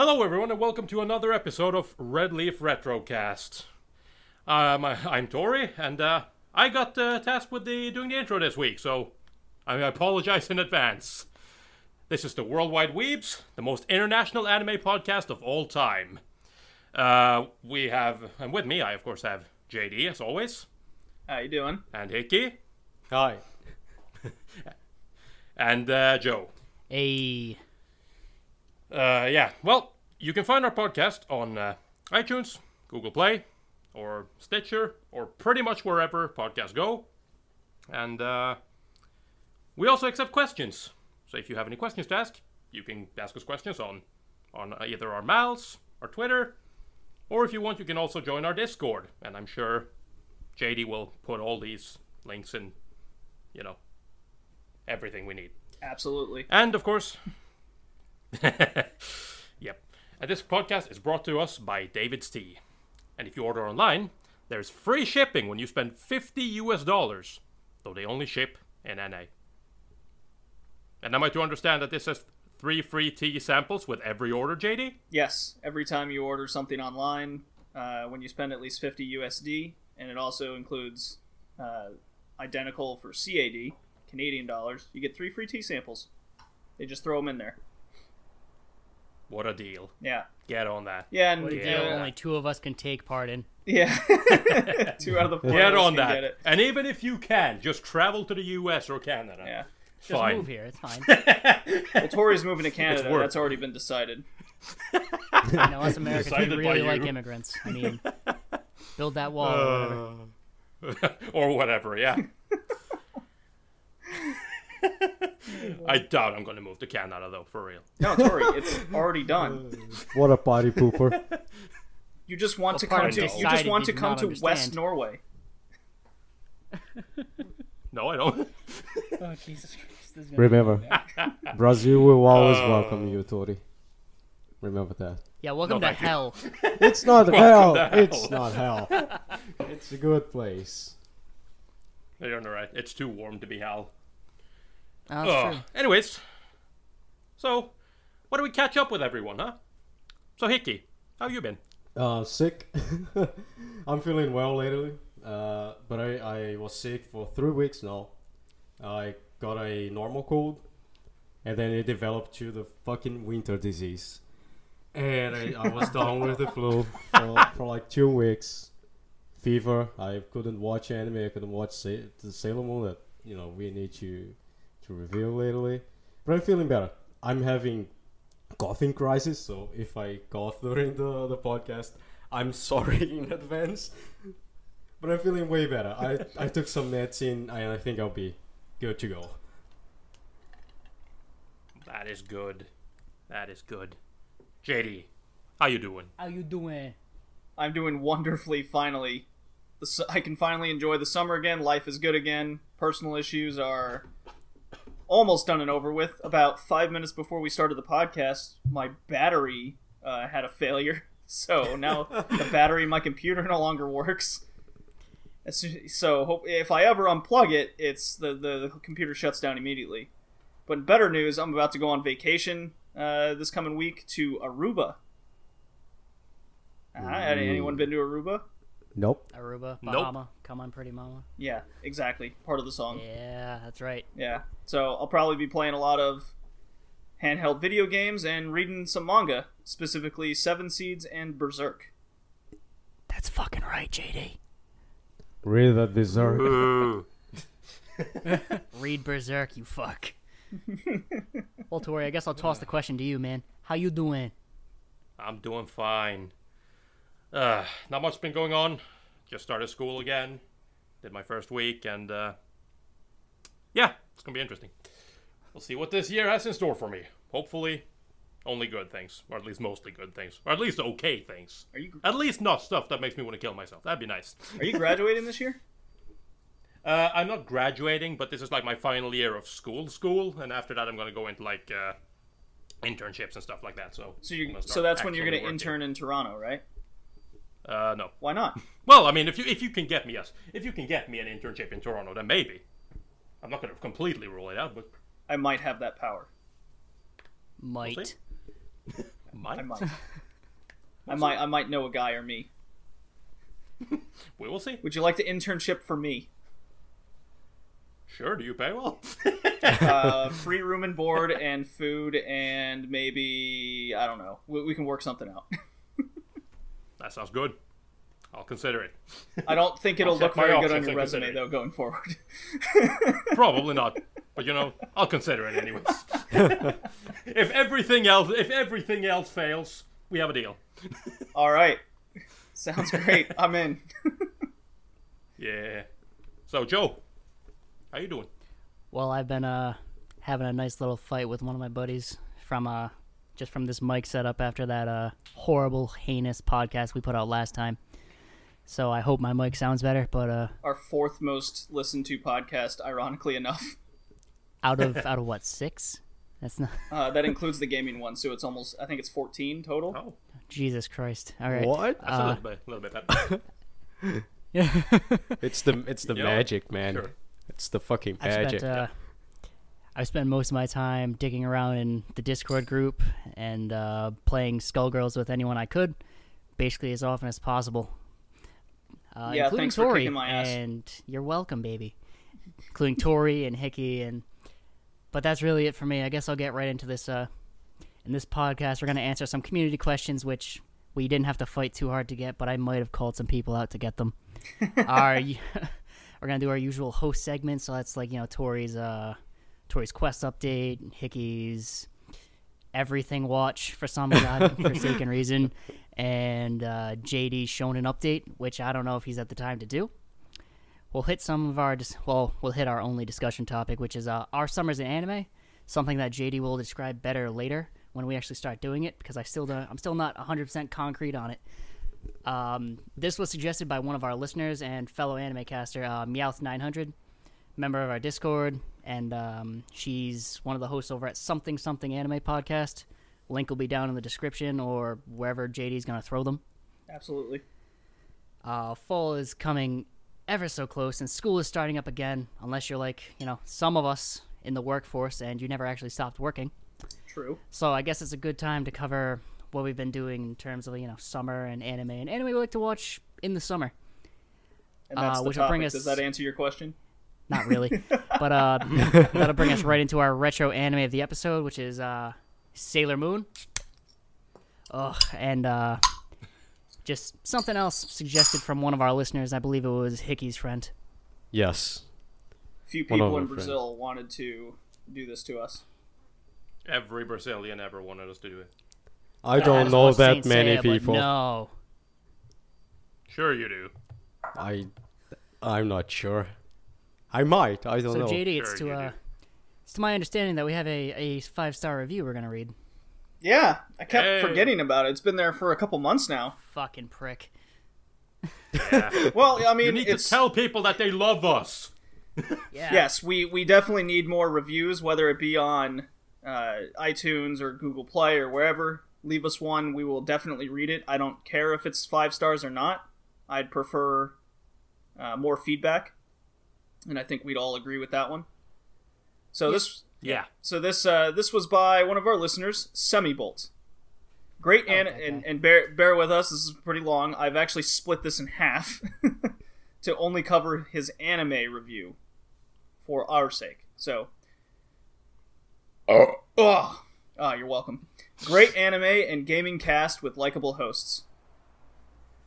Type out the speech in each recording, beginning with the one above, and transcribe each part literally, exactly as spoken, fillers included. Hello everyone and welcome to another episode of Red Leaf Retrocast. Um, I'm Tori and uh, I got uh, tasked with the, doing the intro this week, so I apologize in advance. This is the Worldwide Weebs, the most international anime podcast of all time. Uh, we have, and with me I of course have J D as always. How you doing? And Hickey. Hi. and uh, Joe. Hey. Uh, yeah, well, you can find our podcast on uh, iTunes, Google Play, or Stitcher, or pretty much wherever podcasts go. And uh, we also accept questions. So if you have any questions to ask, you can ask us questions on, on either our mails, our Twitter, or if you want, you can also join our Discord. And I'm sure J D will put all these links in, you know, everything we need. Absolutely. And, of course... yep. And this podcast is brought to us by David's Tea. And if you order online, there's free shipping when you spend fifty U S dollars, though they only ship in N A. And am I to understand that this has three free tea samples with every order, J D? Yes. Every time you order something online, uh, when you spend at least fifty U S D, and it also includes uh, identical for C A D, Canadian dollars, you get three free tea samples. They just throw them in there. What a deal. Yeah. Get on that. Yeah, and yeah. Deal only two of us can take part in. Yeah. two out of the four. Get on that. Get and even if you can, just travel to the U S or Canada. Yeah. Just fine. Move here. It's fine. Well, Tori's moving to Canada. That's already been decided. I know, us Americans, decided we really like immigrants. I mean, build that wall uh, or whatever. or whatever, yeah. I doubt I'm going to move to Canada, though, for real. No, Tori, it's already done. What a party pooper. You just want well, to come to you just want to come to understand. West Norway. No, I don't. Oh, Jesus Christ. This is gonna Remember, Brazil will always uh... welcome you, Tori. Remember that. Yeah, welcome no, to hell. It's not hell. hell. It's not hell. It's a good place. No, you're right. It's too warm to be hell. Oh, that's true. Anyways, so what do we catch up with everyone, huh? So Hickey, how you been? Uh, sick. I'm feeling well lately, uh, but I, I was sick for three weeks now. I got a normal cold, and then it developed to the fucking winter disease. And I, I was down with the flu for, for like two weeks. Fever, I couldn't watch anime, I couldn't watch Sa- the Sailor Moon that, you know, we need to... to reveal lately, but I'm feeling better. I'm having coughing crisis, so if I cough during the, the podcast, I'm sorry in advance, but I'm feeling way better. I, I took some medicine and I think I'll be good to go. That is good. That is good. J D, how you doing? How you doing? I'm doing wonderfully, finally. The su- I can finally enjoy the summer again. Life is good again. Personal issues are... almost done and over with. About five minutes before we started the podcast, my battery uh, had a failure. So now the battery in my computer no longer works. So if I ever unplug it, it's the, the, the computer shuts down immediately. But better news, I'm about to go on vacation uh, this coming week to Aruba. Uh, had anyone been to Aruba? Nope. Aruba, Bahama, nope. Come on Pretty Mama. Yeah, exactly. Part of the song. Yeah, that's right. Yeah. So I'll probably be playing a lot of handheld video games and reading some manga, specifically Seven Seeds and Berserk. That's fucking right, J D. Read that Berserk. Read Berserk, you fuck. Well, Tori, I guess I'll toss the question to you, man. How you doing? I'm doing fine. Uh, not much been going on. Just started school again. Did my first week, and uh, yeah, it's gonna be interesting. We'll see what this year has in store for me. Hopefully, only good things, or at least mostly good things, or at least okay things. Are you? At least not stuff that makes me want to kill myself. That'd be nice. Are you graduating this year? Uh, I'm not graduating, but this is like my final year of school, school, and after that, I'm gonna go into like uh, internships and stuff like that. So, so you, so that's when you're gonna working. Intern in Toronto, right? Uh, no. Why not? Well, I mean, if you if you can get me yes, if you can get me an internship in Toronto, then maybe. I'm not going to completely rule it out, but I might have that power. Might. We'll Might. I might. I might. It? I might know a guy or me. We will see. Would you like to internship for me? Sure. Do you pay well? uh, free room and board and food and maybe I don't know. We, we can work something out. That sounds good. I'll consider it. I don't think it'll look very good on your resume, though, going forward. Probably not. But, you know, I'll consider it anyways. If everything else, if everything else fails, we have a deal. All right. Sounds great. I'm in. Yeah. So, Joe, how you doing? Well, I've been uh, having a nice little fight with one of my buddies from... Uh, just from this mic setup after that uh, horrible, heinous podcast we put out last time. So I hope my mic sounds better, but... Uh, Our fourth most listened to podcast, ironically enough. Out of, out of what, six? That's not... uh, that includes the gaming one, so it's almost, I think it's fourteen total. Oh. Jesus Christ. All right. What? That's uh, a little bit, little bit Yeah. It's the, it's the Yo, magic, man. Sure. It's the fucking magic. I spent most of my time digging around in the Discord group and uh, playing Skullgirls with anyone I could, basically as often as possible. Uh, yeah, including thanks Tori, for kicking my ass. And you're welcome, baby. Including Tori and Hickey, and but that's really it for me. I guess I'll get right into this. Uh, in this podcast, we're going to answer some community questions, which we didn't have to fight too hard to get, but I might have called some people out to get them. our, we're going to do our usual host segment, so that's like, you know, Tori's... Uh, Tori's quest update, Hickey's everything watch for some godforsaken reason, and uh, J D's shonen update, which I don't know if he's at the time to do. We'll hit some of our dis- well, we'll hit our only discussion topic, which is uh, our summers in anime, something that J D will describe better later when we actually start doing it, because I still don't, I'm still not one hundred percent concrete on it. Um, this was suggested by one of our listeners and fellow anime caster, uh, Meowth nine hundred, member of our Discord. And um, she's one of the hosts over at Something Something Anime Podcast. Link will be down in the description or wherever J D's going to throw them. Absolutely. Uh, fall is coming ever so close, and school is starting up again, unless you're like, you know, some of us in the workforce and you never actually stopped working. True. So I guess it's a good time to cover what we've been doing in terms of, you know, summer and anime. And anime we like to watch in the summer. And that's uh, the which topic. Bring us... Does that answer your question? Not really, but uh, that'll bring us right into our retro anime of the episode, which is uh, Sailor Moon. Ugh, and uh, just something else suggested from one of our listeners. I believe it was Hickey's friend. Yes. A few people in Brazil friend. wanted to do this to us. Every Brazilian ever wanted us to do it. I don't I know that many it, people. No. Sure you do. I, I'm not sure. I might. I don't so, know. So, J D, it's, sure, to, uh, it's to my understanding that we have a, a five-star review we're going to read. Yeah. I kept hey. forgetting about it. It's been there for a couple months now. Fucking prick. Yeah. Well, I mean, you need it's... to tell people that they love us. Yeah. Yes, we, we definitely need more reviews, whether it be on uh, iTunes or Google Play or wherever. Leave us one. We will definitely read it. I don't care if it's five stars or not. I'd prefer uh, more feedback. And I think we'd all agree with that one. So this, yeah. So this, uh, this was by one of our listeners, Semibolt. Great, oh, and, and and bear bear with us. This is pretty long. I've actually split this in half to only cover his anime review for our sake. So, oh, oh, oh you're welcome. Great anime and gaming cast with likable hosts.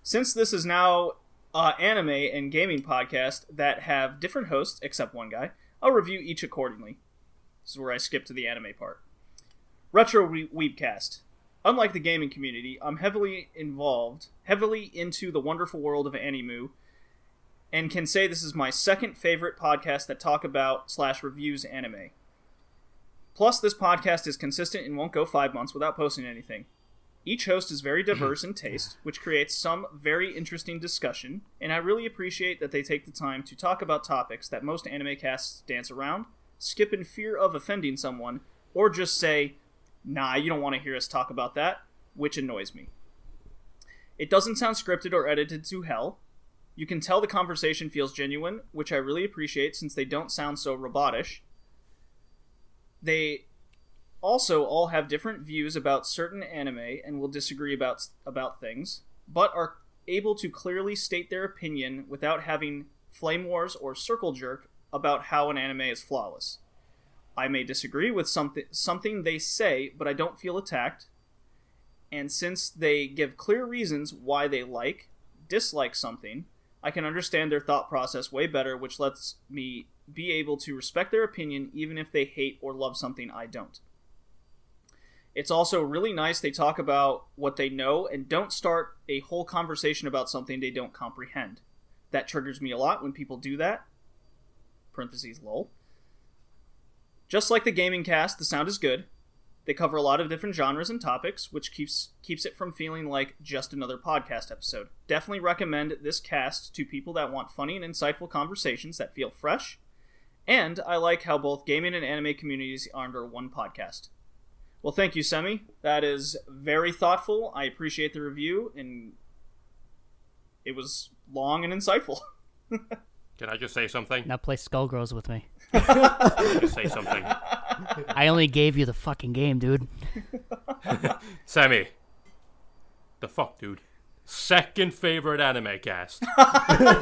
Since this is now. Uh, anime and gaming podcast that have different hosts, except one guy. I'll review each accordingly. This is where I skip to the anime part. Retro Re- Weebcast. Unlike the gaming community, I'm heavily involved, heavily into the wonderful world of Animu, and can say this is my second favorite podcast that talk about slash reviews anime. Plus, this podcast is consistent and won't go five months without posting anything. Each host is very diverse in taste, which creates some very interesting discussion, and I really appreciate that they take the time to talk about topics that most anime casts dance around, skip in fear of offending someone, or just say, nah, you don't want to hear us talk about that, which annoys me. It doesn't sound scripted or edited to hell. You can tell the conversation feels genuine, which I really appreciate since they don't sound so robotish. They... Also, all have different views about certain anime and will disagree about about things, but are able to clearly state their opinion without having flame wars or circle jerk about how an anime is flawless. I may disagree with something something they say, but I don't feel attacked. And since they give clear reasons why they like, dislike something, I can understand their thought process way better, which lets me be able to respect their opinion even if they hate or love something I don't. It's also really nice they talk about what they know and don't start a whole conversation about something they don't comprehend. That triggers me a lot when people do that. Parentheses, lol. Just like the gaming cast, the sound is good. They cover a lot of different genres and topics, which keeps keeps it from feeling like just another podcast episode. Definitely recommend this cast to people that want funny and insightful conversations that feel fresh. And I like how both gaming and anime communities are under one podcast. Well, thank you, Semi. That is very thoughtful. I appreciate the review, and it was long and insightful. Can I just say something? Now play Skullgirls with me. Can I just say something? I only gave you the fucking game, dude. Sammy. The fuck, dude. Second favorite anime cast. uh,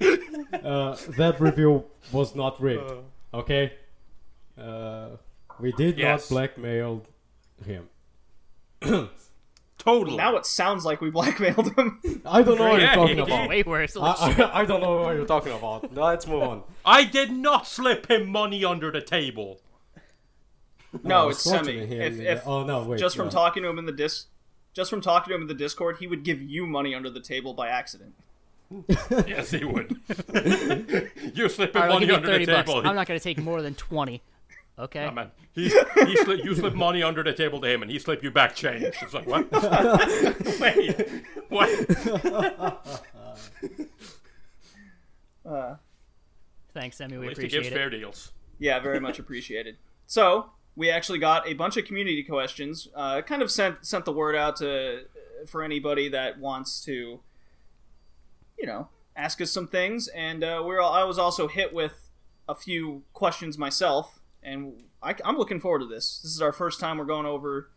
that review was not rigged, okay? Uh, we did yes. not blackmail him. Totally. Now it sounds like we blackmailed him. I don't know what yeah, you're talking about. Way worse. I, I, I don't know what you're talking about. No, let's move on. I did not slip him money under the table. No, no it's Semi. If, if oh no, wait. Just no. from talking to him in the dis, just from talking to him in the Discord, he would give you money under the table by accident. Yes, he would. You slip him right, money under the bucks. table. I'm not going to take more than twenty. Okay. Oh, man. He, he sli- you slip money under the table to him, and he slip you back change. It's like, what? Wait, what? uh, Thanks, Sammy. We appreciate it. At least he gives fair deals. Yeah, very much appreciated. So we actually got a bunch of community questions. Uh, kind of sent sent the word out to for anybody that wants to, you know, ask us some things. And uh, we're all, I was also hit with a few questions myself. And I, I'm looking forward to this. This is our first time we're going over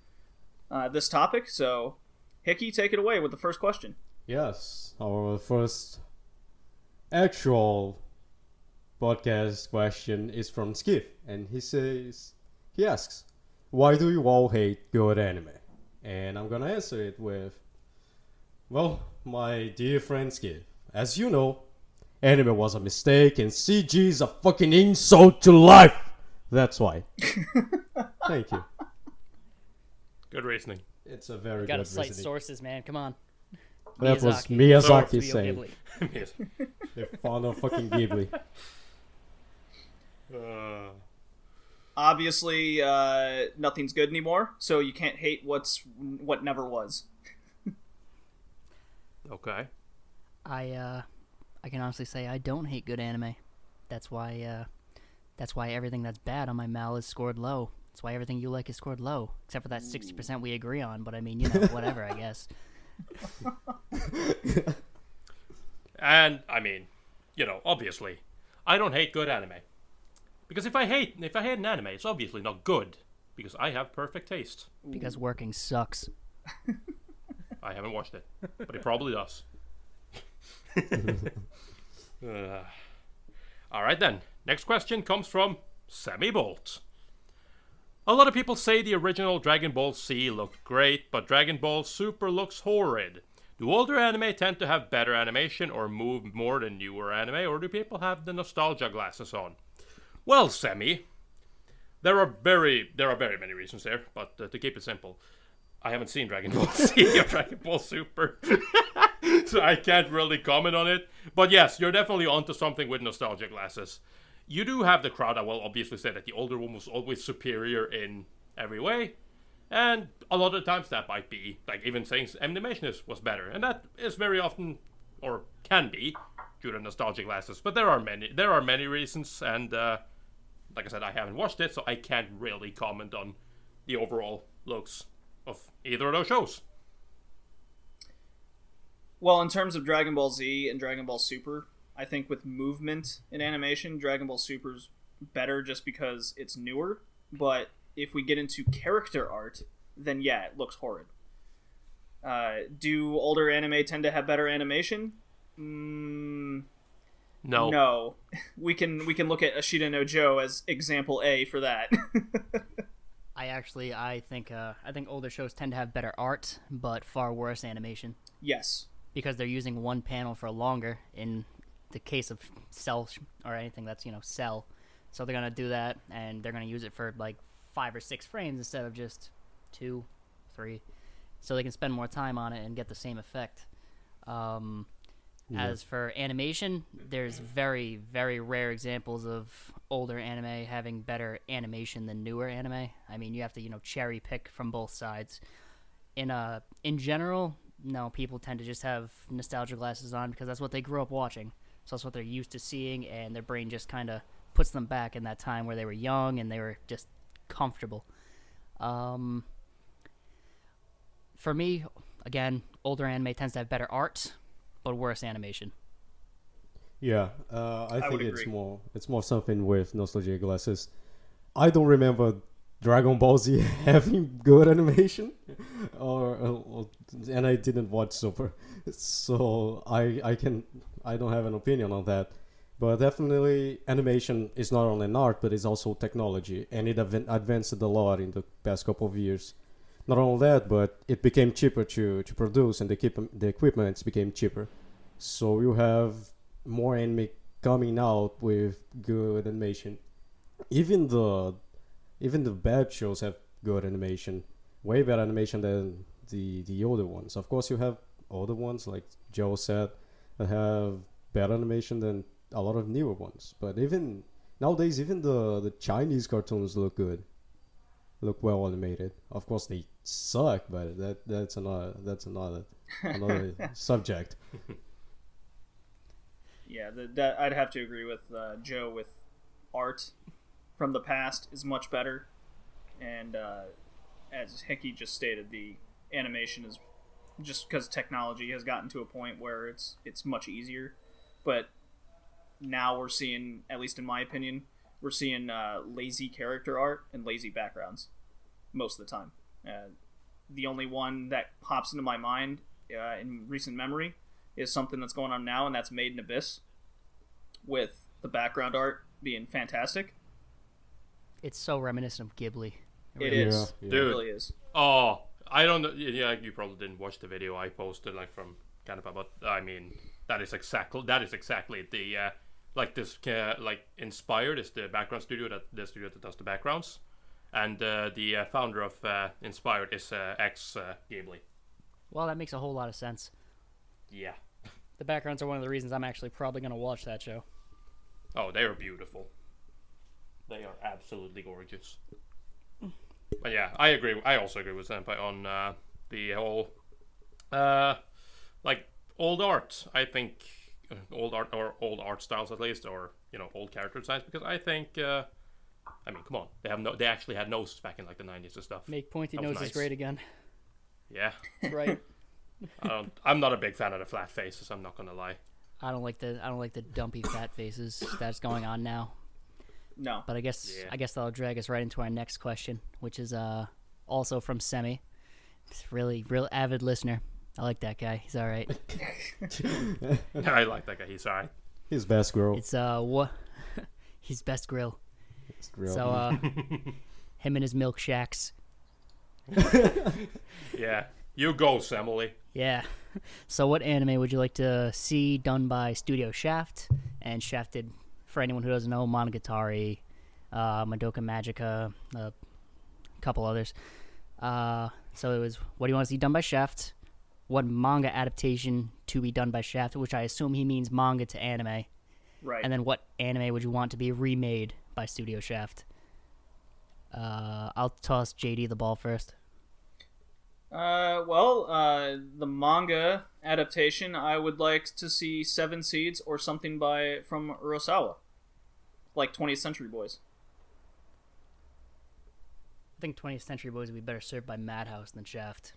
uh, this topic. So, Hickey, take it away with the first question. Yes, our first actual podcast question is from Skiff. And he says, he asks, why do you all hate good anime? And I'm going to answer it with, well, my dear friend Skiff, as you know, anime was a mistake and C G is a fucking insult to life. That's why. Thank you. Good reasoning. It's a very good reasoning. You gotta cite sources, man. Come on. That Miyazaki. was Miyazaki so, saying. They're fond of fucking Ghibli. Uh, Obviously, uh, nothing's good anymore, so you can't hate what's what never was. Okay. I uh, I can honestly say I don't hate good anime. That's why... Uh, That's why everything that's bad on my mal is scored low. That's why everything you like is scored low. Except for that sixty percent we agree on, but I mean, you know, whatever, I guess. And, I mean, you know, obviously, I don't hate good anime. Because if I hate if I hate an anime, it's obviously not good. Because I have perfect taste. Because working sucks. I haven't watched it, but it probably does. uh, all right, then. Next question comes from Sammy Bolt. A lot of people say the original Dragon Ball Z looked great, but Dragon Ball Super looks horrid. Do older anime tend to have better animation or move more than newer anime, or do people have the nostalgia glasses on? Well, Sammy, there are very there are very many reasons there, but uh, to keep it simple, I haven't seen Dragon Ball Z or Dragon Ball Super, so I can't really comment on it. But yes, you're definitely onto something with nostalgia glasses. You do have the crowd that will obviously say that the older one was always superior in every way. And a lot of times that might be, like even saying animation is, was better. And that is very often, or can be, due to nostalgia glasses. But there are many there are many reasons. And uh, like I said, I haven't watched it, so I can't really comment on the overall looks of either of those shows. Well, in terms of Dragon Ball Z and Dragon Ball Super... I think with movement in animation, Dragon Ball Super's better just because it's newer. but if we get into character art, then yeah, it looks horrid. Uh, do older anime tend to have better animation? Mm, no. No. We can we can look at Ashita no Joe as example A for that. I actually I think uh, I think older shows tend to have better art, but far worse animation. Yes. Because they're using one panel for longer in the case of Cell or anything that's, you know, Cell. So they're going to do that, and they're going to use it for like five or six frames instead of just two, three. So they can spend more time on it and get the same effect. Um, yeah. As for animation, there's very, very rare examples of older anime having better animation than newer anime. I mean, you have to, you know, cherry pick from both sides. In uh, in general, no, people tend to just have nostalgia glasses on because that's what they grew up watching. So that's what they're used to seeing, and their brain just kind of puts them back in that time where they were young and they were just comfortable. Um... For me, again, older anime tends to have better art, but worse animation. Yeah, uh, I, I think it's more it's more something with nostalgia glasses. I don't remember Dragon Ball Z having good animation, or, or and I didn't watch Super, so I I can I don't have an opinion on that. But definitely, animation is not only an art, but it's also technology, and it av- advanced a lot in the past couple of years. Not only that, but it became cheaper to, to produce, and the, keep, the equipment became cheaper. So you have more anime coming out with good animation. Even the even the bad shows have good animation, way better animation than the, the older ones. Of course, you have older ones, like Joe said, that have better animation than a lot of newer ones. But even nowadays, even the, the Chinese cartoons look good. Look well animated. Of course, they suck, but that that's another that's another another subject. Yeah, the, that, I'd have to agree with uh, Joe. With art from the past is much better, and uh, as Hickey just stated, the animation is just because technology has gotten to a point where it's it's much easier. But now we're seeing, at least in my opinion, we're seeing uh, lazy character art and lazy backgrounds most of the time. Uh, the only one that pops into my mind uh, in recent memory is something that's going on now, and that's Made in Abyss, with the background art being fantastic. It's so reminiscent of Ghibli. It, really it is. Yeah. It Dude, really is. Oh, I don't know. Yeah, you probably didn't watch the video I posted like from Canapa, but I mean, that is exactly, that is exactly the... Uh, Like this, uh, like Inspired is the background studio that the studio that does the backgrounds, and uh, the uh, founder of uh, Inspired is uh, ex uh, Ghibli. Well, that makes a whole lot of sense. Yeah, the backgrounds are one of the reasons I'm actually probably going to watch that show. Oh, they are beautiful. They are absolutely gorgeous. But yeah, I agree. I also agree with Senpai on uh, the whole, uh, like old art. I think. Old art or old art styles at least, or you know, old character designs, because I think uh I mean, come on, they have no they actually had noses back in like the nineties and stuff. Make pointy noses nice. Great again. Yeah. Right. I don't, I'm not a big fan of the flat faces, I'm not gonna lie. I don't like the I don't like the dumpy fat faces that's going on now. No. But I guess yeah. I guess that'll drag us right into our next question, which is uh also from Semi. It's really real avid listener. I like that guy. He's all right. I like that guy. He's all right. His best grill. It's uh, what? His best grill. Best grill. So uh, him and his milk shacks. Yeah, you go, Semele. Yeah. So, what anime would you like to see done by Studio Shaft? And Shaft did, for anyone who doesn't know, Monogatari, uh, Madoka Magica, a uh, couple others. Uh, so it was, what do you want to see done by Shaft? What manga adaptation to be done by Shaft, which I assume he means manga to anime. Right. And then what anime would you want to be remade by Studio Shaft? Uh, I'll toss J D the ball first. Uh, well, uh, the manga adaptation, I would like to see Seven Seeds or something by from Urasawa. Like twentieth Century Boys. I think twentieth Century Boys would be better served by Madhouse than Shaft.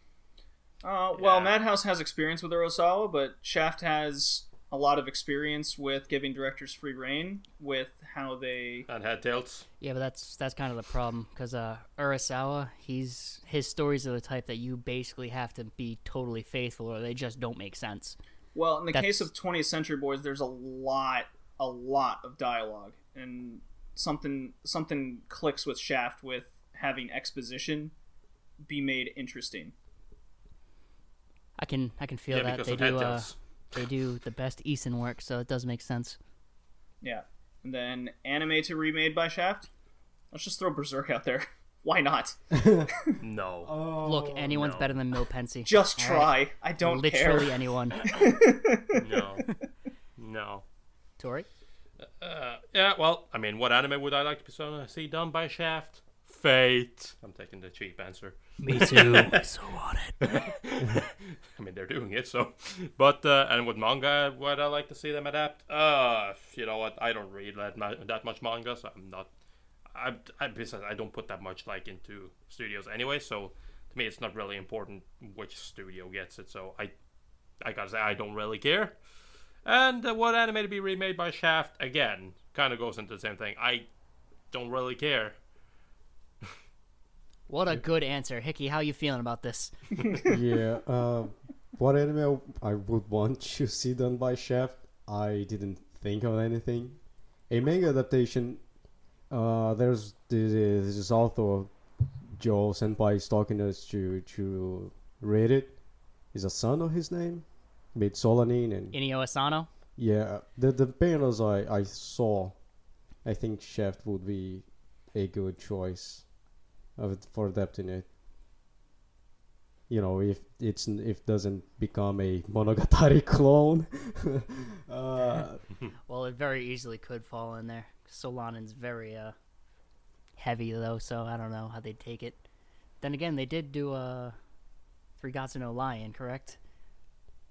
Uh, well, yeah. Madhouse has experience with Urasawa, but Shaft has a lot of experience with giving directors free rein with how they... And head tilts. Yeah, but that's that's kind of the problem, because uh, Urasawa, he's his stories are the type that you basically have to be totally faithful or they just don't make sense. Well, in the that's... case of twentieth Century Boys, there's a lot, a lot of dialogue, and something something clicks with Shaft with having exposition be made interesting. I can I can feel yeah, that. They do... Uh, They do the best Eason work, so it does make sense. Yeah. And then anime to remade by Shaft? Let's just throw Berserk out there. Why not? No. Oh, Look, anyone's no. better than Milpensi. Just try. Right. I don't Literally care. Literally anyone. No. No. Tori? Uh, yeah, well, I mean, what anime would I like to see done by Shaft? Fate. I'm taking the cheap answer. Me too. I so want it. I mean, they're doing it, so. But, uh, and with manga, what I like to see them adapt? Uh, you know what? I don't read that, ma- that much manga, so I'm not. I, I, besides, I don't put that much, like, into studios anyway, so to me, it's not really important which studio gets it, so I, I gotta say, I don't really care. And uh, what anime to be remade by Shaft, again, kind of goes into the same thing. I don't really care. What a good answer. Hickey, how you feeling about this? Yeah, uh, what anime I would want to see done by Shaft, I didn't think of anything. A manga adaptation, uh, there's this, this author, Joe Senpai, is talking to us to, to read it. Is Asano his name? Made Solanin and... Inio Asano? Yeah, the, the panels I, I saw, I think Shaft would be a good choice. Of it for adapting it, you know, if it's if doesn't become a Monogatari clone, uh, well, it very easily could fall in there. Solanin's very uh, heavy though, so I don't know how they'd take it. Then again, they did do a Three Gods and No Lion, correct?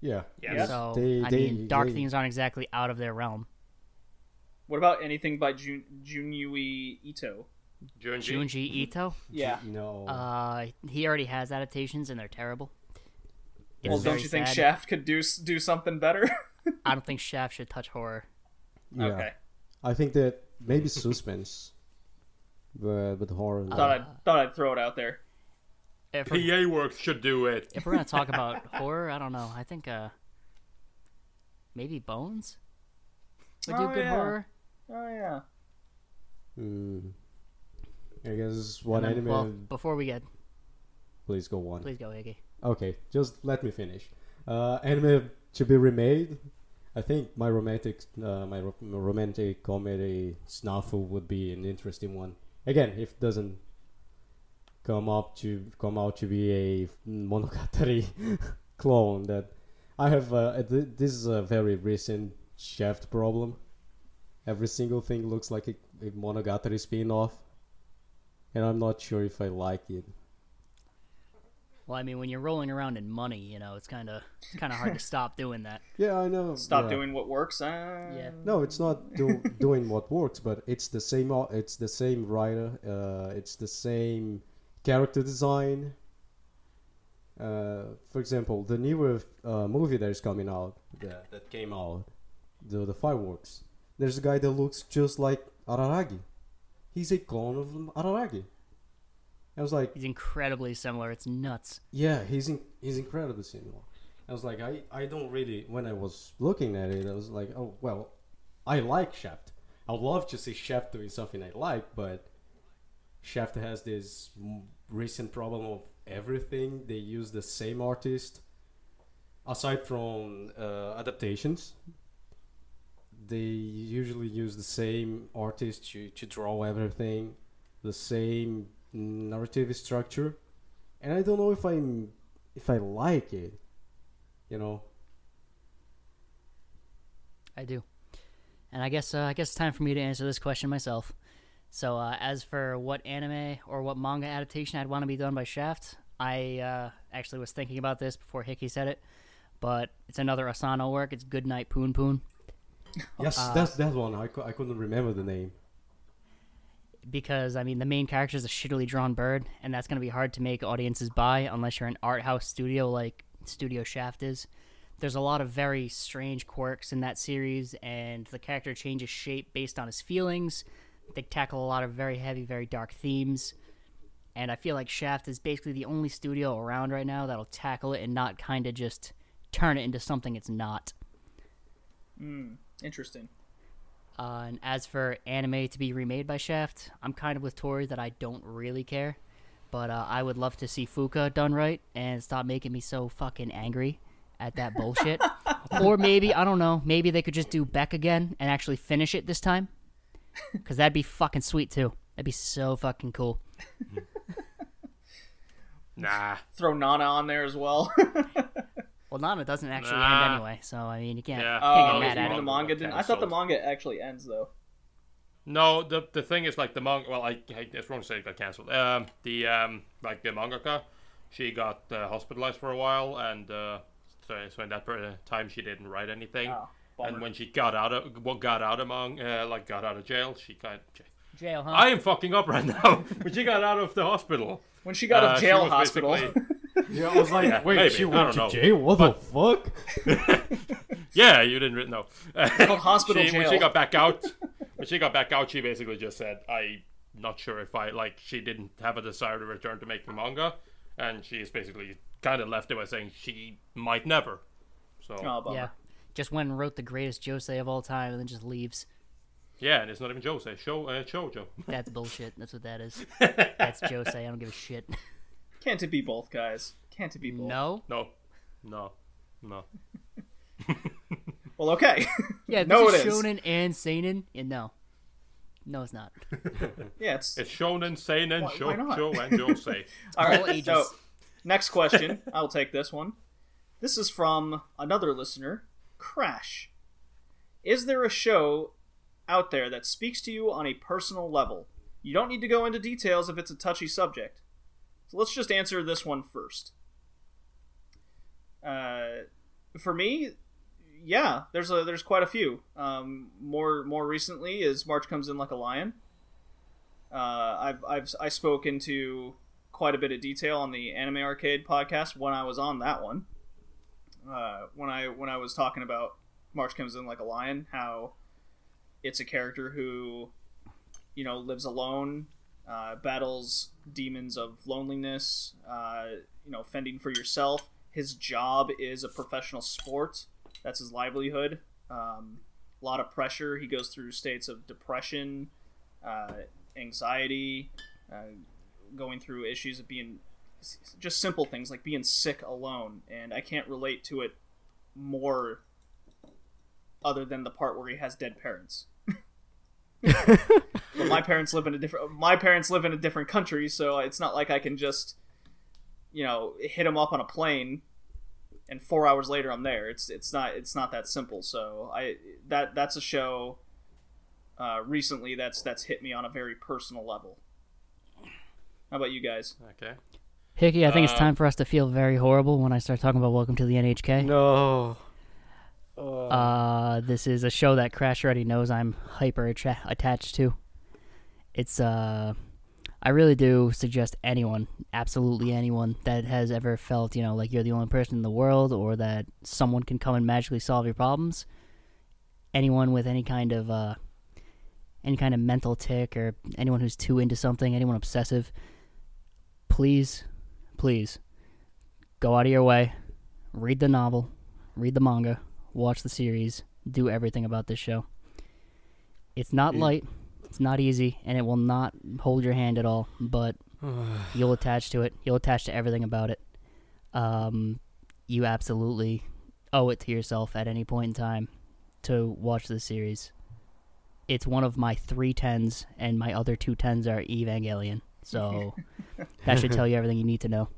Yeah, yeah. So they, I they, mean, dark they... themes aren't exactly out of their realm. What about anything by Jun- Junji Ito? Junji. Junji Ito? Yeah. No. Uh, he already has adaptations, and they're terrible. It's well, don't you think sad. Shaft could do do something better? I don't think Shaft should touch horror. Yeah. Okay. I think that maybe suspense, but but horror. Uh, thought I thought I'd throw it out there. P A Works should do it. If we're gonna talk about horror, I don't know. I think uh, maybe Bones would oh, do good yeah. horror. Oh yeah. Hmm. I guess what then, anime... Well, before we get... Please go on. Please go, Iggy. Okay, just let me finish. Uh, anime to be remade. I think my romantic uh, my ro- romantic comedy Snafu would be an interesting one. Again, if it doesn't come up to come out to be a Monogatari clone that... I have... Uh, th- this is a very recent Shaft problem. Every single thing looks like a, a Monogatari spin-off. And I'm not sure if I like it. Well, I mean, when you're rolling around in money, you know, it's kind of it's kind of hard to stop doing that. Yeah, I know. Stop yeah. doing what works. Uh... Yeah. No, it's not do, doing what works, but it's the same. It's the same writer. Uh, it's the same character design. Uh, for example, the newer uh, movie that is coming out, that, that came out, the the fireworks. There's a guy that looks just like Araragi. He's a clone of Araragi. I was like... He's incredibly similar. It's nuts. Yeah, he's in, he's incredibly similar. I was like, I, I don't really... When I was looking at it, I was like, oh, well, I like Shaft. I would love to see Shaft doing something I like, but Shaft has this recent problem of everything. They use the same artist. Aside from uh, adaptations... They usually use the same artist to, to draw everything, the same narrative structure, and I don't know if I'm if I like it, you know. I do, and I guess uh, I guess it's time for me to answer this question myself. So uh, as for what anime or what manga adaptation I'd want to be done by Shaft, I uh, actually was thinking about this before Hickey said it, but it's another Asano work. It's Goodnight Poon Poon. Yes, uh, that's that one. I, cu- I couldn't remember the name. Because, I mean, the main character is a shittily drawn bird, and that's going to be hard to make audiences buy unless you're an art house studio like Studio Shaft is. There's a lot of very strange quirks in that series, and the character changes shape based on his feelings. They tackle a lot of very heavy, very dark themes, and I feel like Shaft is basically the only studio around right now that'll tackle it and not kind of just turn it into something it's not. Hmm, interesting. Uh, and as for anime to be remade by Shaft, I'm kind of with Tori that I don't really care, but uh, I would love to see Fuka done right and stop making me so fucking angry at that bullshit. Or maybe, I don't know, maybe they could just do Beck again and actually finish it this time, because that'd be fucking sweet too. That'd be so fucking cool. Nah. Throw Nana on there as well. Well, Nana doesn't actually nah. end anyway, so I mean, you can't. Yeah. can't oh, get mad at the manga didn't. I thought the manga actually ends though. No, the the thing is like the manga. Well, I, I it's wrong to say it got canceled. Um, the um like the mangaka, she got uh, hospitalized for a while, and uh, so, so in that time she didn't write anything. Oh, and when she got out of what got out among uh, like got out of jail, she kind of. Jail, huh? I am fucking up right now. When she got out of the hospital. When she got out uh, of jail hospital. Yeah, I was like, yeah, wait, maybe. She went to know. jail? What but... the fuck? Yeah, you didn't know. It's called hospital she, jail. When she got back out, when she got back out, she basically just said, I'm not sure if I, like, she didn't have a desire to return to making manga. And she's basically kind of left it by saying she might never. So oh, yeah, just went and wrote the greatest Josei of all time and then just leaves. Yeah, and it's not even Josei. Show, uh, Shoujo. That's bullshit. That's what that is. That's Josei. I don't give a shit. Can't it be both, guys? Can't it be both? No. No. No. No. Well, okay. Yeah, this no is it Shonen is. and Seinen. Yeah, no. No, it's not. Yeah, it's... It's Shonen, Seinen, why, Shoujo, why and Josei. All right, so next question. I'll take this one. This is from another listener, Crash. Is there a show out there that speaks to you on a personal level? You don't need to go into details if it's a touchy subject. So let's just answer this one first. Uh, for me, yeah, there's a there's quite a few. Um, more more recently is March Comes In Like a Lion. Uh, I've I've I spoke into quite a bit of detail on the Anime Arcade podcast when I was on that one. Uh, when I when I was talking about March Comes In Like a Lion, how it's a character who, you know, lives alone, uh, battles demons of loneliness, uh, you know, fending for yourself. His job is a professional sport. That's his livelihood. Um, a lot of pressure. He goes through states of depression, uh, anxiety, uh, going through issues of being, just simple things like being sick alone. And I can't relate to it more other than the part where he has dead parents. But my parents live in a different my parents live in a different country, so it's not like I can just, you know, hit them up on a plane and four hours later I'm there. It's it's not it's not that simple. So I that that's a show uh, recently that's that's hit me on a very personal level. How about you guys? Okay. Hickey, I think uh, it's time for us to feel very horrible when I start talking about Welcome to the N H K. No. Uh, uh, this is a show that Crash already knows I'm hyper attra- attached to. It's, uh, I really do suggest anyone, absolutely anyone that has ever felt, you know, like you're the only person in the world or that someone can come and magically solve your problems. Anyone with any kind of, uh, any kind of mental tick or anyone who's too into something, anyone obsessive, please, please go out of your way, read the novel, read the manga. Watch the series, do everything about this show. It's not light, it's not easy, and it will not hold your hand at all, but you'll attach to it. You'll attach to everything about it. Um, you absolutely owe it to yourself at any point in time to watch this series. It's one of my three tens, and my other two tens are Evangelion, so that should tell you everything you need to know.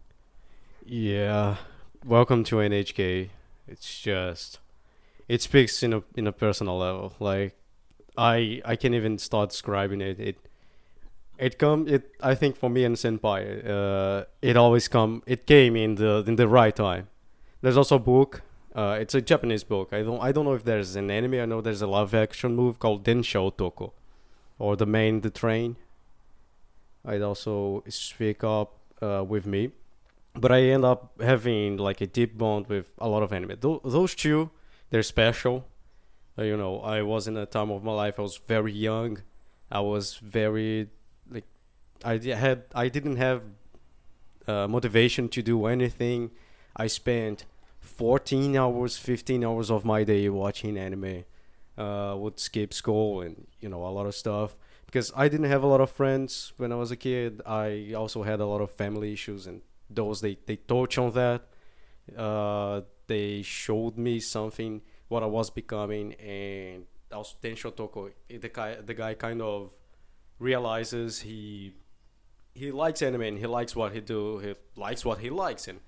Yeah. Welcome to N H K. It's just... It speaks in a in a personal level. Like, I I can't even start describing it. It it come it. I think for me and Senpai, uh, it always come. It came in the in the right time. There's also a book. Uh, it's a Japanese book. I don't I don't know if there's an anime. I know there's a live action movie called Densha Otoko, or The Man in the Train. I'd also speak up uh, with me. but I end up having like a deep bond with a lot of anime. Th- those two, they're special. Uh, you know, I was in a time of my life, I was very young. I was very, like, I had, I didn't have uh, motivation to do anything. I spent fourteen hours, fifteen hours of my day watching anime. Uh, would skip school and, you know, a lot of stuff. Because I didn't have a lot of friends when I was a kid. I also had a lot of family issues, and those, they, they touch on that. Uh, they showed me something, what I was becoming, and also Tensho Toko, the guy, the guy kind of realizes he he likes anime and he likes what he do, he likes what he likes, and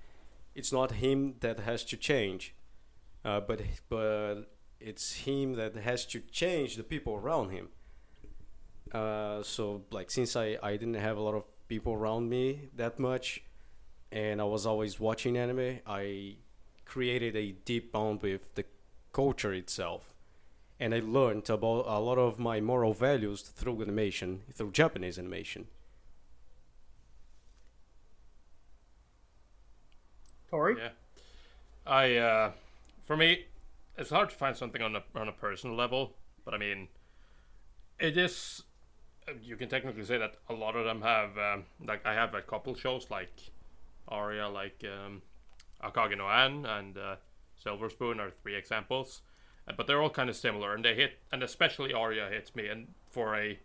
it's not him that has to change, uh, but but it's him that has to change the people around him. Uh, so like since I, I didn't have a lot of people around me that much, and I was always watching anime, I created a deep bond with the culture itself, and I learned about a lot of my moral values through animation, through Japanese animation. Tori? Yeah, I uh, for me, it's hard to find something on a on a personal level, but I mean, it is. You can technically say that a lot of them have um, like I have a couple shows like Aria, like um, Akagi no An, and. Uh, Silver Spoon are three examples, but they're all kind of similar, and they hit, and especially Aria hits me, and for a,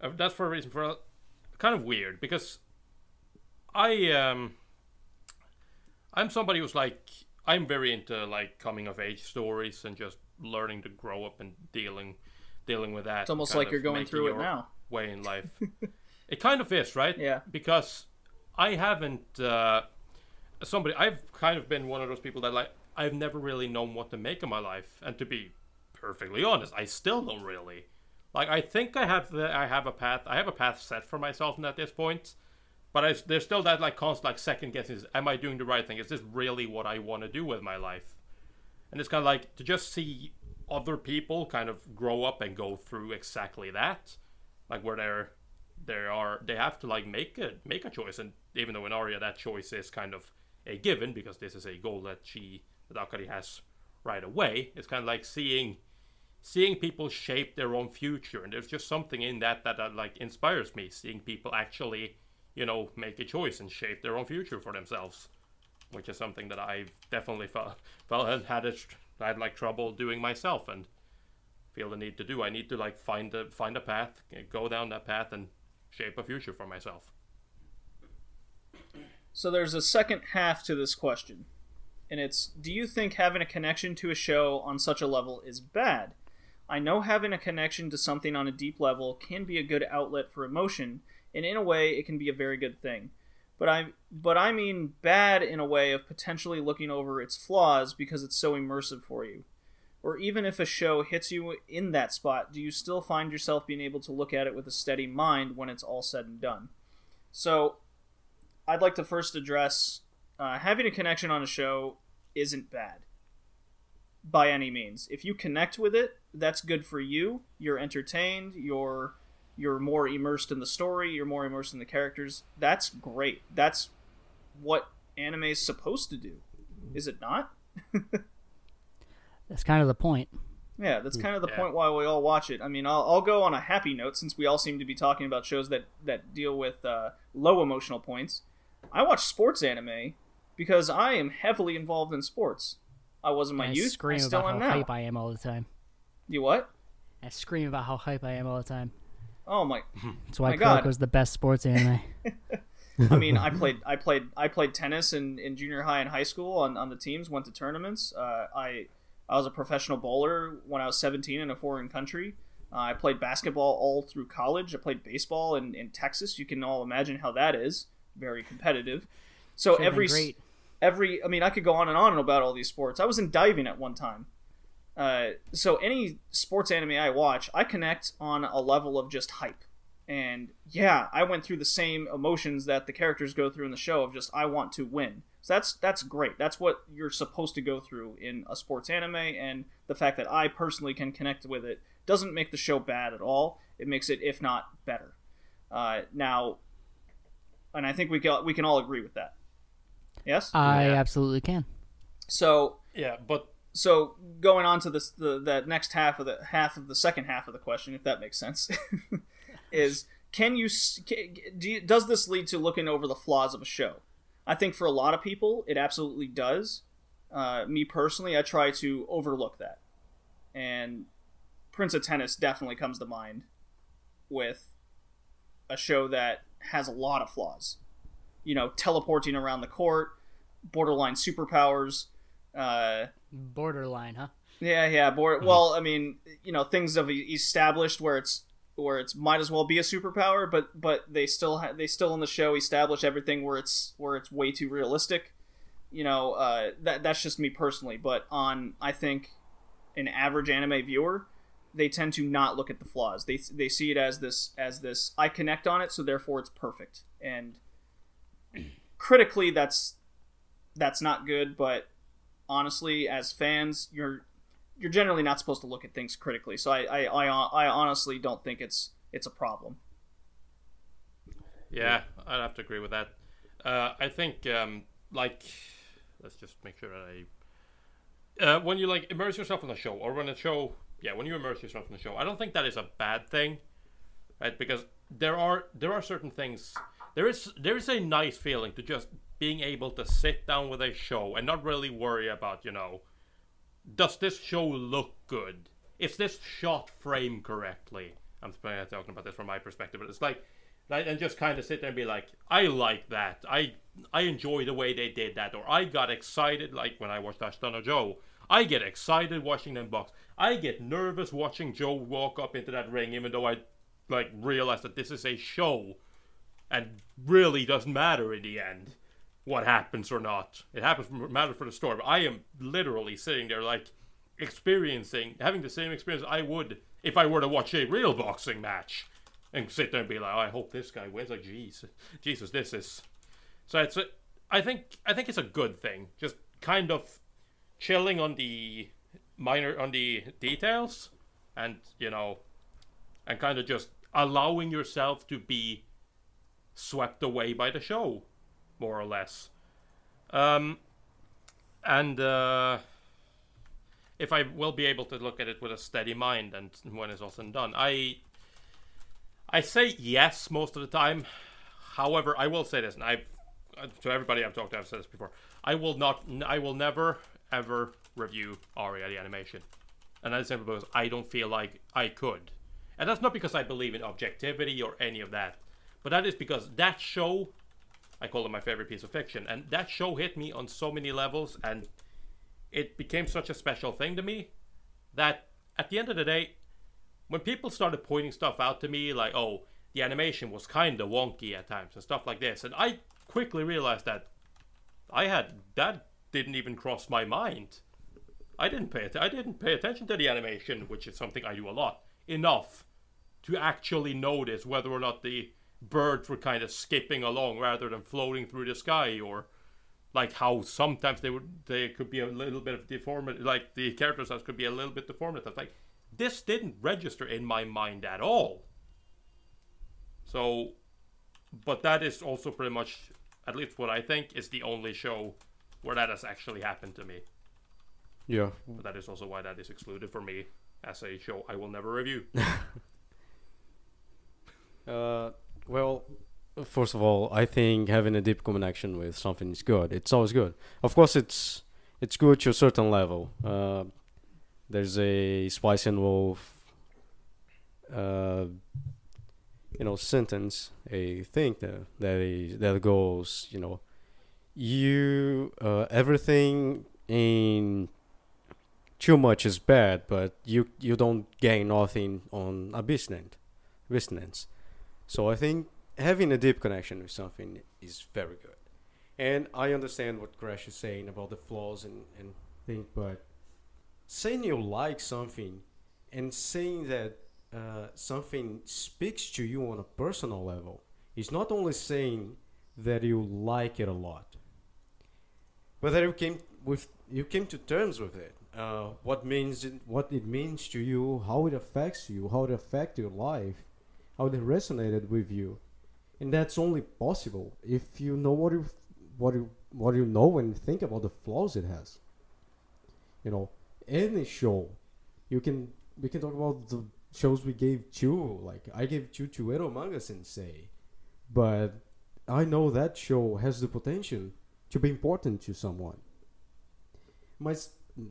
uh, that's for a reason, for a, kind of weird, because I, um, I'm somebody who's like, I'm very into like coming of age stories, and just learning to grow up and dealing, dealing with that. It's almost like you're going through it now. Way in life. It kind of is, right? Yeah. Because I haven't, uh, somebody, I've kind of been one of those people that like, I've never really known what to make of my life, and to be perfectly honest, I still don't really. Like, I think I have the, I have a path, I have a path set for myself at this point, but I, there's still that like constant like second guessing. Am I doing the right thing? Is this really what I want to do with my life? And it's kind of like to just see other people kind of grow up and go through exactly that, like where they're, they are, they have to like make a make a choice, and even though in Aria that choice is kind of a given because this is a goal that she. that Akari has right away. It's kind of like seeing seeing people shape their own future, and there's just something in that that, that like inspires me, seeing people actually, you know, make a choice and shape their own future for themselves, which is something that I've definitely felt felt had a, had like trouble doing myself and feel the need to do. I need to like find a find a path, go down that path and shape a future for myself. So there's a second half to this question. And it's, do you think having a connection to a show on such a level is bad? I know having a connection to something on a deep level can be a good outlet for emotion, and in a way, it can be a very good thing. But I, but I mean bad in a way of potentially looking over its flaws because it's so immersive for you. Or even if a show hits you in that spot, do you still find yourself being able to look at it with a steady mind when it's all said and done? So, I'd like to first address... Uh, having a connection on a show isn't bad by any means. If you connect with it, that's good for you. You're entertained. You're you're more immersed in the story. You're more immersed in the characters. That's great. That's what anime is supposed to do, is it not? That's kind of the point. Yeah, that's kind of the yeah. point why we all watch it. I mean, I'll, I'll go on a happy note since we all seem to be talking about shows that, that deal with uh, low emotional points. I watch sports anime. Because I am heavily involved in sports. I was in my I youth. I scream still about how now. hype I am all the time. You what? I scream about how hype I am all the time. Oh my! That's why Kuroko's the best sports anime. I mean, I played, I played, I played tennis in, in junior high and high school on, on the teams. Went to tournaments. Uh, I I was a professional bowler when I was seventeen in a foreign country. Uh, I played basketball all through college. I played baseball in, in Texas. You can all imagine how that is. Very competitive. So Should've every. Great. Every, I mean, I could go on and on about all these sports. I was in diving at one time. Uh, so any sports anime I watch, I connect on a level of just hype. And yeah, I went through the same emotions that the characters go through in the show of just, I want to win. So that's that's great. That's what you're supposed to go through in a sports anime. And the fact that I personally can connect with it doesn't make the show bad at all. It makes it, if not, better. Uh, now, and I think we can, we can all agree with that. Yes? I yeah. absolutely can. So yeah, but so going on to this the that next half of the half of the second half of the question, if that makes sense, is can you, can, do you does this lead to looking over the flaws of a show? I think for a lot of people, it absolutely does. Uh, me personally, I try to overlook that, and Prince of Tennis definitely comes to mind with a show that has a lot of flaws. You know, teleporting around the court, borderline superpowers. Uh, borderline, huh? Yeah, yeah. Border. Well, I mean, you know, things have established where it's where it's might as well be a superpower, but but they still ha- they still in the show establish everything where it's where it's way too realistic. You know, uh, that that's just me personally, but on I think an average anime viewer, they tend to not look at the flaws. They they see it as this as this. I connect on it, so therefore it's perfect. And critically, that's that's not good. But honestly, as fans, you're you're generally not supposed to look at things critically. So I I, I, I honestly don't think it's it's a problem. Yeah, I'd have to agree with that. Uh, I think um, like let's just make sure that I uh, when you like immerse yourself in a show or when a show. Yeah, when you immerse yourself in the show, I don't think that is a bad thing, right? Because there are there are certain things. There is there is a nice feeling to just being able to sit down with a show and not really worry about, you know, does this show look good? Is this shot framed correctly? I'm talking about this from my perspective, but it's like, right, and just kind of sit there and be like, I like that. I I enjoy the way they did that, or I got excited like when I watched Ashita no Joe. I get excited watching them box. I get nervous watching Joe walk up into that ring, even though I like realize that this is a show and really doesn't matter in the end what happens or not. It happens matter for the story. But I am literally sitting there like experiencing, having the same experience I would if I were to watch a real boxing match and sit there and be like, oh, I hope this guy wins. Like, jeez, Jesus, this is... So it's a, I think I think it's a good thing. Just kind of chilling on the minor on the details and, you know, and kind of just allowing yourself to be swept away by the show, more or less. Um, and uh, if I will be able to look at it with a steady mind and when it's all said and done, I, I say yes most of the time. However, I will say this, and I've, to everybody I've talked to, I've said this before, I will not, I will never... ever review Aria the Animation, and that's simply because I don't feel like I could, and that's not because I believe in objectivity or any of that, but that is because that show, I call it my favorite piece of fiction, and that show hit me on so many levels, and it became such a special thing to me that at the end of the day, when people started pointing stuff out to me like, oh, the animation was kind of wonky at times and stuff like this, and I quickly realized that I had that didn't even cross my mind. I didn't pay att- I didn't pay attention to the animation, which is something I do a lot, enough to actually notice whether or not the birds were kind of skipping along rather than floating through the sky, or like how sometimes they would they could be a little bit of deformity, like the characters could be a little bit deformative. Like, this didn't register in my mind at all. So, but that is also pretty much, at least what I think, is the only show where that has actually happened to me. Yeah. But that is also why that is excluded for me as a show I will never review. uh, well, first of all, I think having a deep connection with something is good. It's always good. Of course, it's it's good to a certain level. Uh, there's a Spice and Wolf, uh, you know, sentence, a thing that that, is, that goes, you know, you uh, everything in too much is bad, but you you don't gain nothing on a business. So I think having a deep connection with something is very good, and I understand what Crash is saying about the flaws and and thing, but saying you like something and saying that uh, something speaks to you on a personal level is not only saying that you like it a lot, but that you came with, you came to terms with it. Uh, what means it, what it means to you, how it affects you, how it affects your life, how it resonated with you, and that's only possible if you know what you what you what do you know when you think about the flaws it has? You know, any show, you can we can talk about the shows we gave Chu. Like I gave Chu Chuero Manga Sensei, but I know that show has the potential to be important to someone. My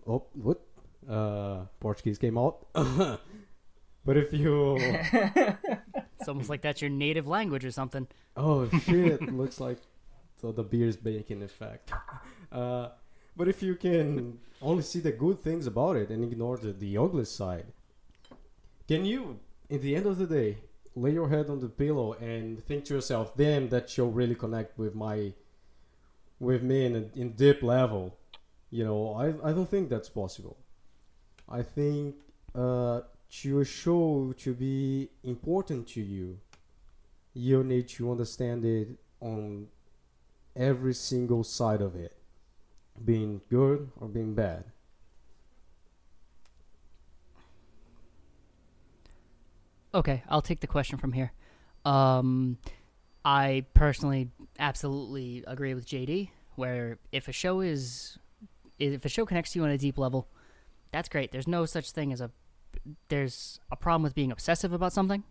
oh what uh, Portuguese came out, but if you. It's almost like that's your native language or something. Oh, shit. Looks like so the beer's baking effect. Uh, but if you can only see the good things about it and ignore the, the ugly side, can you, in the end of the day, lay your head on the pillow and think to yourself, damn, that show really connect with my, with me in, in deep level? You know, I, I don't think that's possible. I think... Uh, your show to be important to you, you need to understand it on every single side of it, being good or being bad. Okay, I'll take the question from here. Um, I personally absolutely agree with J D, where if a show is, if a show connects to you on a deep level, that's great. There's no such thing as a There's a problem with being obsessive about something,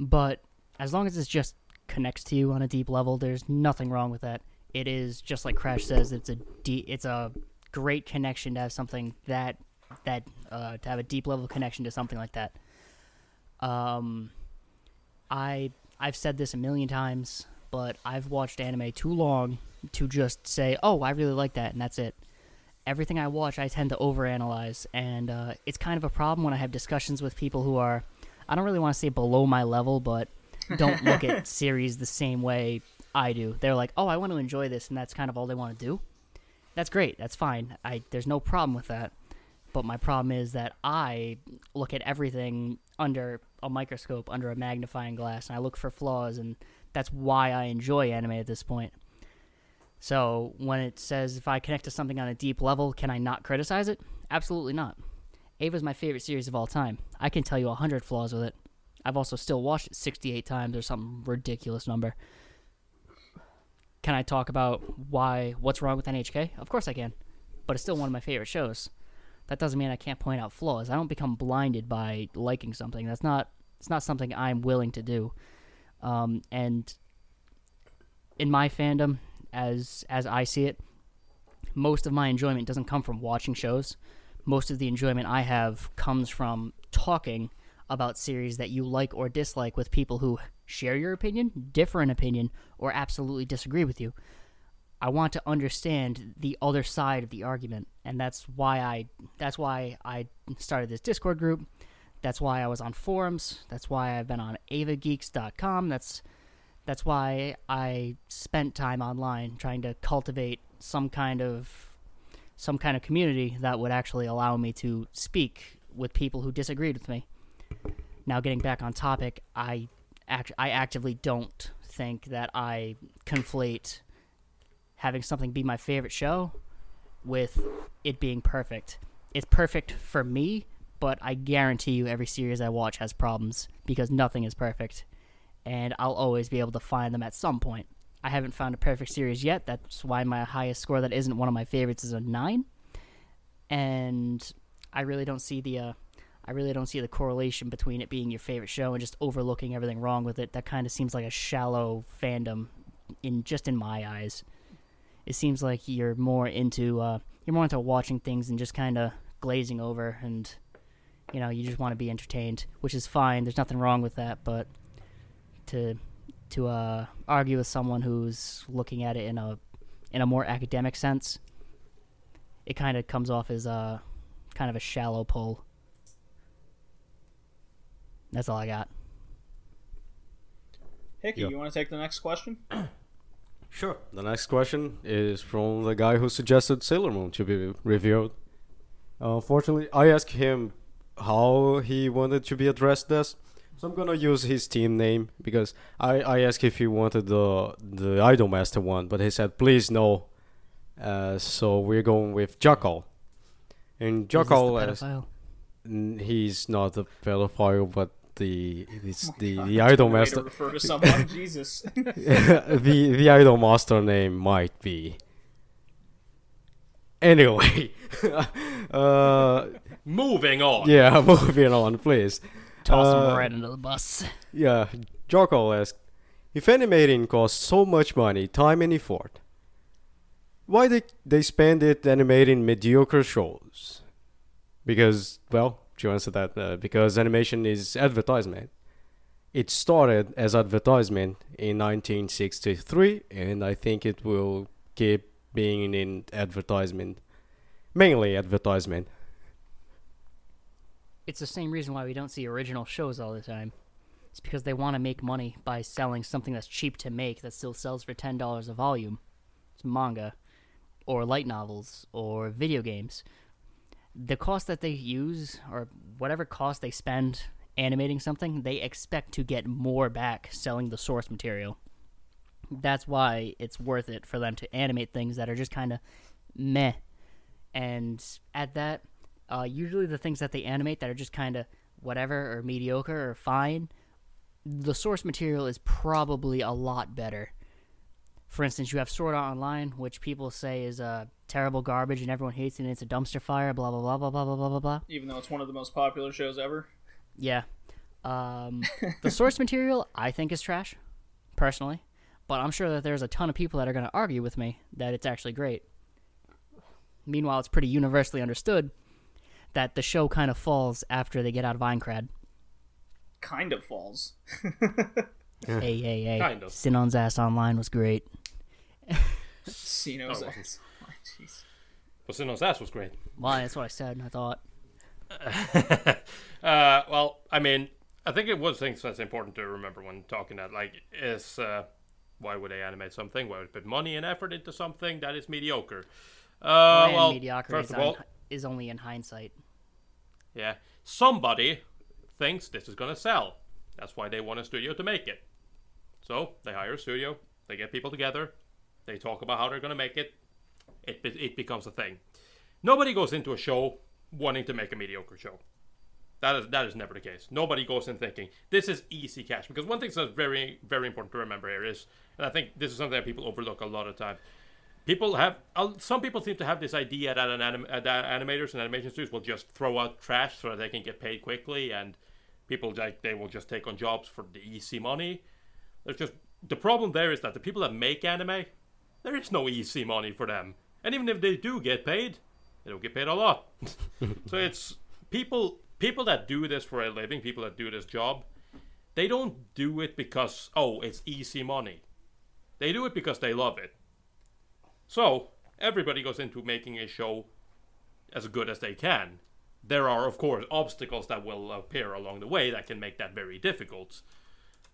but as long as it just connects to you on a deep level, there's nothing wrong with that. It is just like Crash says, it's a de- it's a great connection to have something that that uh, to have a deep level connection to something like that. Um, I I've said this a million times, but I've watched anime too long to just say, oh, I really like that, and that's it. Everything I watch, I tend to overanalyze, and uh, it's kind of a problem when I have discussions with people who are, I don't really want to say below my level, but don't look at series the same way I do. They're like, oh, I want to enjoy this, and that's kind of all they want to do. That's great. That's fine. I There's no problem with that, but my problem is that I look at everything under a microscope, under a magnifying glass, and I look for flaws, and that's why I enjoy anime at this point. So when it says, if I connect to something on a deep level, can I not criticize it? Absolutely not. Ava's my favorite series of all time. I can tell you one hundred flaws with it. I've also still watched it sixty-eight times or some ridiculous number. Can I talk about why, what's wrong with N H K? Of course I can, but it's still one of my favorite shows. That doesn't mean I can't point out flaws. I don't become blinded by liking something. That's not, it's not something I'm willing to do. Um, and in my fandom... As as I see it, most of my enjoyment doesn't come from watching shows. Most of the enjoyment I have comes from talking about series that you like or dislike with people who share your opinion, differ in opinion, or absolutely disagree with you. I want to understand the other side of the argument, and that's why I that's why I started this Discord group. That's why I was on forums. That's why I've been on ava geeks dot com. That's That's why I spent time online trying to cultivate some kind of some kind of community that would actually allow me to speak with people who disagreed with me. Now, getting back on topic, I act, I actively don't think that I conflate having something be my favorite show with it being perfect. It's perfect for me, but I guarantee you every series I watch has problems because nothing is perfect. And I'll always be able to find them at some point. I haven't found a perfect series yet. That's why my highest score that isn't one of my favorites is a nine. And I really don't see the, uh, I really don't see the correlation between it being your favorite show and just overlooking everything wrong with it. That kind of seems like a shallow fandom, in just in my eyes. It seems like you're more into, uh, you're more into watching things and just kind of glazing over, and you know, you just want to be entertained, which is fine. There's nothing wrong with that, but. to to uh, argue with someone who's looking at it in a in a more academic sense, it kind of comes off as a kind of a shallow pull. That's all I got. Hickey, yeah. You want to take the next question? Sure. The next question is from the guy who suggested Sailor Moon to be reviewed. Unfortunately, uh, I asked him how he wanted to be addressed this. So I'm gonna use his team name because I, I asked if he wanted the the Idolmaster one, but he said please no. Uh, so we're going with Jackal. And Jackal is he's not a pedophile, but the it's oh the, God, the Idolmaster. To refer to someone, Jesus. the the Idolmaster name might be. Anyway. uh, moving on. Yeah, moving on, please. Toss uh, him right under the bus. Yeah, Jocko asked, if animating costs so much money, time and effort, why did they spend it animating mediocre shows? Because, well, to answer that, uh, because animation is advertisement. It started as advertisement in nineteen sixty-three, and I think it will keep being in advertisement, mainly advertisement. It's the same reason why we don't see original shows all the time. It's because they want to make money by selling something that's cheap to make that still sells for ten dollars a volume. It's manga, or light novels, or video games. The cost that they use, or whatever cost they spend animating something, they expect to get more back selling the source material. That's why it's worth it for them to animate things that are just kind of meh. And at that, uh, usually the things that they animate that are just kind of whatever or mediocre or fine, the source material is probably a lot better. For instance, you have Sword Art Online, which people say is uh, terrible garbage and everyone hates it and it's a dumpster fire, blah, blah, blah, blah, blah, blah, blah, blah. Even though it's one of the most popular shows ever? Yeah. Um, the source material, I think, is trash, personally. But I'm sure that there's a ton of people that are going to argue with me that it's actually great. Meanwhile, it's pretty universally understood that the show kind of falls after they get out of Aincrad. Kind of falls. yeah. Hey, hey, hey. Kind of. Sinon's Ass Online was great. Sinon's oh, Ass Online, oh, jeez. Well, Sinon's Ass was great. Well, that's what I said, I thought. uh, well, I mean, I think it was things that's important to remember when talking that, like, is... Uh, why would they animate something? Why would they put money and effort into something that is mediocre? Uh, well, mediocrity first of all, on, is only in hindsight. Yeah. Somebody thinks this is going to sell. That's why they want a studio to make it. So they hire a studio. They get people together. They talk about how they're going to make it. It it becomes a thing. Nobody goes into a show wanting to make a mediocre show. That is that is never the case. Nobody goes in thinking, this is easy cash. Because one thing that's very, very important to remember here is, and I think this is something that people overlook a lot of times, people have, some people seem to have this idea that, an anim, that animators and animation studios will just throw out trash so that they can get paid quickly, and people, like, they will just take on jobs for the easy money. There's just, the problem there is that the people that make anime, there is no easy money for them. And even if they do get paid, they don't get paid a lot. So it's, people... People that do this for a living, people that do this job, they don't do it because, oh, it's easy money. They do it because they love it. So, everybody goes into making a show as good as they can. There are, of course, obstacles that will appear along the way that can make that very difficult.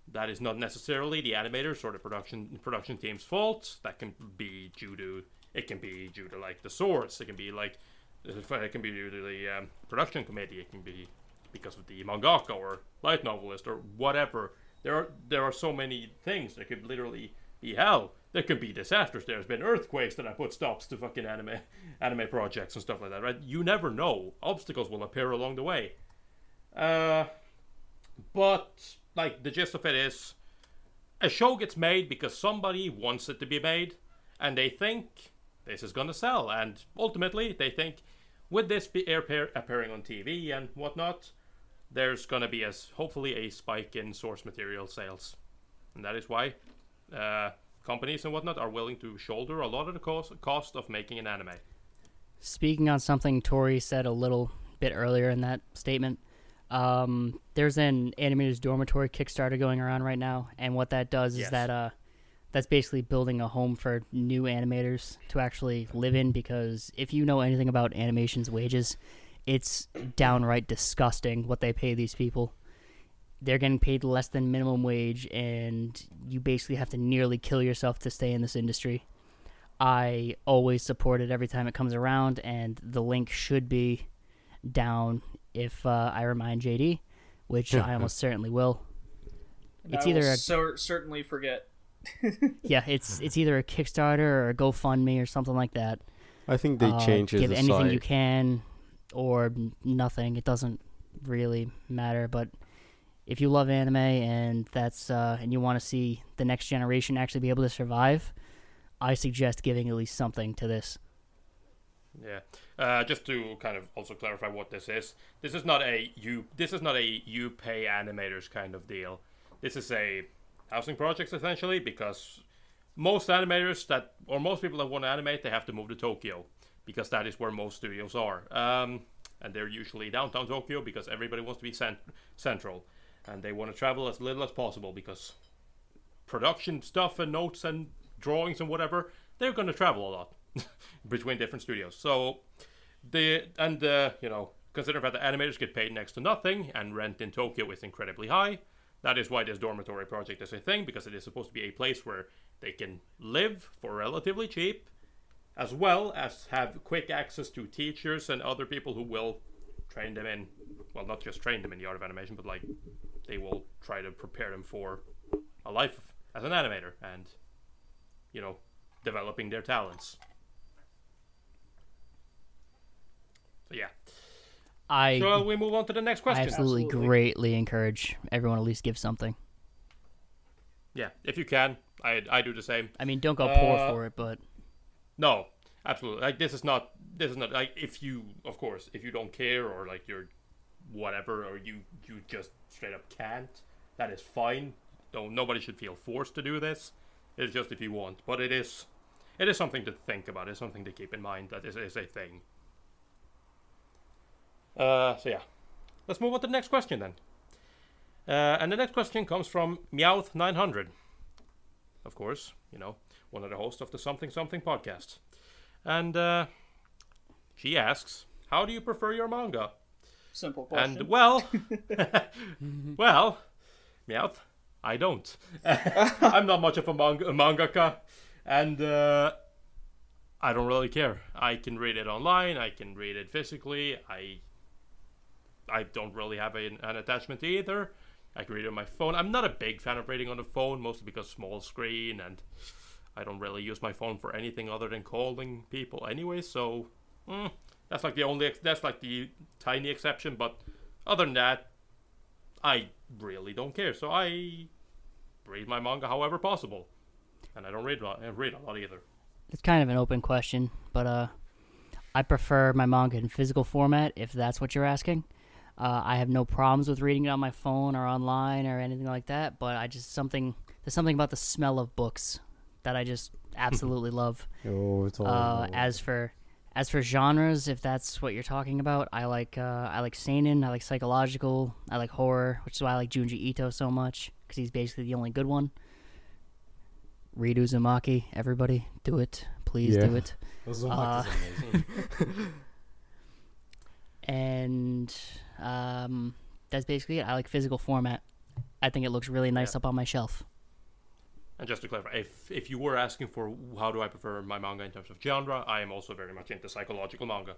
That is not necessarily the animators or the production production team's fault. That can be due to, it can be due to, like, the source. It can be, like... It can be due to the um, production committee. It can be because of the mangaka or light novelist or whatever. There are there are so many things that could literally be hell. There could be disasters. There's been earthquakes that have put stops to fucking anime anime projects and stuff like that. Right? You never know. Obstacles will appear along the way. Uh, but like the gist of it is, a show gets made because somebody wants it to be made, and they think this is gonna sell, and ultimately they think with this be air- appearing on T V and whatnot, there's gonna be as hopefully a spike in source material sales, and that is why uh, companies and whatnot are willing to shoulder a lot of the cost cost of making an anime. Speaking on something Tori said a little bit earlier in that statement, um, there's an Animators Dormitory Kickstarter going around right now, and what that does yes. is that uh. That's basically building a home for new animators to actually live in, because if you know anything about animation's wages, it's downright disgusting what they pay these people. They're getting paid less than minimum wage, and you basically have to nearly kill yourself to stay in this industry. I always support it every time it comes around, and the link should be down if uh, I remind J D, which I almost certainly will. And it's I will either a... so certainly forget. Yeah, it's it's either a Kickstarter or a GoFundMe or something like that. I think they uh, change it. Give anything site. You can or nothing. It doesn't really matter. But if you love anime and that's uh, and you want to see the next generation actually be able to survive, I suggest giving at least something to this. Yeah. Uh, just to kind of also clarify what this is. This is not a you. This is not a you pay animators kind of deal. This is a housing project essentially, because most animators that, or most people that want to animate, they have to move to Tokyo because that is where most studios are. Um, and they're usually downtown Tokyo because everybody wants to be cent- central, and they want to travel as little as possible because production stuff and notes and drawings and whatever, they're going to travel a lot between different studios. So the and uh, you know, considering that the animators get paid next to nothing and rent in Tokyo is incredibly high, that is why this dormitory project is a thing, because it is supposed to be a place where they can live for relatively cheap, as well as have quick access to teachers and other people who will train them in, well, not just train them in the art of animation, but like they will try to prepare them for a life as an animator and, you know, developing their talents. So yeah. I Shall we move on to the next question? I absolutely, absolutely greatly encourage everyone at least give something. Yeah, if you can. I I do the same. I mean, don't go uh, poor for it, but no, absolutely. Like this is not this is not like if you of course if you don't care or like you're whatever or you, you just straight up can't, that is fine. Don't nobody should feel forced to do this. It's just if you want, but it is it is something to think about. It's something to keep in mind that is is a thing. Uh, so yeah, let's move on to the next question then. Uh, and the next question comes from Meowth nine hundred. Of course, you know, one of the hosts of the Something Something Podcast. And uh, she asks, how do you prefer your manga? Simple question. And well, well, Meowth, I don't. I'm not much of a, manga, a mangaka, and uh, I don't really care. I can read it online, I can read it physically, I I don't really have a, an attachment to either. I can read it on my phone. I'm not a big fan of reading on the phone, mostly because small screen, and I don't really use my phone for anything other than calling people anyway, so mm, that's like the only, ex- that's like the tiny exception, but other than that, I really don't care. So I read my manga however possible, and I don't read, I read a lot either. It's kind of an open question, but uh, I prefer my manga in physical format, if that's what you're asking. Uh, I have no problems with reading it on my phone or online or anything like that, but I just something there's something about the smell of books that I just absolutely love. Oh, it's all uh, as for as for genres, if that's what you're talking about, I like uh, I like seinen, I like psychological, I like horror, which is why I like Junji Ito so much because he's basically the only good one. Read Uzumaki, everybody, do it, please yeah. do it. Uzumaki's uh, amazing. And um, that's basically it. I like physical format. I think it looks really nice yeah. up on my shelf. And just to clarify, if if you were asking for how do I prefer my manga in terms of genre, I am also very much into psychological manga,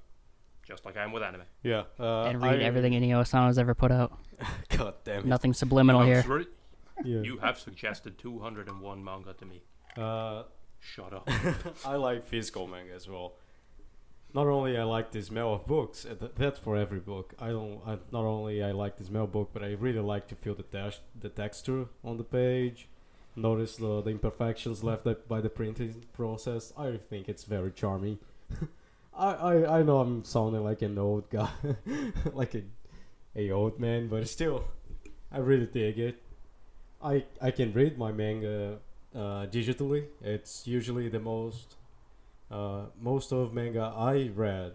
just like I am with anime. Yeah. Uh, and read I, everything Inio Asano has ever put out. God damn it. Nothing subliminal here. Re- yeah. You have suggested two hundred one manga to me. Uh, Shut up. I like physical manga as well. Not only I like the smell of books, that's for every book. I don't. I, not only I like the smell book, but I really like to feel the te- the texture on the page, notice the, the imperfections left by the printing process. I think it's very charming. I, I, I know I'm sounding like an old guy, like a, a old man, but still, I really dig it. I I can read my manga uh, digitally. It's usually the most. Uh, most of manga I read,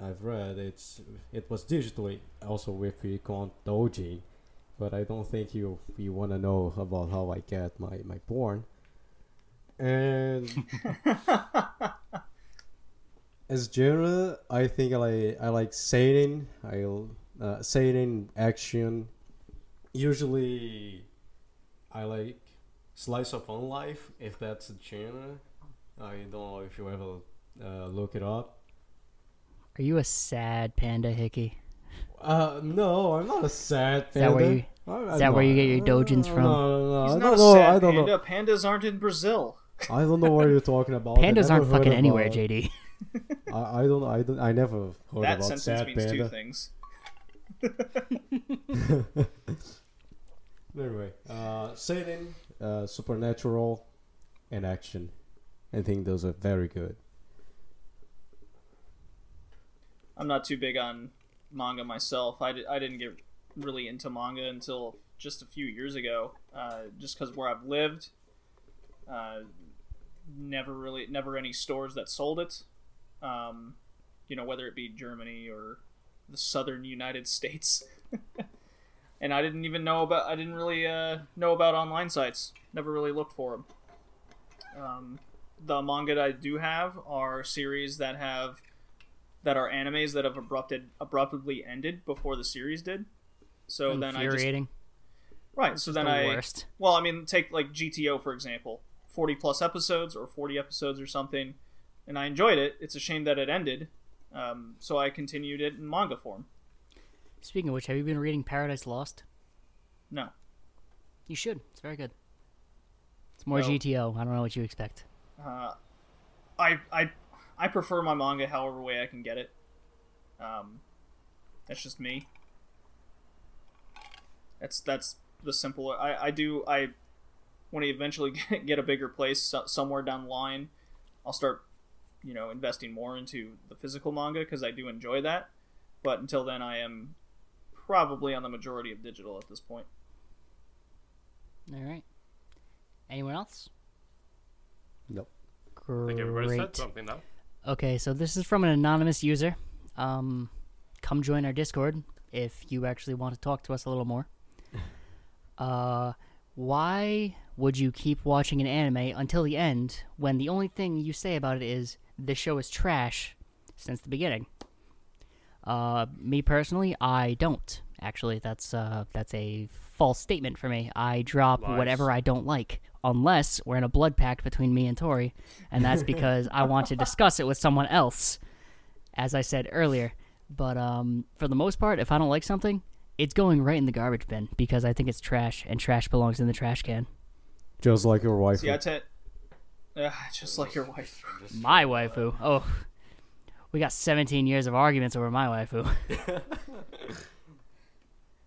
I've read, it's it was digitally, also with the count doujin, but I don't think you you want to know about how I get my, my porn. And as genre, I think I like, I like seinen, I uh, seinen action. Usually, I like slice of own life if that's a genre. I don't know if you ever uh, look it up. Are you a sad panda, Hickey? Uh, no, I'm not a sad panda. Is that where you, I, is that where you get your doujins from? No, no, no. He's I not a know, sad panda. Know. Pandas aren't in Brazil. I don't know what you're talking about. Pandas aren't fucking anywhere, about, J D. I, I don't know. I, don't, I never heard that about sad panda. That sentence means two things. Anyway, uh, Satan, uh, supernatural, and action. I think those are very good. I'm not too big on manga myself. I, di- I didn't get really into manga until just a few years ago, uh, just because where I've lived, uh, never really, never any stores that sold it. Um, you know, whether it be Germany or the southern United States. And I didn't even know about, I didn't really uh, know about online sites. Never really looked for them. Um, the manga that I do have are series that have, that are animes that have abrupted, abruptly ended before the series did. So then I just... Right, so then the I... Worst. Well, I mean, take like G T O, for example. forty plus episodes or forty episodes or something. And I enjoyed it. It's a shame that it ended. Um, so I continued it in manga form. Speaking of which, have you been reading Paradise Lost? No. You should. It's very good. It's more no. G T O. I don't know what you expect. Uh, I I I prefer my manga however way I can get it. Um, that's just me. That's that's the simpler. I, I do I when I eventually get, get a bigger place so, somewhere down the line, I'll start, you know, investing more into the physical manga because I do enjoy that. But until then, I am probably on the majority of digital at this point. All right. Anyone else? Nope. Great. I think everybody said something now. Okay, so this is from an anonymous user. Um, come join our Discord if you actually want to talk to us a little more. uh, why would you keep watching an anime until the end when the only thing you say about it is this show is trash since the beginning? Uh, me personally, I don't. Actually, that's uh, that's a false statement for me. I drop Lies. whatever I don't like, unless we're in a blood pact between me and Tori, and that's because I want to discuss it with someone else, as I said earlier. But um, for the most part, if I don't like something, it's going right in the garbage bin, because I think it's trash, and trash belongs in the trash can. Just like your waifu. See, I t- uh, just like your waifu. My waifu. Oh. We got seventeen years of arguments over my waifu.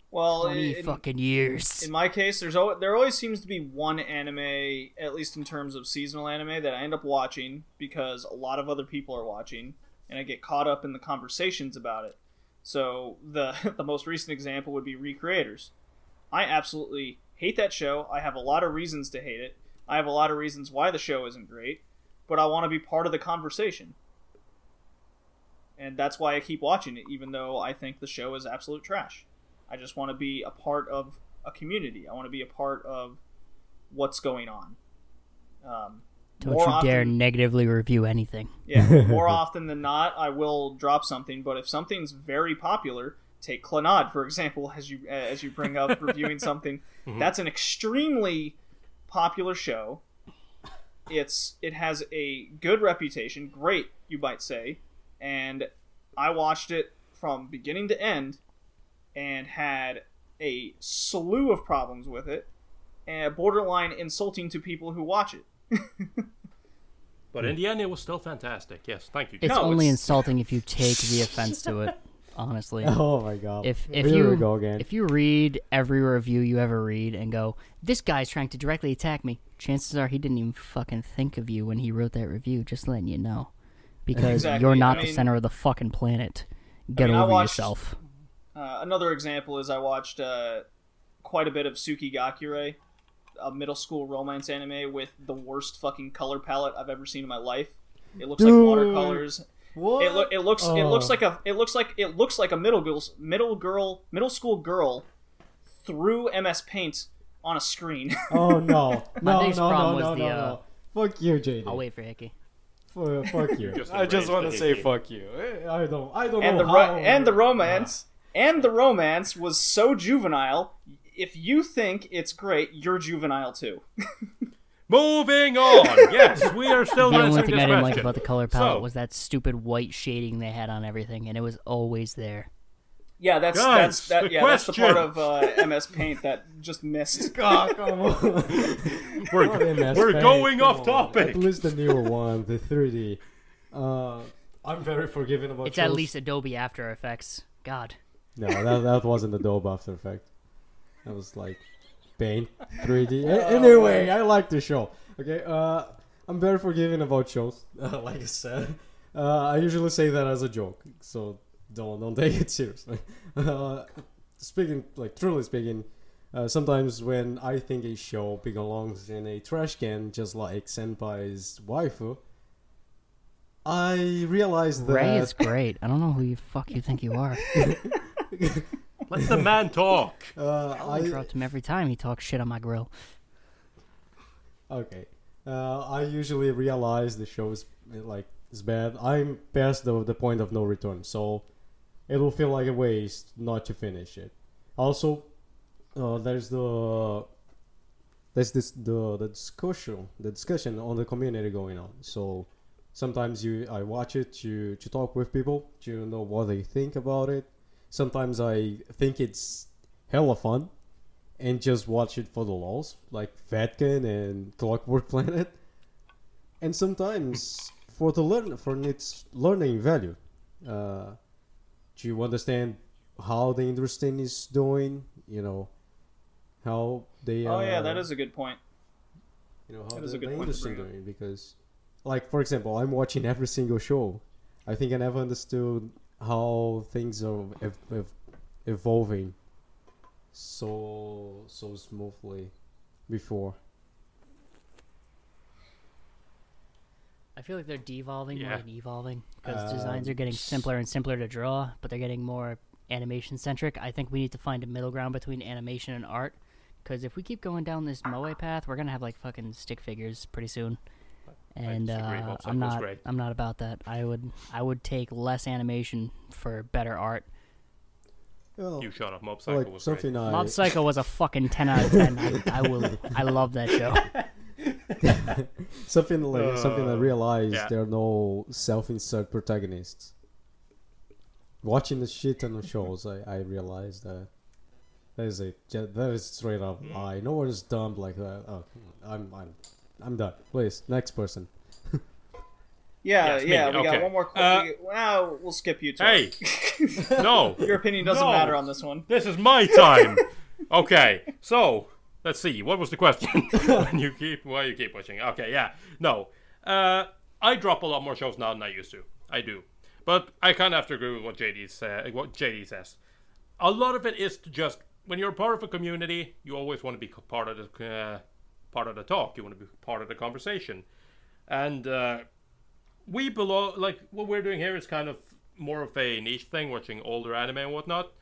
well, twenty in, fucking years. In my case, there's always, there always seems to be one anime, at least in terms of seasonal anime, that I end up watching because a lot of other people are watching, and I get caught up in the conversations about it. So the the most recent example would be Recreators. I absolutely hate that show. I have a lot of reasons to hate it. I have a lot of reasons why the show isn't great, but I want to be part of the conversation. And that's why I keep watching it, even though I think the show is absolute trash. I just want to be a part of a community. I want to be a part of what's going on. Um, Don't you often, dare negatively review anything. Yeah, more often than not, I will drop something. But if something's very popular, take Clannad, for example, as you as you bring up reviewing something. Mm-hmm. That's an extremely popular show. It's It has a good reputation. Great, you might say. And I watched it from beginning to end and had a slew of problems with it, and borderline insulting to people who watch it. But in the end, it was still fantastic. Yes, thank you. It's no, only it's... insulting if you take the offense to it, honestly. Oh, my God. If, if, Here you, we go again. If you read every review you ever read and go, this guy's trying to directly attack me, chances are he didn't even fucking think of you when he wrote that review, just letting you know. Because exactly. you're not I mean, the center of the fucking planet. Get I mean, over I watched, yourself. Uh, another example is I watched uh, quite a bit of Tsuki Gakure, a middle school romance anime with the worst fucking color palette I've ever seen in my life. It looks Dude. like watercolors. What? It, lo- it looks. Oh. It looks like a. It looks like it looks like a middle girl, middle girl, middle school girl threw M S Paint on a screen. Oh no! No! My biggest no! Problem no! Was no! The, no! Uh, Fuck you, J D. I'll wait for Hickey. For, fuck you! Just I just want to say game. fuck you. I don't. I don't and know. The ro- how and the romance, nah. and the romance was so juvenile. If you think it's great, you're juvenile too. Moving on. Yes, we are still. The only thing I didn't like about the color palette so, was that stupid white shading they had on everything, and it was always there. Yeah, that's Guys, that's that. The yeah, question. That's the part of uh, M S Paint that just missed. God, come on. we're we're Paint, going off on. topic. At least the newer one, the three D. Uh, I'm very forgiving about. It's shows. At least Adobe After Effects. God. No, that that wasn't Adobe After Effects. That was like Paint three D. A- anyway, I like the show. Okay, uh, I'm very forgiving about shows. Uh, like I said, uh, I usually say that as a joke. So. don't don't take it seriously. Uh, speaking, like truly speaking, uh, sometimes when I think a show belongs in a trash can, just like Senpai's waifu, I realized that Ray is great. I don't know who you fuck you think you are. Let the man talk. Uh, I interrupt him every time he talks shit on my grill. Okay, uh, I usually realize the show is like is bad. I'm past the the point of no return, so it will feel like a waste not to finish it. Also, uh, there's the there's this the the discussion the discussion on the community going on. So. Sometimes you, I watch it to, to talk with people, to know what they think about it. Sometimes I think it's hella fun and just watch it for the lols, like Vatkin and Clockwork Planet. And sometimes for the learn for its learning value, uh, to understand how the industry is doing, you know, how they oh, are... Oh yeah, that is a good point. You know, how the, the industry is doing, because... Like, for example, I'm watching every single show. I think I never understood how things are ev- ev- evolving so so smoothly before. I feel like they're devolving yeah. more than evolving, because um, designs are getting simpler and simpler to draw, but they're getting more animation-centric. I think we need to find a middle ground between animation and art, because if we keep going down this moe path, we're going to have, like, fucking stick figures pretty soon. And uh, I'm not. I'm not about that. I would. I would take less animation for better art. Well, you shut up. Mob Psycho like was great. I... Mob Psycho was a fucking ten out of ten. I, I will. I love that show. something like uh, something I realized yeah. there are no self-insert protagonists. Watching the shit ton of shows, I, I realized that that is a that is straight up. Mm. I no one's dumb like that. Oh, I'm. I'm I'm done. Please, next person. yeah, yes, yeah, me. we okay. got one more quick. Uh, well, we'll skip you, too. Hey! No! Your opinion doesn't no. matter on this one. This is my time! Okay, so, let's see. What was the question? When you keep, well, you keep pushing. Okay, yeah. No. Uh, I drop a lot more shows now than I used to. I do. But I kind of have to agree with what J D, say, what J D says. A lot of it is to just, when you're part of a community, you always want to be part of the uh, part of the talk. You want to be part of the conversation, and uh we below like what we're doing here is kind of more of a niche thing, watching older anime and whatnot.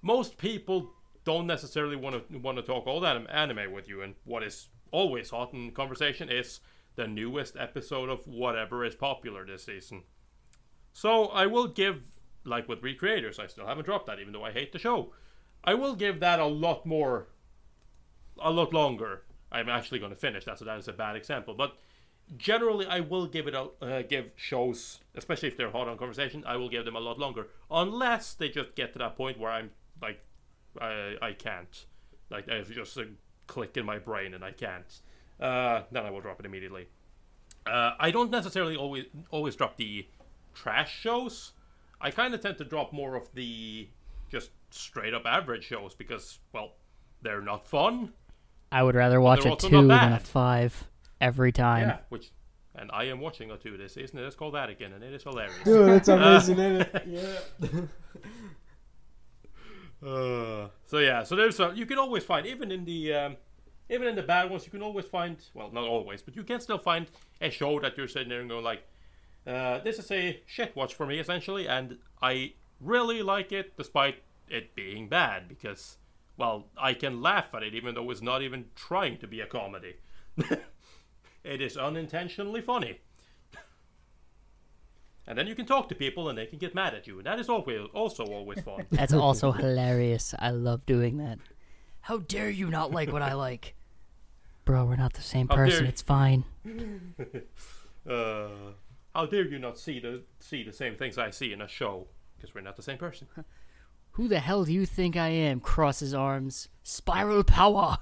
Most people don't necessarily want to want to talk old anim- anime with you, and what is always hot in conversation is the newest episode of whatever is popular this season. So I will give, like with Recreators, I still haven't dropped that even though I hate the show. I will give that a lot more a lot longer. I'm actually going to finish that, so that is a bad example. But generally, I will give it a, uh, give shows, especially if they're hot on conversation, I will give them a lot longer. Unless they just get to that point where I'm like, I, I can't. Like, I just a click in my brain and I can't. Uh, then I will drop it immediately. Uh, I don't necessarily always always drop the trash shows. I kind of tend to drop more of the just straight up average shows because, well, they're not fun. I would rather watch a two than a five every time. Yeah, which, and I am watching a two this season. It's called that again, and it is hilarious. Dude, it's amazing, uh, isn't it? Yeah. uh, so yeah, so there's a, you can always find, even in the um, even in the bad ones, you can always find. Well, not always, but you can still find a show that you're sitting there and going like, uh, "This is a shit watch for me," essentially, and I really like it despite it being bad because. Well, I can laugh at it even though it's not even trying to be a comedy. It is unintentionally funny. And then you can talk to people and they can get mad at you. And that is always, also always fun. That's also hilarious. I love doing that. How dare you not like what I like? Bro, we're not the same person. It's fine. uh, how dare you not see the see the same things I see in a show? Because we're not the same person. Who the hell do you think I am? Crosses arms. Spiral power.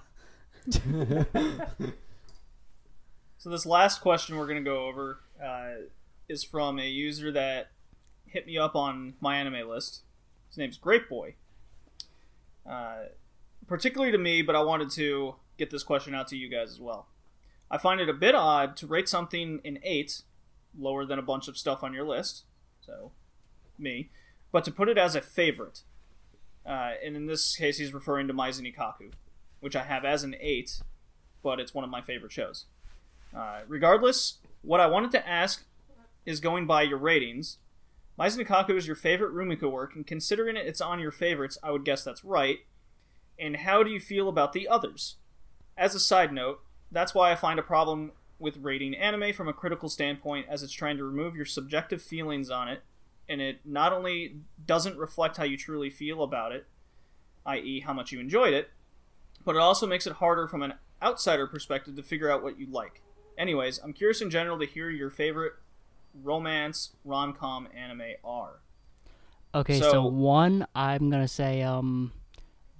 So this last question we're going to go over uh, is from a user that hit me up on my anime list. His name's Great Boy. Uh, particularly to me, but I wanted to get this question out to you guys as well. I find it a bit odd to rate something an eight, lower than a bunch of stuff on your list. So, me. but to put it as a favorite. Uh, and in this case, he's referring to Maizune Kaku, which I have as an eight, but it's one of my favorite shows. Uh, regardless, what I wanted to ask is going by your ratings. Maizune Kaku is your favorite Rumiko work, and considering it's on your favorites, I would guess that's right. And how do you feel about the others? As a side note, that's why I find a problem with rating anime from a critical standpoint, as it's trying to remove your subjective feelings on it, and it not only doesn't reflect how you truly feel about it, that is how much you enjoyed it, but it also makes it harder from an outsider perspective to figure out what you like. Anyways, I'm curious in general to hear your favorite romance, rom-com, anime are. Okay, so, so one, I'm going to say um,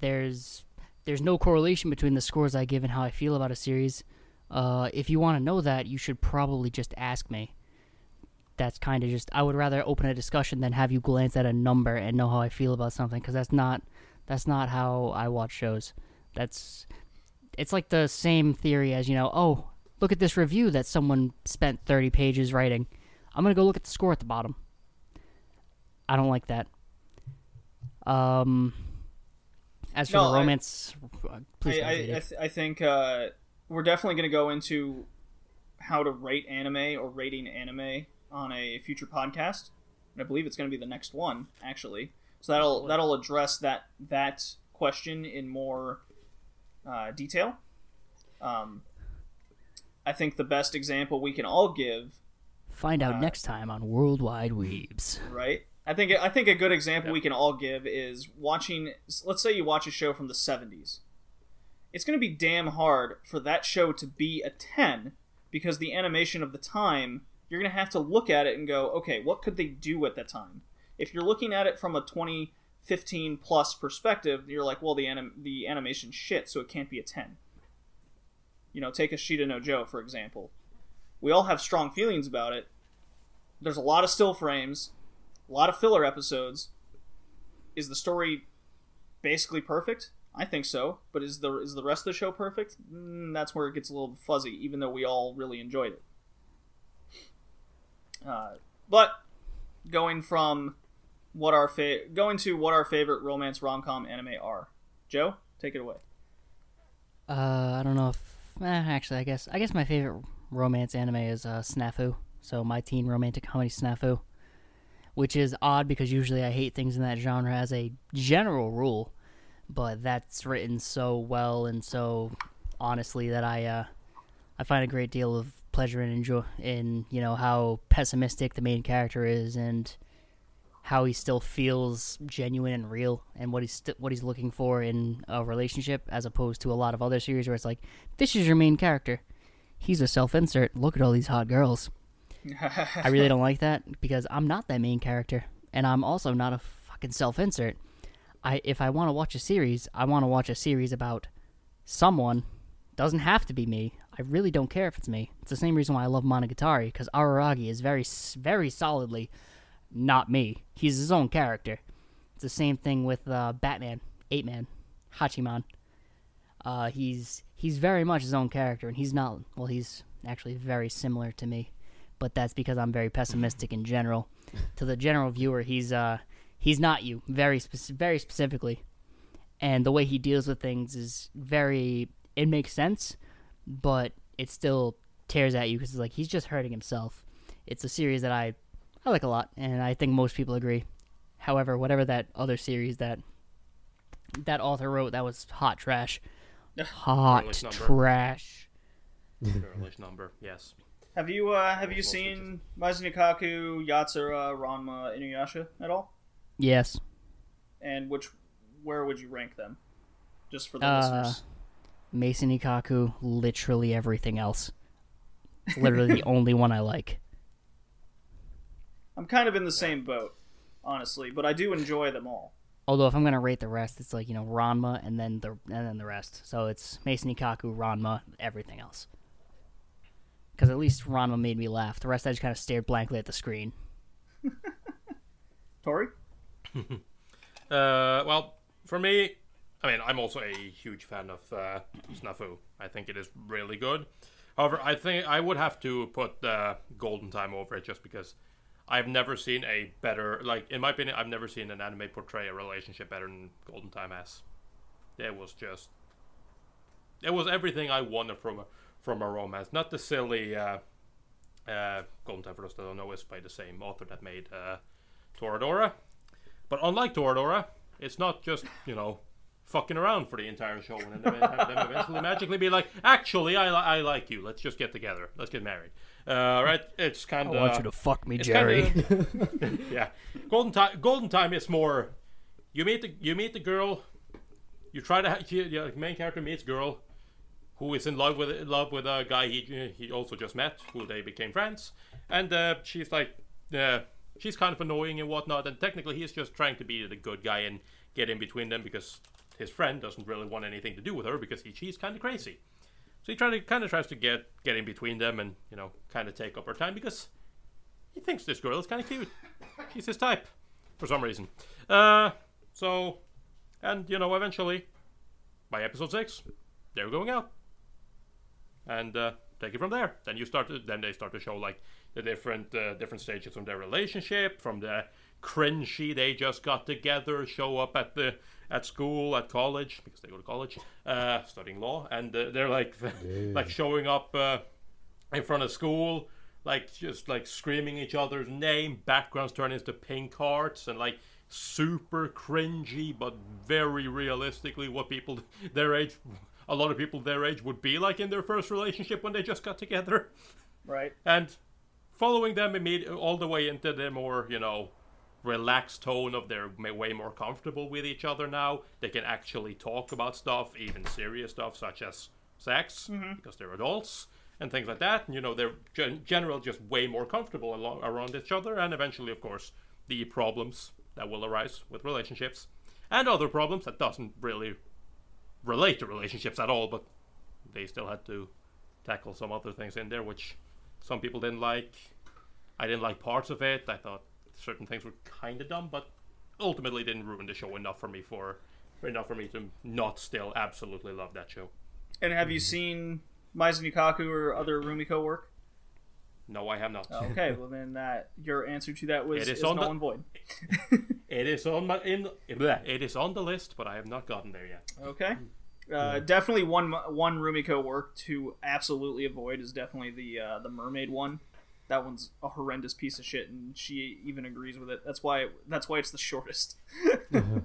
there's there's no correlation between the scores I give and how I feel about a series. Uh, if you want to know that, you should probably just ask me. That's kind of just, I would rather open a discussion than have you glance at a number and know how I feel about something, because that's not, that's not how I watch shows. That's, it's like the same theory as, you know, oh, look at this review that someone spent thirty pages writing. I'm going to go look at the score at the bottom. I don't like that. Um, as for no, the romance, I, please. I, I, I, th- I think uh, we're definitely going to go into how to rate anime or rating anime on a future podcast, and I believe it's going to be the next one, actually. So that'll that'll address that that question in more uh, detail. Um, I think the best example we can all give. Find out uh, next time on Worldwide Weebs. Right. I think I think a good example yep. we can all give is watching. Let's say you watch a show from the seventies. It's going to be damn hard for that show to be a ten because the animation of the time. You're going to have to look at it and go, okay, what could they do at that time? If you're looking at it from a twenty fifteen plus perspective, you're like, well, the anim- the animation shit, so it can't be a ten. You know, take Ashita no Joe, for example. We all have strong feelings about it. There's a lot of still frames, a lot of filler episodes. Is the story basically perfect? I think so. But is the is the rest of the show perfect? Mm, that's where it gets a little fuzzy, even though we all really enjoyed it. Uh, but going from what our fa- going to what our favorite romance rom-com anime are. Joe, take it away. Uh, I don't know if eh, actually I guess I guess my favorite romance anime is uh, Snafu. So My Teen Romantic Comedy Snafu, which is odd because usually I hate things in that genre as a general rule, but that's written so well and so honestly that I uh, I find a great deal of pleasure and enjoy in, you know, how pessimistic the main character is and how he still feels genuine and real and what he's st- what he's looking for in a relationship, as opposed to a lot of other series where it's like, this is your main character, he's a self-insert, look at all these hot girls. I really don't like that because I'm not that main character, and I'm also not a fucking self-insert. I if I want to watch a series, I want to watch a series about someone. Doesn't have to be me. I really don't care if it's me. It's the same reason why I love Monogatari, because Araragi is very, very solidly not me. He's his own character. It's the same thing with uh, Batman, Ape-Man, Hachiman. Uh, he's he's very much his own character, and he's not... Well, he's actually very similar to me, but that's because I'm very pessimistic in general. To the general viewer, he's uh, he's not you, very spe- very specifically. And the way he deals with things is very... It makes sense, but it still tears at you because it's like he's just hurting himself. It's a series that I, I like a lot, and I think most people agree. However, whatever that other series that that author wrote, that was hot trash. Hot trash. Girlish number, yes. Have you uh, have you seen Maizune Kaku, Yatsura, Ranma, Inuyasha at all? Yes. And which, where would you rank them? Just for the uh, listeners. Maizune Kaku, literally everything else. It's literally the only one I like. I'm kind of in the same boat, honestly, but I do enjoy them all. Although if I'm gonna rate the rest, it's like, you know, Ranma and then the and then the rest. So it's Maizune Kaku, Ranma, everything else. Because at least Ranma made me laugh. The rest I just kind of stared blankly at the screen. Tori? uh, well, for me. I mean, I'm also a huge fan of uh, Snafu. I think it is really good. However, I think I would have to put uh, Golden Time over it just because I've never seen a better, like, in my opinion, I've never seen an anime portray a relationship better than Golden Time has. It was just, it was everything I wanted from a, from a romance. Not the silly, uh, uh, Golden Time, for those that don't know, is by the same author that made uh, Toradora. But unlike Toradora, it's not just, you know, fucking around for the entire show and then have them eventually magically be like, actually, I, li- I like you. Let's just get together. Let's get married. Uh, right? It's kind of... I want you to fuck me, Jerry. Kinda, yeah. Golden Time Golden Time is more... You meet the you meet the girl, you try to... She, the main character meets girl who is in love with in love with a guy he he also just met, who they became friends. And uh, she's like... Uh, she's kind of annoying and whatnot, and technically he's just trying to be the good guy and get in between them because his friend doesn't really want anything to do with her because he, she's kind of crazy. So he try to, kind of tries to get, get in between them and, you know, kind of take up her time because he thinks this girl is kind of cute. She's his type for some reason. Uh, so, and, you know, eventually, by episode six, they're going out. And uh, take it from there. Then you start to, then they start to show, like, the different uh, different stages from their relationship, from the cringy they just got together, show up at the at school, at college, because they go to college, uh, studying law, and uh, they're like yeah. like showing up uh, in front of school, like just like screaming each other's name, backgrounds turn into pink hearts, and like super cringy, but very realistically what people their age, a lot of people their age would be like in their first relationship when they just got together, right? And following them immediately all the way into the more, you know, relaxed tone of they're way more comfortable with each other now. They can actually talk about stuff, even serious stuff such as sex, mm-hmm. because they're adults and things like that. And, you know, they're gen- general just way more comfortable along- around each other. And eventually, of course, the problems that will arise with relationships and other problems that doesn't really relate to relationships at all, but they still had to tackle some other things in there, which... Some people didn't like. I didn't like parts of it. I thought certain things were kind of dumb, but ultimately didn't ruin the show enough for me for enough for me to not still absolutely love that show. And have you seen Maisen Yukaku or other Rumiko work? No, I have not. Oh, okay, well then that your answer to that was it is, is on null the, and void. It is on my in it is on the list, but I have not gotten there yet. Okay. Uh, definitely one one Rumiko work to absolutely avoid is definitely the uh, the mermaid one. That one's a horrendous piece of shit, and she even agrees with it. That's why that's why it's the shortest. Mm-hmm.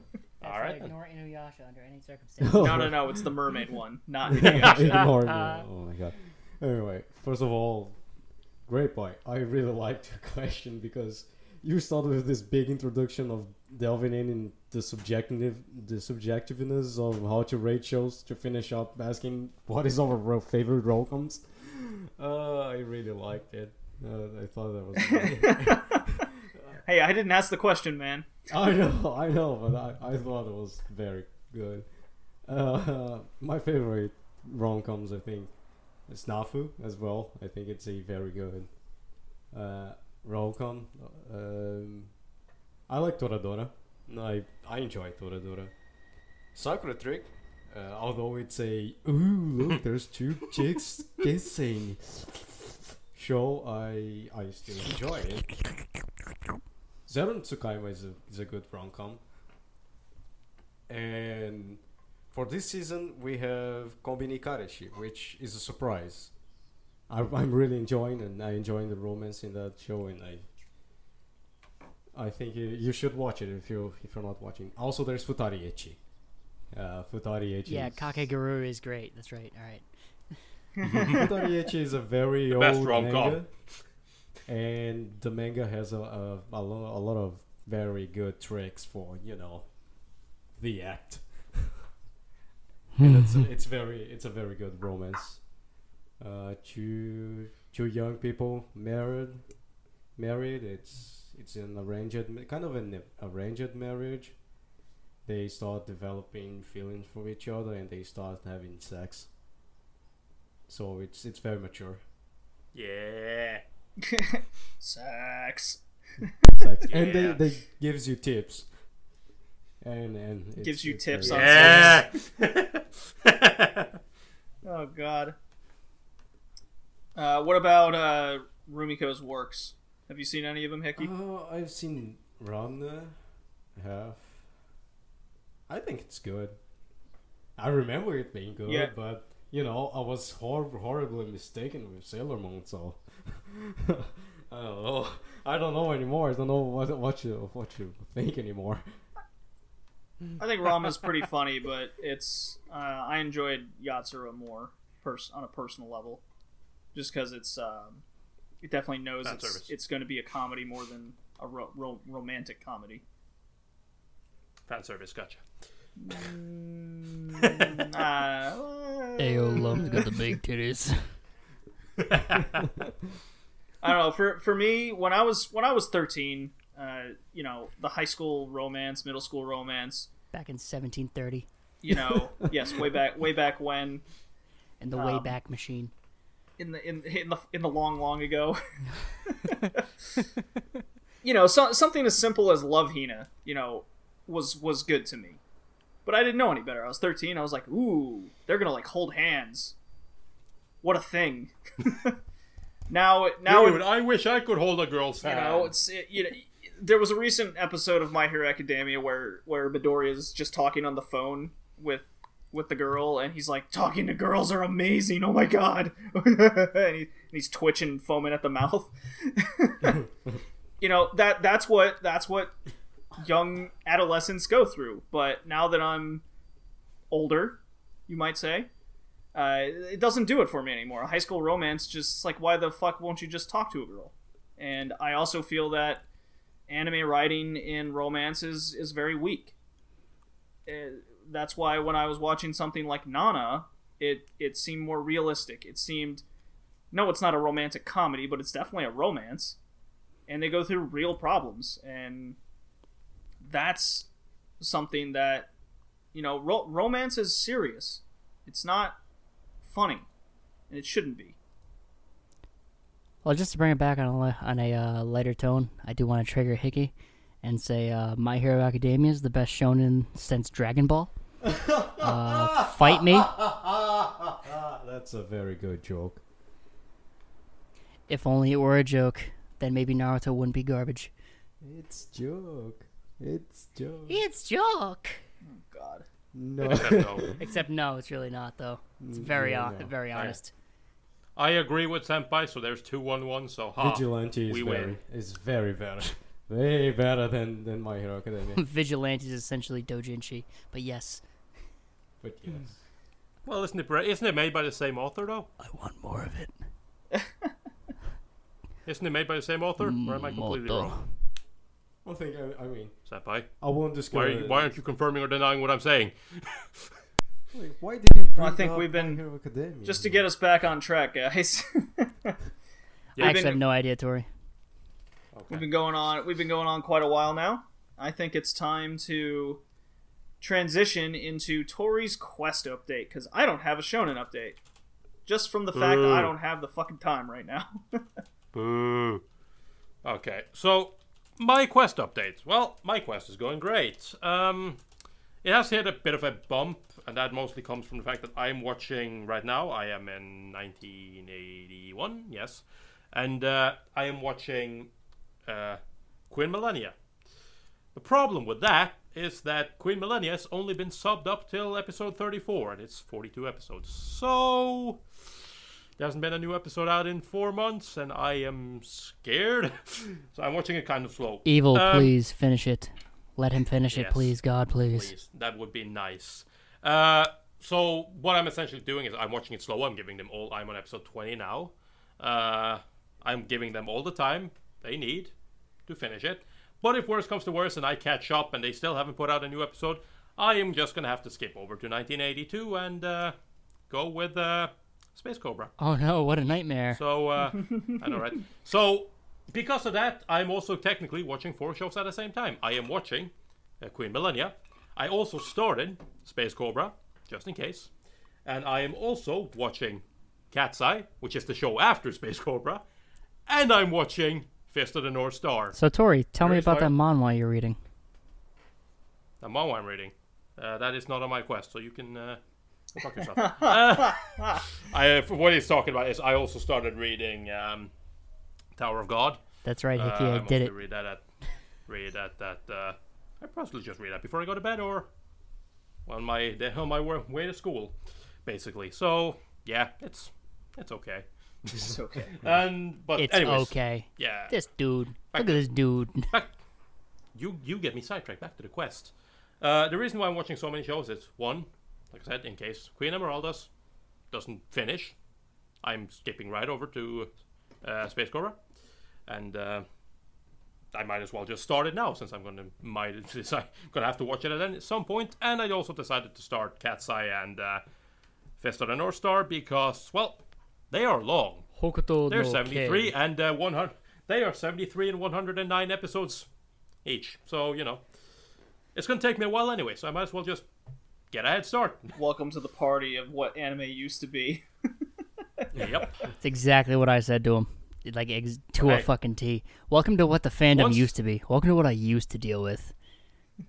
All right. Ignore Inuyasha under any circumstances. no, no, no. It's the mermaid one, not Inuyasha. Ignore Inuyasha. Oh my god. Anyway, first of all, great point. I really liked your question because you started with this big introduction of delving in and the subjective, the subjectiveness of how to rate shows to finish up asking what is our favorite romcoms. Uh, I really liked it. Uh, I thought that was funny. Hey, I didn't ask the question, man. I know, I know, but I, I thought it was very good. Uh, my favorite romcoms, I think, is Snafu as well. I think it's a very good uh, romcom. Um, I like Toradora. No, I, I enjoy Toradora. Sakura Trick, uh, although it's a ooh look, there's two chicks kissing show, I I still enjoy it. Zero Tsukaiwa is a is a good rom-com. And for this season we have Konbini Kareshi, which is a surprise. I, I'm really enjoying and I enjoying the romance in that show, and I. I think you, you should watch it if you if you're not watching. Also, there's Futari Echi. Uh, Futari Echi. Yeah, Kakegurui is great. That's right. All right. Futari Echi is a very the old manga, com. and the manga has a a, a, lo- a lot of very good tricks for, you know, the act. and it's it's very it's a very good romance. Uh, two two young people married married. It's It's an arranged, kind of an arranged marriage. They start developing feelings for each other, and they start having sex. So it's it's very mature. Yeah, sex. Sex, yeah. And they, they gives you tips. And and it's, gives you it's tips very, on yeah. sex. Oh God. Uh, what about uh, Rumiko's works? Have you seen any of them, Hickey? Oh, uh, I've seen Ramna. I have. I think it's good. I remember it being good, yeah. But, you know, I was hor- horribly mistaken with Sailor Moon, so... I don't know. I don't know anymore. I don't know what, what, you, what you think anymore. I think Ramna's pretty funny, but it's... Uh, I enjoyed Yatsura more pers- on a personal level. Just because it's... Um, it definitely knows Not it's service. It's going to be a comedy more than a ro- ro- romantic comedy. Fan service, gotcha. Mm, uh, Ayo loves got the big titties. I don't know. For for me, when I was when I was thirteen, uh, you know, the high school romance, middle school romance, back in seventeen thirty. You know, yes, way back, way back when. And the um, Wayback Machine. In the in in the in the long long ago, you know, so, something as simple as Love Hina, you know, was was good to me, but I didn't know any better. I was thirteen. I was like, ooh, they're gonna like hold hands. What a thing! now now, dude, it, I wish I could hold a girl's hand. You know, it's it, you know, there was a recent episode of My Hero Academia where where Midoriya is just talking on the phone with. with the girl, and he's like, talking to girls are amazing, oh my god. and, he, and he's twitching, foaming at the mouth. you know, that that's what that's what young adolescents go through. But now that I'm older, you might say, uh, it doesn't do it for me anymore. A high school romance, just like, why the fuck won't you just talk to a girl? And I also feel that anime writing in romance is, is very weak. It, That's why when I was watching something like Nana, it, it seemed more realistic. It seemed, no, it's not a romantic comedy, but it's definitely a romance. And they go through real problems. And that's something that, you know, ro- romance is serious. It's not funny. And it shouldn't be. Well, just to bring it back on a, on a uh, lighter tone, I do want to trigger Hickey and say uh, My Hero Academia is the best shonen since Dragon Ball. Uh, fight me. That's a very good joke. If only it were a joke, then maybe Naruto wouldn't be garbage. It's joke. It's joke. It's joke. Oh god. No. Except no. Except no, it's really not though. It's very no. on, very honest. I, I agree with Senpai, so there's two one one, so ha. Vigilante is we very win. Is very better. Way better than, than My Hero Academia. Vigilante is essentially doujinshi, but yes. But yes. Well, isn't it, isn't it made by the same author, though? I want more of it. Isn't it made by the same author? Mm, or am I completely moto. wrong? I think, I, I mean... Senpai? I won't discover... Why, why aren't you confirming or denying what I'm saying? Wait, why did you bring I think we've been... My Hero Academia, just to get us back on track, guys. yeah, I actually been, have no idea, Tori. Okay. We've been going on. We've been going on quite a while now. I think it's time to transition into Tori's quest update because I don't have a shonen update. Just from the Boo. fact that I don't have the fucking time right now. Boo. Okay, so my quest update. Well, my quest is going great. Um, it has hit a bit of a bump, and that mostly comes from the fact that I'm watching right now. I am in nineteen eighty-one, yes, and uh, I am watching. Uh, Queen Millennia. The problem with that is that Queen Millennia has only been subbed up till episode thirty-four, and it's forty-two episodes. So there hasn't been a new episode out in four months, and I am scared. So I'm watching it kind of slow. Evil, um, please finish it. Let him finish yes, it, please. God, please. please. That would be nice. Uh, so what I'm essentially doing is I'm watching it slow. I'm giving them all. I'm on episode twenty now. Uh, I'm giving them all the time they need to finish it. But if worse comes to worse and I catch up and they still haven't put out a new episode, I am just going to have to skip over to nineteen eighty-two and uh, go with uh, Space Cobra. Oh no, what a nightmare. So, uh, I know, right? So, because of that, I'm also technically watching four shows at the same time. I am watching uh, Queen Millennia. I also started Space Cobra, just in case. And I am also watching Cat's Eye, which is the show after Space Cobra. And I'm watching Fist of the North Star. So, Tori, tell Very me about smart. that manhwa you're reading. That manhwa I'm reading? Uh, that is not on my quest, so you can uh, fuck yourself. uh, I, what he's talking about is I also started reading um, Tower of God, That's right, Hickey. Uh, I, I did it. Read that. At, read that. That. Uh, I probably just read that before I go to bed, or on my on my way to school, basically. So yeah, it's it's okay. It's okay. And but it's anyways, okay. Yeah. This dude. Back, look at this dude. Back, you you get me sidetracked. Back to the quest. Uh, the reason why I'm watching so many shows is one, like I said, in case Queen Emeralda's doesn't finish, I'm skipping right over to uh, Space Cobra, and uh, I might as well just start it now since I'm gonna might decide gonna have to watch it at some point. And I also decided to start Cat's Eye and uh, Fist of the North Star because well, they are long. They're seventy-three and uh, one hundred. They are seventy-three and one hundred nine episodes each. So you know. It's going to take me a while anyway, so I might as well just get a head start. Welcome to the party of what anime used to be. Yep. That's exactly what I said to him. Like, ex- to right. a fucking T. Welcome to what the fandom Once... used to be. Welcome to what I used to deal with.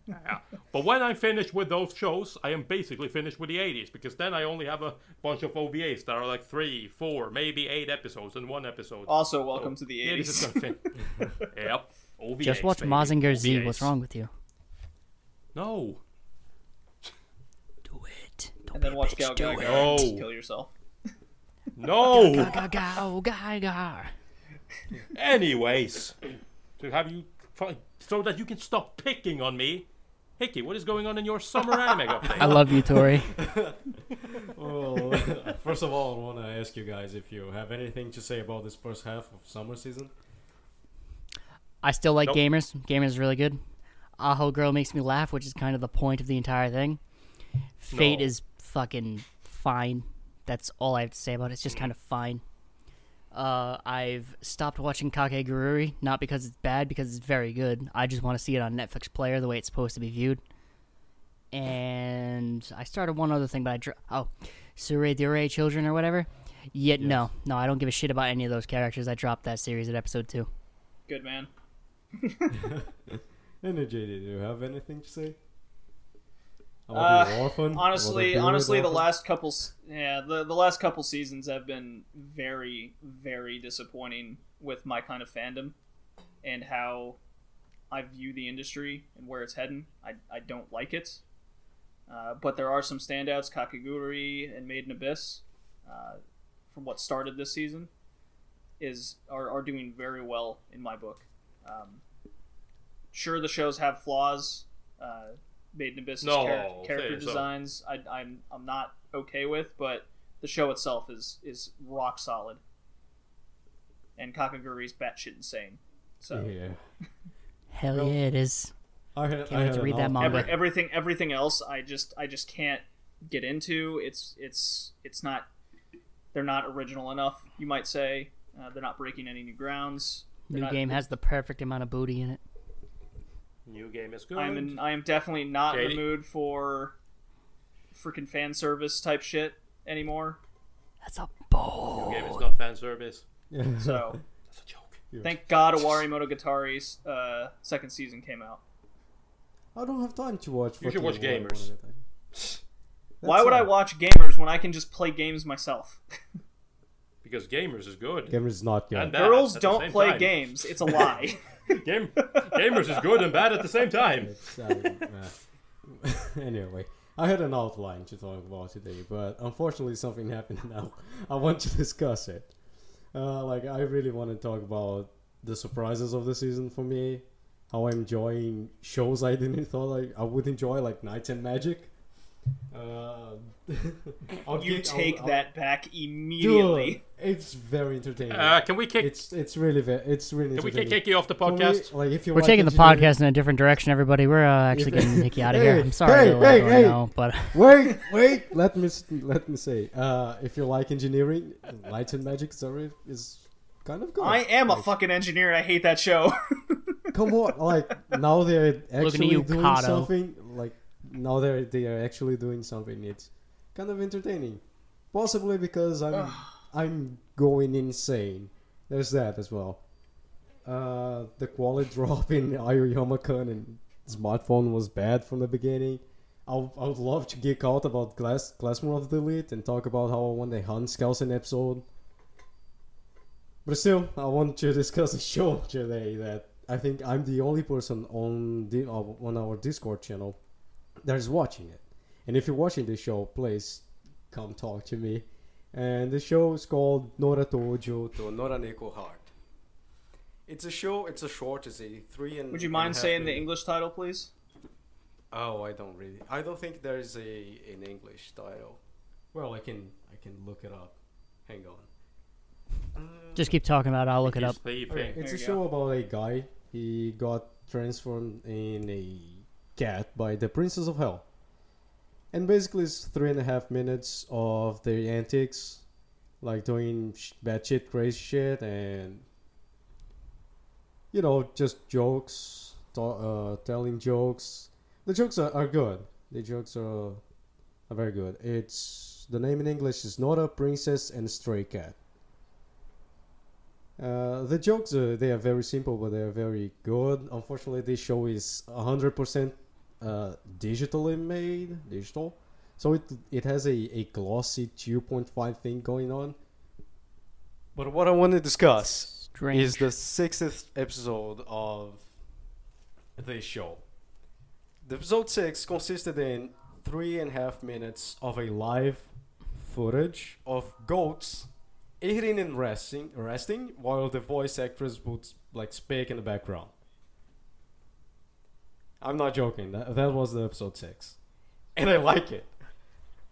Yeah. But when I'm finished with those shows, I am basically finished with the eighties, because then I only have a bunch of O V As that are like three, four, maybe eight episodes in one episode. Also, welcome so, to the eighties. Is fin- yep. O V As, just watch baby. Mazinger Z. O V As. What's wrong with you? No. Do it. Don't and then watch Gal Gal Gal. No. Kill yourself. No. Gal Gal Gal Gal. Anyways, to have you find, so that you can stop picking on me, Hickey. What is going on in your summer anime update? I love you, Tori. Well, first of all, I want to ask you guys if you have anything to say about this first half of summer season. I still like nope. gamers. Gamers is really good. Aho Girl makes me laugh, which is kind of the point of the entire thing. Fate no. is fucking fine. That's all I have to say about it. It's just kind of fine. Uh, I've stopped watching Kakegurui, not because it's bad, because it's very good. I just want to see it on Netflix Player the way it's supposed to be viewed. And I started one other thing, but I... Dr- oh, Sure Dure Children or whatever? Yet yes. no. No, I don't give a shit about any of those characters. I dropped that series at episode two. Good man. And J D, do you have anything to say? About uh, orphan? Honestly, about honestly, orphan? the last couple, yeah, the, the last couple seasons have been very, very disappointing with my kind of fandom and how I view the industry and where it's heading. I I don't like it, uh, but there are some standouts: Kakegurui and Made in Abyss, uh, from what started this season, is are are doing very well in my book. Um, Sure, the shows have flaws. Uh, Made in Abyss' no, char- character designs, so. I, I'm I'm not okay with, but the show itself is is rock solid. And Kakaguri's batshit insane. So yeah, hell yeah, it is. I had, can't I wait to read that manga. Every, everything everything else, I just I just can't get into. It's it's it's not. They're not original enough, you might say. Uh, they're not breaking any new grounds. They're new not, game has the perfect amount of booty in it. New game is good. I'm in, I am definitely not J D. In the mood for freaking fan service type shit anymore. That's a bull. New game is not fan service. Yeah. So that's a joke. Yeah. Thank God Owari Monogatari's uh, second season came out. I don't have time to watch. You should watch Gamers. Why would I watch Gamers when I can just play games myself? Because Gamers is good. Gamers is not good. And girls don't play time. Games. It's a lie. Game, gamers is good and bad at the same time. Um, uh, anyway, I had an outline to talk about today, but unfortunately something happened now. I want to discuss it. Uh, like, I really want to talk about the surprises of the season for me, how I'm enjoying shows I didn't thought I, I would enjoy, like Knights and Magic. Uh, I'll you get, take I'll, I'll, that back immediately. Dude, it's very entertaining. Uh, can we kick? It's it's really very, it's really. Can we kick Hickey off the podcast? We, like, if you We're like taking the podcast in a different direction, everybody. We're uh, actually if, getting Hickey out of hey, here. I'm sorry, hey, hey, hey. Now, but wait, wait. Let me let me say. Uh, if you like engineering, Lights and Magic sorry, is kind of good. I am like, a fucking engineer. And I hate that show. Come on, like now they're actually you, doing Kato. Something like. Now they're, they are actually doing something. It's kind of entertaining. Possibly because I'm I'm going insane. There's that as well. Uh, the quality drop in Aoyama-kun and smartphone was bad from the beginning. I I would love to geek out about Class Classroom of the Elite and talk about how I won the Hans Kelsen episode. But still, I want to discuss a show today that I think I'm the only person on the on our Discord channel that is watching it. And if you're watching this show, please come talk to me. And the show is called Nora to Ojo to Noraneko Heart. It's a show, it's a short, it's a three and... Would you mind saying the English title, please? Oh, I don't really... I don't think there is a an English title. Well, I can I can look it up. Hang on. Just keep talking about it, I'll look it up. Okay, it's a show about a guy. He got transformed in a cat by the Princess of Hell. And basically it's three and a half minutes of their antics, like doing bad shit, crazy shit, and, you know, just jokes, t- uh, telling jokes. The jokes are, are good. The jokes are, are very good. It's, the name in English is Nora, Princess, and Stray Cat. Uh, the jokes, are, they are very simple, but they are very good. Unfortunately, this show is one hundred percent Uh, digitally made, digital, so it it has a, a glossy two point five thing going on. But what I want to discuss Strange. is the sixth episode of this show. The episode six consisted in three and a half minutes of a live footage of goats eating and resting, resting while the voice actress would like speak in the background. I'm not joking. That, that was the episode six. And I like it.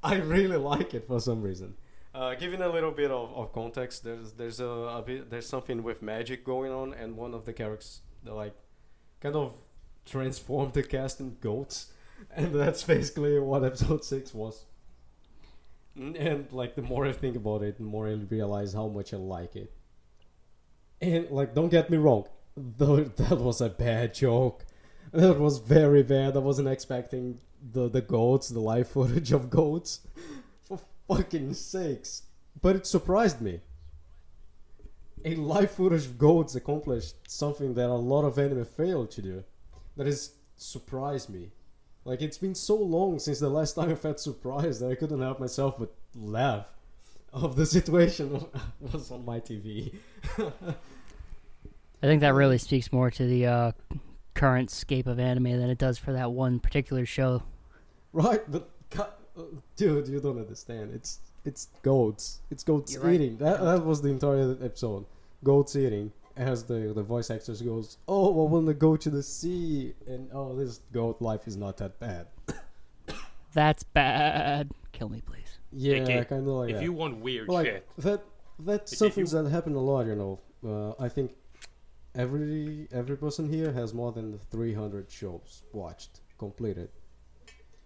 I really like it for some reason. Uh, giving a little bit of, of context, there's there's a, a bit, there's something with magic going on, and one of the characters they like kind of transformed the cast in goats, and that's basically what episode six was. And like the more I think about it, the more I realize how much I like it. And like, don't get me wrong, though, that was a bad joke. That was very bad. I wasn't expecting the, the goats, the live footage of goats. For fucking sakes. But it surprised me. A live footage of goats accomplished something that a lot of anime failed to do. That has surprised me. Like, it's been so long since the last time I felt surprised that I couldn't help myself but laugh. Of the situation that was on my T V. I think that really speaks more to the... Uh... current scape of anime than it does for that one particular show. Right, but dude, you don't understand. It's it's goats. It's goats You're eating. Right. That that was the entire episode. Goats eating. As the the voice actress goes, "Oh, I want to go to the sea," and oh, this goat life is not that bad. That's bad. Kill me, please. Yeah, kind of like if that. If you want weird like, shit, that that's something you... that happened a lot. You know, uh, I think. Every every person here has more than three hundred shows watched, completed.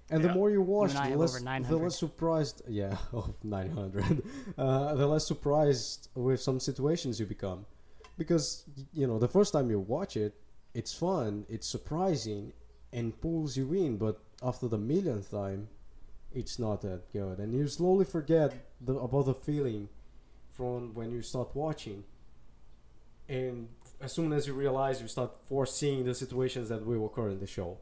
And yeah. the more you watch, the less, the less surprised... Yeah, oh, nine hundred. Uh, the less surprised with some situations you become. Because, you know, the first time you watch it, it's fun, it's surprising, and pulls you in. But after the millionth time, it's not that good. And you slowly forget the, about the feeling from when you start watching. And... as soon as you realize, you start foreseeing the situations that will occur in the show.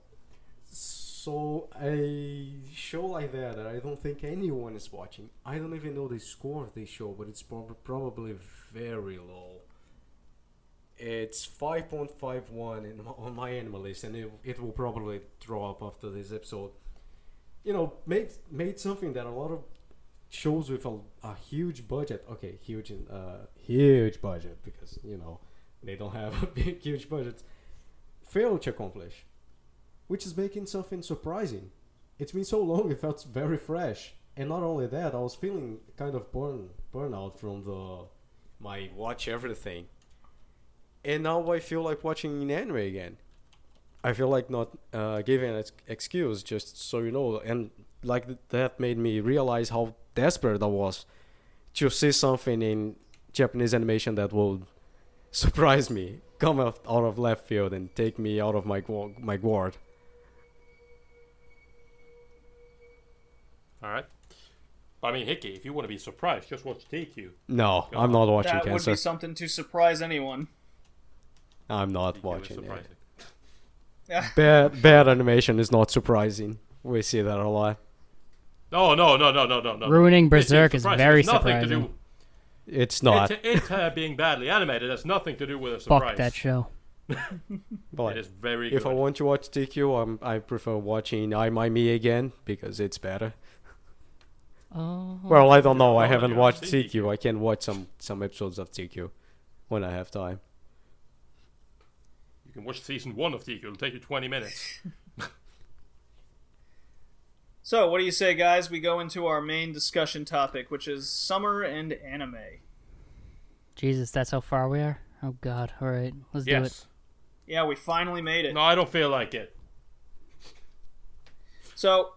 So a show like that, I don't think anyone is watching. I don't even know the score of this show, but it's prob- probably very low. It's five point five one in, on my anime list, and it, it will probably drop after this episode. You know, made made something that a lot of shows with a, a huge budget, okay, huge, uh, huge budget, because, you know, they don't have a big, huge budget, failed to accomplish, which is making something surprising. It's been so long, it felt very fresh. And not only that, I was feeling kind of burn burnout from the my watch everything. And now I feel like watching an anime again. I feel like not uh, giving an ex- excuse, just so you know. And like th- that made me realize how desperate I was to see something in Japanese animation that will... surprise me, come out of left field and take me out of my my guard. All right. I mean, Hickey, if you want to be surprised, just watch T Q. No, Go I'm on. not watching that Cancer. That would be something to surprise anyone. I'm not T Q watching it. bad, bad animation is not surprising. We see that a lot. No, no, no, no, no, no. Ruining Berserk is very surprising. To do, It's not. It, it uh, being badly animated has nothing to do with a surprise. Fuck that show. But it is very good. If I want to watch T Q, um, I prefer watching I, My, Me again because it's better. Oh. Well, I don't know. I haven't watched T Q. I can watch some, some episodes of T Q when I have time. You can watch season one of T Q. It'll take you twenty minutes. So, what do you say, guys? We go into our main discussion topic, which is summer and anime. Jesus, that's how far we are? Oh, God. All right. Let's yes. do it. Yeah, we finally made it. No, I don't feel like it. So,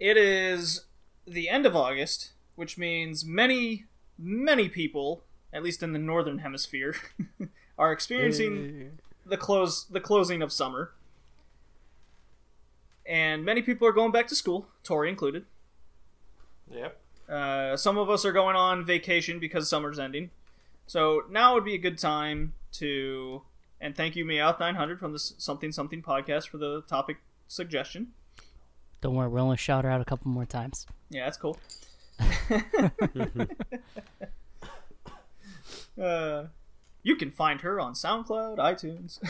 it is the end of August, which means many, many people, at least in the northern hemisphere, are experiencing hey. the close, the closing of summer. And many people are going back to school, Tori included. Yep. Uh, some of us are going on vacation because summer's ending. So now would be a good time to... And thank you, Meowth nine hundred, from the Something Something Podcast for the topic suggestion. Don't worry, we'll only shout her out a couple more times. Yeah, that's cool. uh, you can find her on SoundCloud, iTunes.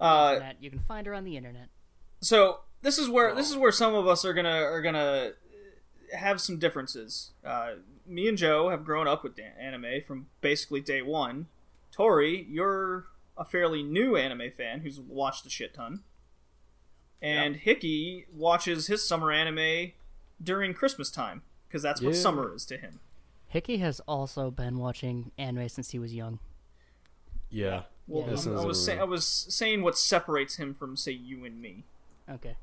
Uh, you can find her on the internet. So this is where this is where some of us are gonna are gonna have some differences. Uh, me and Joe have grown up with anime from basically day one. Tori, you're a fairly new anime fan who's watched a shit ton, and yeah. Hickey watches his summer anime during Christmas time because that's yeah. what summer is to him. Hickey has also been watching anime since he was young. Yeah. Well, yeah, I, I was say, I was saying what separates him from, say, you and me. Okay.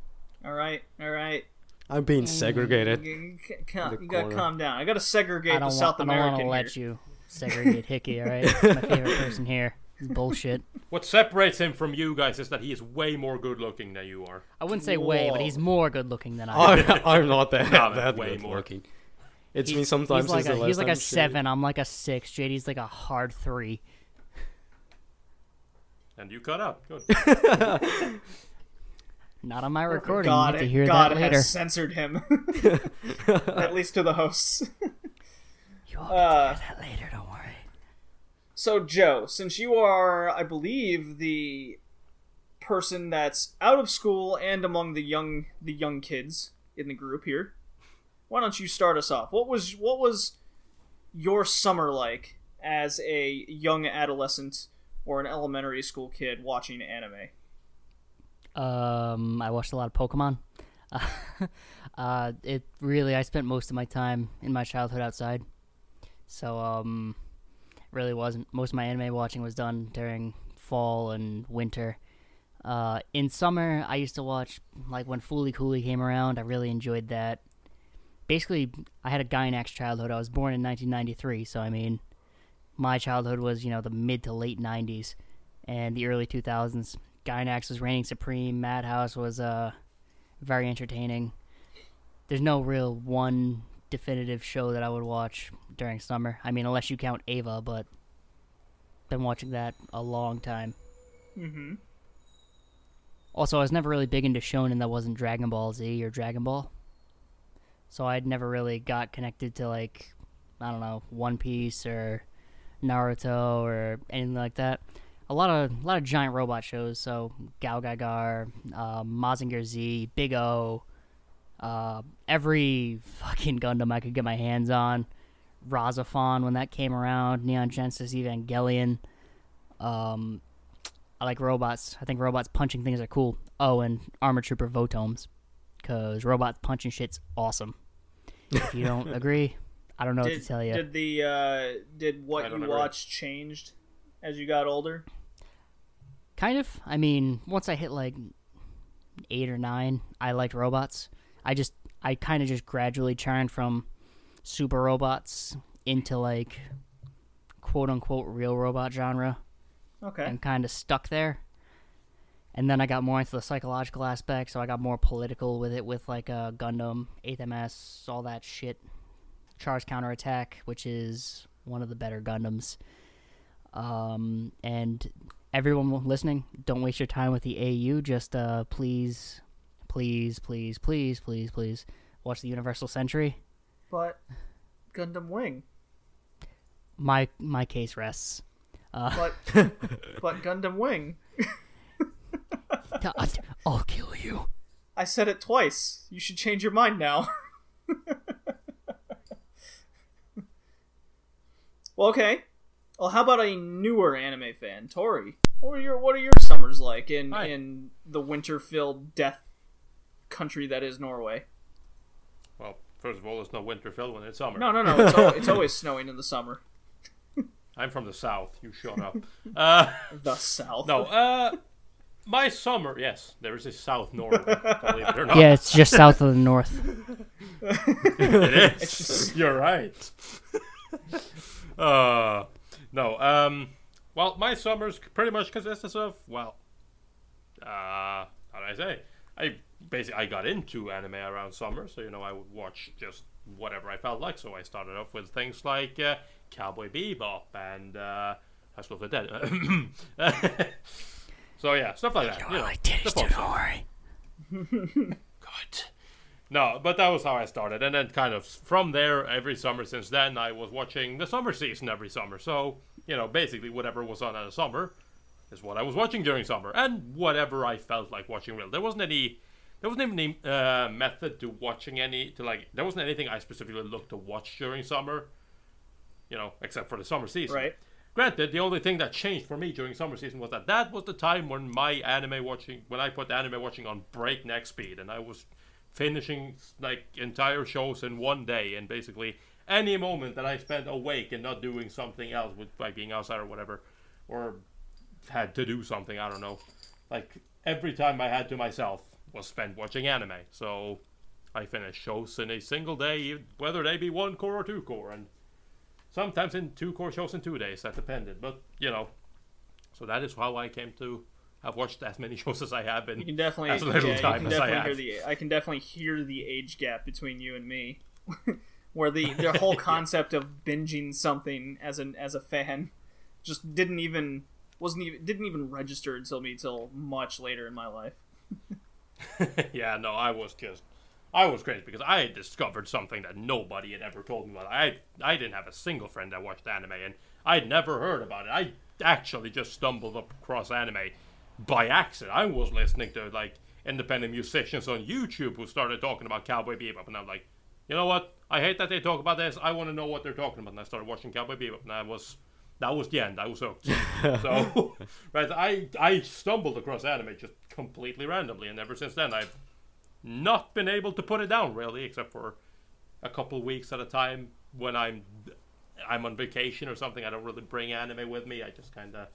All right. All right. I'm being segregated. You, you, you, you gotta calm down. I gotta segregate I the want, South American. I don't want to let you segregate Hickey. All right. He's my favorite person here. It's bullshit. What separates him from you guys is that he is way more good looking than you are. I wouldn't say Whoa. way, but he's more good looking than I am. I'm not that, no, that way good more. looking. It's he, me sometimes. He's like a, he's like a seven. I'm like a six. J D's like a hard three. And you caught up. Good. Not on my recording. God, you get to hear God that later. Has censored him. At least to the hosts. You all get uh, to hear that later, don't worry. So, Joe, since you are, I believe, the person that's out of school and among the young the young kids in the group here, why don't you start us off? What was what was your summer like as a young adolescent or an elementary school kid watching anime? Um, I watched a lot of Pokemon. Uh, uh, it really, I spent most of my time in my childhood outside. So, um, really wasn't, most of my anime watching was done during fall and winter. Uh, in summer, I used to watch, like, when Fooly Cooly came around, I really enjoyed that. Basically, I had a Gynax childhood. I was born in nineteen ninety-three, so, I mean... My childhood was, you know, the mid to late nineties and the early two thousands. Gynax was reigning supreme. Madhouse was uh, very entertaining. There's no real one definitive show that I would watch during summer. I mean, unless you count Ava, but been watching that a long time. Mm-hmm. Also, I was never really big into shonen that wasn't Dragon Ball Z or Dragon Ball. So I'd never really got connected to, like, I don't know, One Piece or... Naruto or anything like that. A lot of a lot of giant robot shows, so Gal Gaigar, uh, Mazinger Z, Big O, uh, every fucking Gundam I could get my hands on. Razafon when that came around, Neon Genesis Evangelion. Um, I like robots. I think robots punching things are cool. Oh, and Armored Trooper Votomes, because robots punching shit's awesome. If you don't agree... I don't know did, what to tell you. Did the uh, did what you watched changed as you got older? Kind of. I mean, once I hit like eight or nine, I liked robots. I just I kind of just gradually turned from super robots into like quote unquote real robot genre. Okay. And kind of stuck there. And then I got more into the psychological aspect, so I got more political with it, with like uh, Gundam, eighth M S, all that shit. Charge Counterattack, which is one of the better Gundams. Um, and everyone listening, don't waste your time with the A U. Just uh, please, please, please, please, please, please watch the Universal Century. But Gundam Wing. My my case rests. Uh, but but Gundam Wing. I'll kill you. I said it twice. You should change your mind now. Well, okay. Well, how about a newer anime fan, Tori? What are your What are your summers like in Hi. in the winter-filled death country that is Norway? Well, first of all, it's not winter-filled when it's summer. No, no, no. It's, al- it's always snowing in the summer. I'm from the south. You shut up. Uh, the south. No. Uh, my summer. Yes, there is a south Norway. Believe it or not. Yeah, it's just south of the north. It is. Just... You're right. Uh, no. Um. Well, my summers pretty much consisted of, well, uh, how do I say? I basically I got into anime around summer, so you know I would watch just whatever I felt like. So I started off with things like uh, Cowboy Bebop and uh, House of the Dead. So yeah, stuff like that. You, you know, like titties, don't worry. Good. No, but that was how I started, and then kind of from there, every summer since then, I was watching the summer season every summer. So, you know, basically whatever was on in the summer is what I was watching during summer, and whatever I felt like watching. Real, there wasn't any, there wasn't even any uh, method to watching any. To like, there wasn't anything I specifically looked to watch during summer, you know, except for the summer season. Right. Granted, the only thing that changed for me during summer season was that that was the time when my anime watching, when I put anime watching on breakneck speed, and I was finishing like entire shows in one day, and basically any moment that I spent awake and not doing something else, with like being outside or whatever, or had to do something, I don't know, like every time I had to myself was spent watching anime. So I finished shows in a single day, whether they be one core or two core, and sometimes in two core shows in two days. That depended, but you know, so that is how I came to. I've watched as many shows as I have in as little yeah, time as I have. The, I can definitely hear the age gap between you and me, where the, the whole concept yeah. of binging something as an as a fan just didn't even wasn't even didn't even register until me till much later in my life. Yeah, no, I was just I was crazy because I had discovered something that nobody had ever told me about. I I didn't have a single friend that watched anime, and I'd never heard about it. I actually just stumbled across anime. By accident, I was listening to, like, independent musicians on YouTube who started talking about Cowboy Bebop, and I'm like, you know what? I hate that they talk about this. I want to know what they're talking about. And I started watching Cowboy Bebop, and I was, that was the end. I was hooked. So, right, I, I stumbled across anime just completely randomly, and ever since then, I've not been able to put it down, really, except for a couple weeks at a time when I'm, I'm on vacation or something. I don't really bring anime with me. I just kind of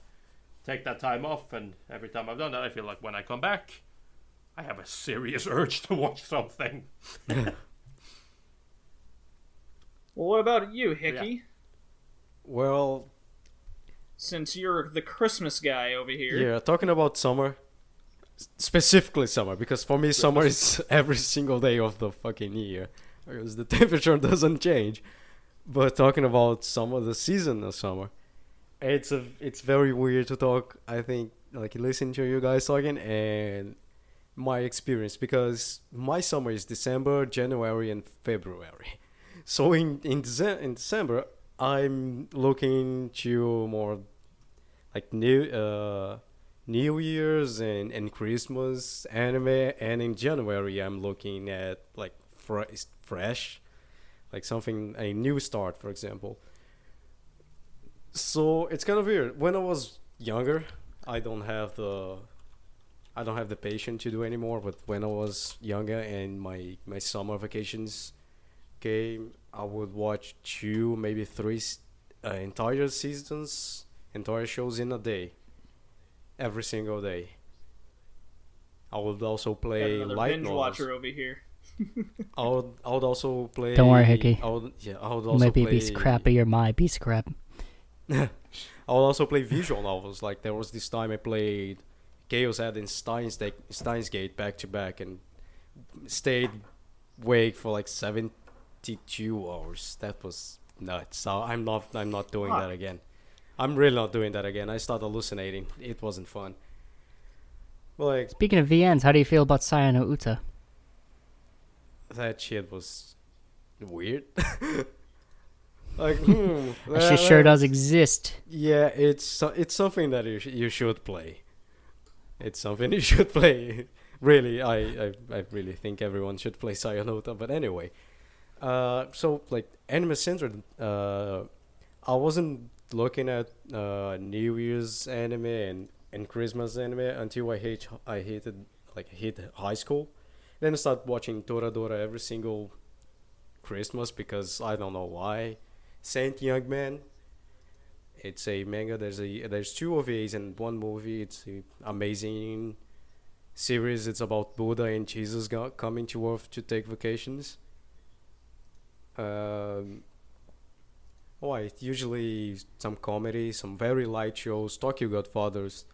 take that time off, and every time I've done that, I feel like when I come back, I have a serious urge to watch something. Well, what about you, Hickey? Yeah. Well, since you're the Christmas guy over here, yeah, talking about summer, specifically summer, because for me, Christmas. Summer is every single day of the fucking year, because the temperature doesn't change. But talking about summer, the season of summer. It's a, it's very weird to talk, I think, like listen to you guys talking and my experience, because my summer is December, January, and February. So in, in, Dece- in December, I'm looking to more like new uh, New Year's and, and Christmas anime. And in January, I'm looking at like fr- fresh, like something, a new start, for example. So it's kind of weird. When I was younger, I don't have the, I don't have the patience to do anymore. But when I was younger and my, my summer vacations came, I would watch two, maybe three uh, entire seasons, entire shows in a day, every single day. I would also play Got light binge novels. Watcher over here. I would, I would also play. Don't worry, Hickey. I would, yeah, I would also play. You might be a piece of crap, but you're my piece of crap. I would also play visual novels. Like there was this time I played Chaos Head and Steins, De- Steins Gate back to back and stayed awake for like seventy-two hours. That was nuts. So I'm not I'm not doing huh. that again. I'm really not doing that again. I started hallucinating. It wasn't fun. Like, speaking of V Ns, how do you feel about Saya no Uta? That shit was weird. Like, hmm. that shit sure does exist. Yeah, it's it's something that you sh- you should play. It's something you should play. Really, I, I, I really think everyone should play Sayonota. But anyway, uh, so like anime centered, uh, I wasn't looking at uh, New Year's anime and, and Christmas anime until I hate I hated like hit high school. Then I started watching Toradora every single Christmas because I don't know why. Saint Young Man. It's a manga. There's a there's two O V As and one movie. It's an amazing series. It's about Buddha and Jesus God coming to Earth to take vacations. Um, oh, it's usually some comedy, some very light shows. Tokyo Godfathers.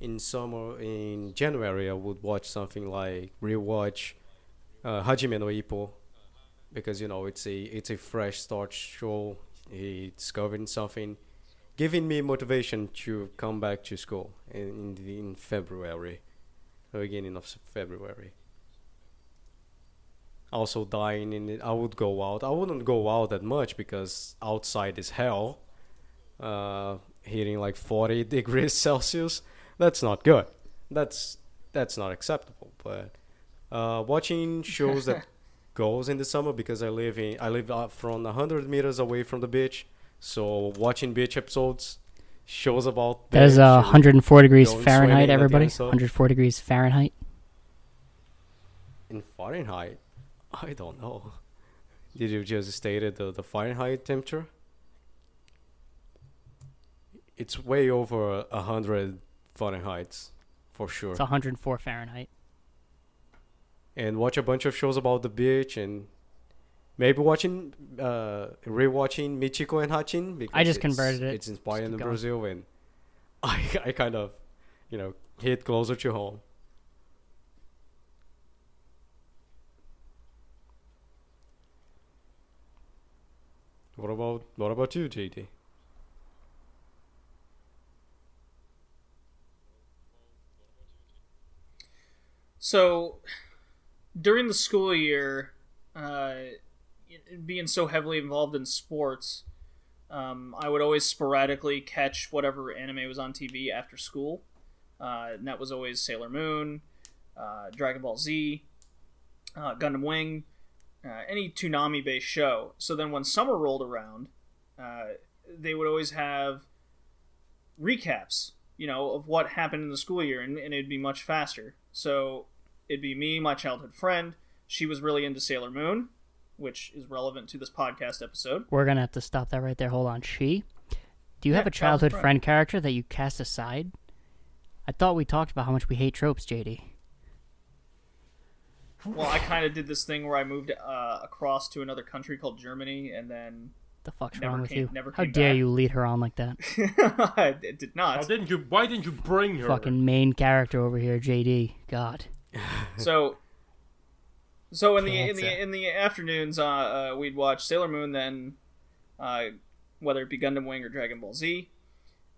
In summer, in January, I would watch something like rewatch uh, Hajime no Ippo, because you know it's a it's a fresh start show. It's covering something, giving me motivation to come back to school in in, in February, beginning of February. Also dying in it, I would go out. I wouldn't go out that much because outside is hell, uh, hitting like forty degrees Celsius. That's not good. That's that's not acceptable. But uh, watching shows that goes in the summer because I live in I live out from one hundred meters away from the beach. So watching beach episodes shows about that is uh, one hundred four degrees Fahrenheit. Everybody, one hundred four degrees Fahrenheit. In Fahrenheit, I don't know. Did you just state the the Fahrenheit temperature? It's way over a hundred. Fahrenheit, for sure. It's one hundred four Fahrenheit. And watch a bunch of shows about the beach and maybe watching, uh, rewatching Michiko and Hachin. Because I just converted it. It's inspired in Brazil and I, I kind of, you know, hit closer to home. What about, what about you, J D? So, during the school year, uh, being so heavily involved in sports, um, I would always sporadically catch whatever anime was on T V after school. Uh, and that was always Sailor Moon, uh, Dragon Ball Z, uh, Gundam Wing, uh, any Toonami-based show. So then when summer rolled around, uh, they would always have recaps, you know, of what happened in the school year, and, and it'd be much faster. So it'd be me, my childhood friend. She was really into Sailor Moon, which is relevant to this podcast episode. We're going to have to stop that right there. Hold on. She? Do you yeah, have a childhood, childhood friend. friend character that you cast aside? I thought we talked about how much we hate tropes, J D. Well, I kind of did this thing where I moved uh, across to another country called Germany, and then... The fuck's never wrong with came, you? Never how dare back. You lead her on like that? I did not. How didn't you, why didn't you bring her? Fucking main character over here, J D. God. So, so in the in the in the afternoons, uh, uh, we'd watch Sailor Moon, then uh, whether it be Gundam Wing or Dragon Ball Z,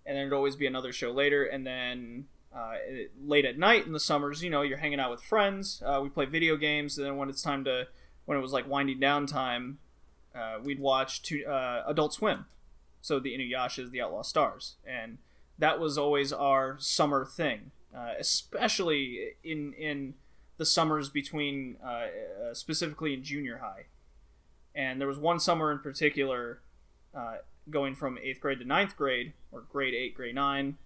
and then it'd always be another show later. And then uh, it, late at night in the summers, you know, you're hanging out with friends. Uh, we play video games, and then when it's time to when it was like winding down time. Uh, we'd watch two, uh, Adult Swim, so the Inuyashas, the Outlaw Stars, and that was always our summer thing, uh, especially in in the summers between, uh, uh, specifically in junior high. And there was one summer in particular, uh, going from eighth grade to ninth grade, or grade eight, grade nine,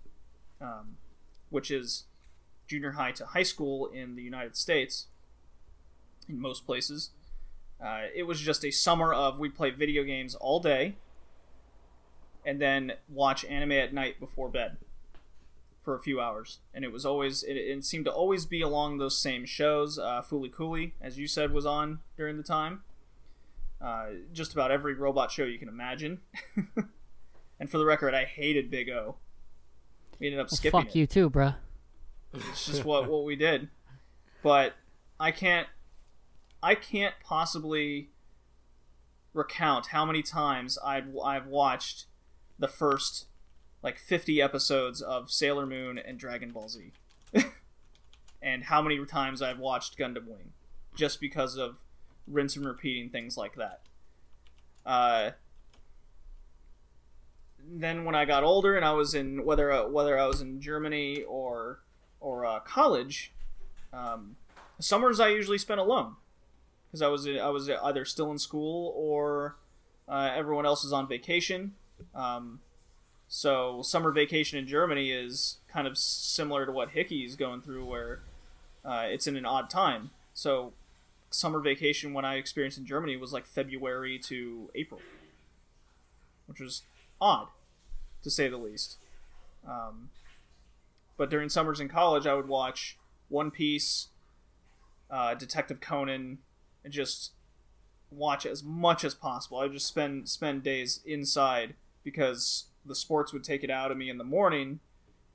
um, which is junior high to high school in the United States, in most places. Uh, it was just a summer of we'd play video games all day and then watch anime at night before bed for a few hours. And it was always, it, it seemed to always be along those same shows. Uh, Fooly Cooly, as you said, was on during the time. Uh, just about every robot show you can imagine. And for the record, I hated Big O. We ended up well, skipping fuck it. Fuck you too, bruh. It's just what, what we did. But I can't. I can't possibly recount how many times I've, I've watched the first, like, fifty episodes of Sailor Moon and Dragon Ball Z. And how many times I've watched Gundam Wing. Just because of rinse and repeating things like that. Uh, then when I got older and I was in whether uh, whether I was in Germany or or uh, college, um, summers I usually spent alone because I was I was either still in school or uh, everyone else is on vacation. Um, so summer vacation in Germany is kind of similar to what Hickey is going through, where uh, it's in an odd time. So summer vacation when I experienced in Germany was like February to April, which was odd, to say the least. Um, but during summers in college, I would watch One Piece, uh, Detective Conan, and just watch as much as possible. I would just spend spend days inside because the sports would take it out of me in the morning,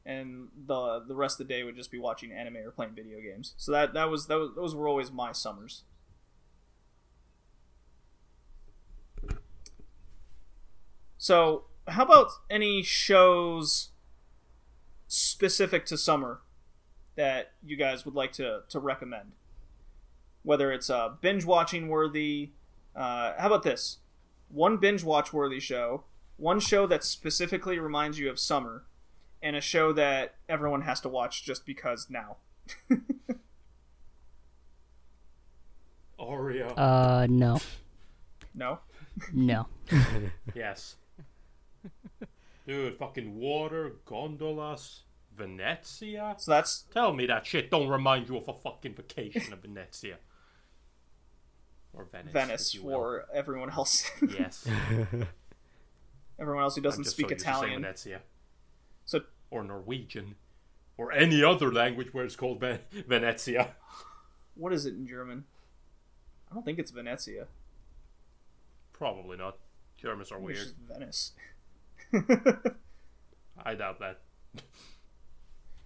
and the the rest of the day would just be watching anime or playing video games. So that that was, that was those were always my summers. So, how about any shows specific to summer that you guys would like to, to recommend? Whether it's uh, binge-watching worthy. Uh, how about this? One binge-watch worthy show, one show that specifically reminds you of summer, and a show that everyone has to watch just because now. Aria. Uh, no. No? No. Yes. Dude, fucking water, gondolas, Venezia. So that's... Tell me that shit don't remind you of a fucking vacation of Venezia. Or Venice. Venice for everyone else. Yes. Everyone else who doesn't speak so Italian. Venezia. So... Or Norwegian. Or any other language where it's called Ven- Venezia. What is it in German? I don't think it's Venezia. Probably not. Germans are weird. Venice. I doubt that.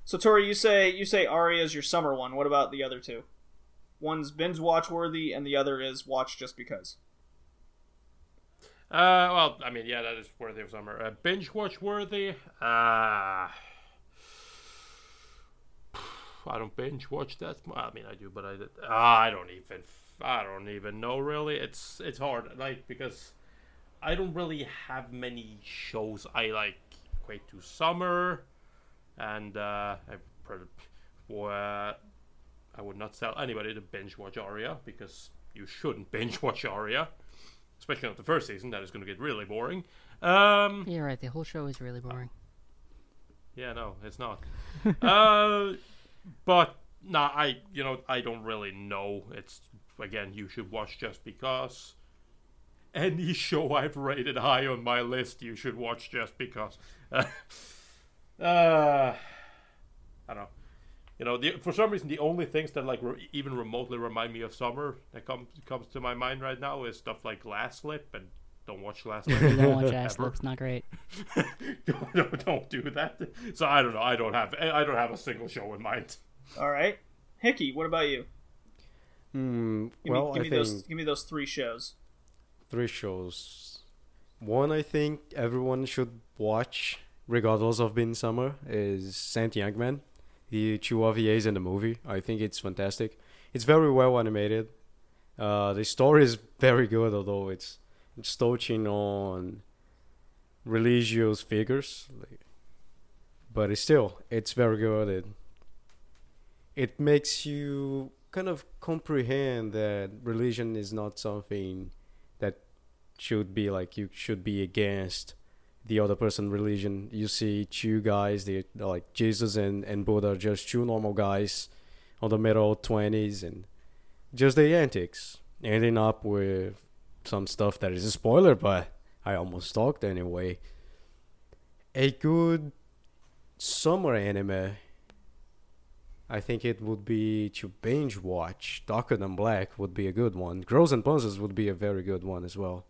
So Tori, you say you say Aria's your summer one. What about the other two? One's binge watch worthy, and the other is watch just because. Uh, well, I mean, yeah, that is worthy of summer. Uh, binge watch worthy. Uh, I don't binge watch that much. I mean, I do, but I uh, I don't even. I don't even know, really. It's it's hard, like, because I don't really have many shows I like equate to summer, and uh, I, uh, I would not tell anybody to binge watch Aria because you shouldn't binge watch Aria, especially not the first season. That is going to get really boring. Um, yeah, right. The whole show is really boring. Uh, yeah, no, it's not. uh, but no, nah, I you know I don't really know. It's Again, you should watch just because. Any show I've rated high on my list, you should watch just because. Uh, uh, I don't know. You know, the, for some reason, the only things that like re- even remotely remind me of summer that comes comes to my mind right now is stuff like Last Lip, and don't watch Last Lip. Don't watch Last Lip. It's not great. don't, don't, don't do that. So I don't know. I don't have. I don't have a single show in mind. All right, Hickey. What about you? Mm, give well, me, give I me think those, give me those three shows. Three shows. One I think everyone should watch, regardless of being summer, is Saint Youngman. The two O V As in the movie. I think it's fantastic. It's very well animated. Uh, the story is very good, although it's it's touching on religious figures, but it's still it's very good. It it makes you kind of comprehend that religion is not something that should be like you should be against the other person's religion. You see two guys, they like Jesus and, and Buddha are just two normal guys on the middle twenties and just their antics, ending up with some stuff that is a spoiler, but I almost talked anyway. A good summer anime, I think it would be to binge watch. Darker Than Black would be a good one. Girls and Panzers would be a very good one as well.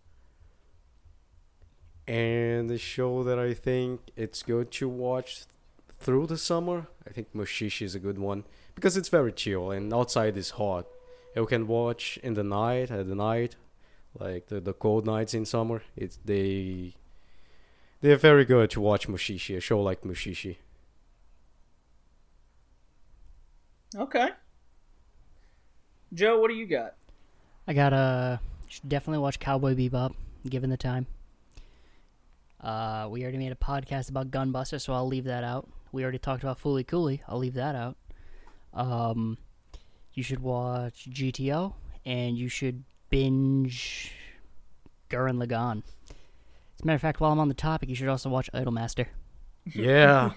And the show that I think it's good to watch through the summer, I think Mushishi is a good one because it's very chill and outside is hot. You can watch in the night, at the night, like the, the cold nights in summer. It's they they're very good to watch Mushishi, a show like Mushishi. Okay. Joe, what do you got? I got a... Uh, should definitely watch Cowboy Bebop, given the time. Uh, we already made a podcast about Gunbuster, so I'll leave that out. We already talked about Fooly Cooly. I'll leave that out. Um, you should watch G T O, and you should binge Gurren Lagann. As a matter of fact, while I'm on the topic, you should also watch Idolmaster. Yeah.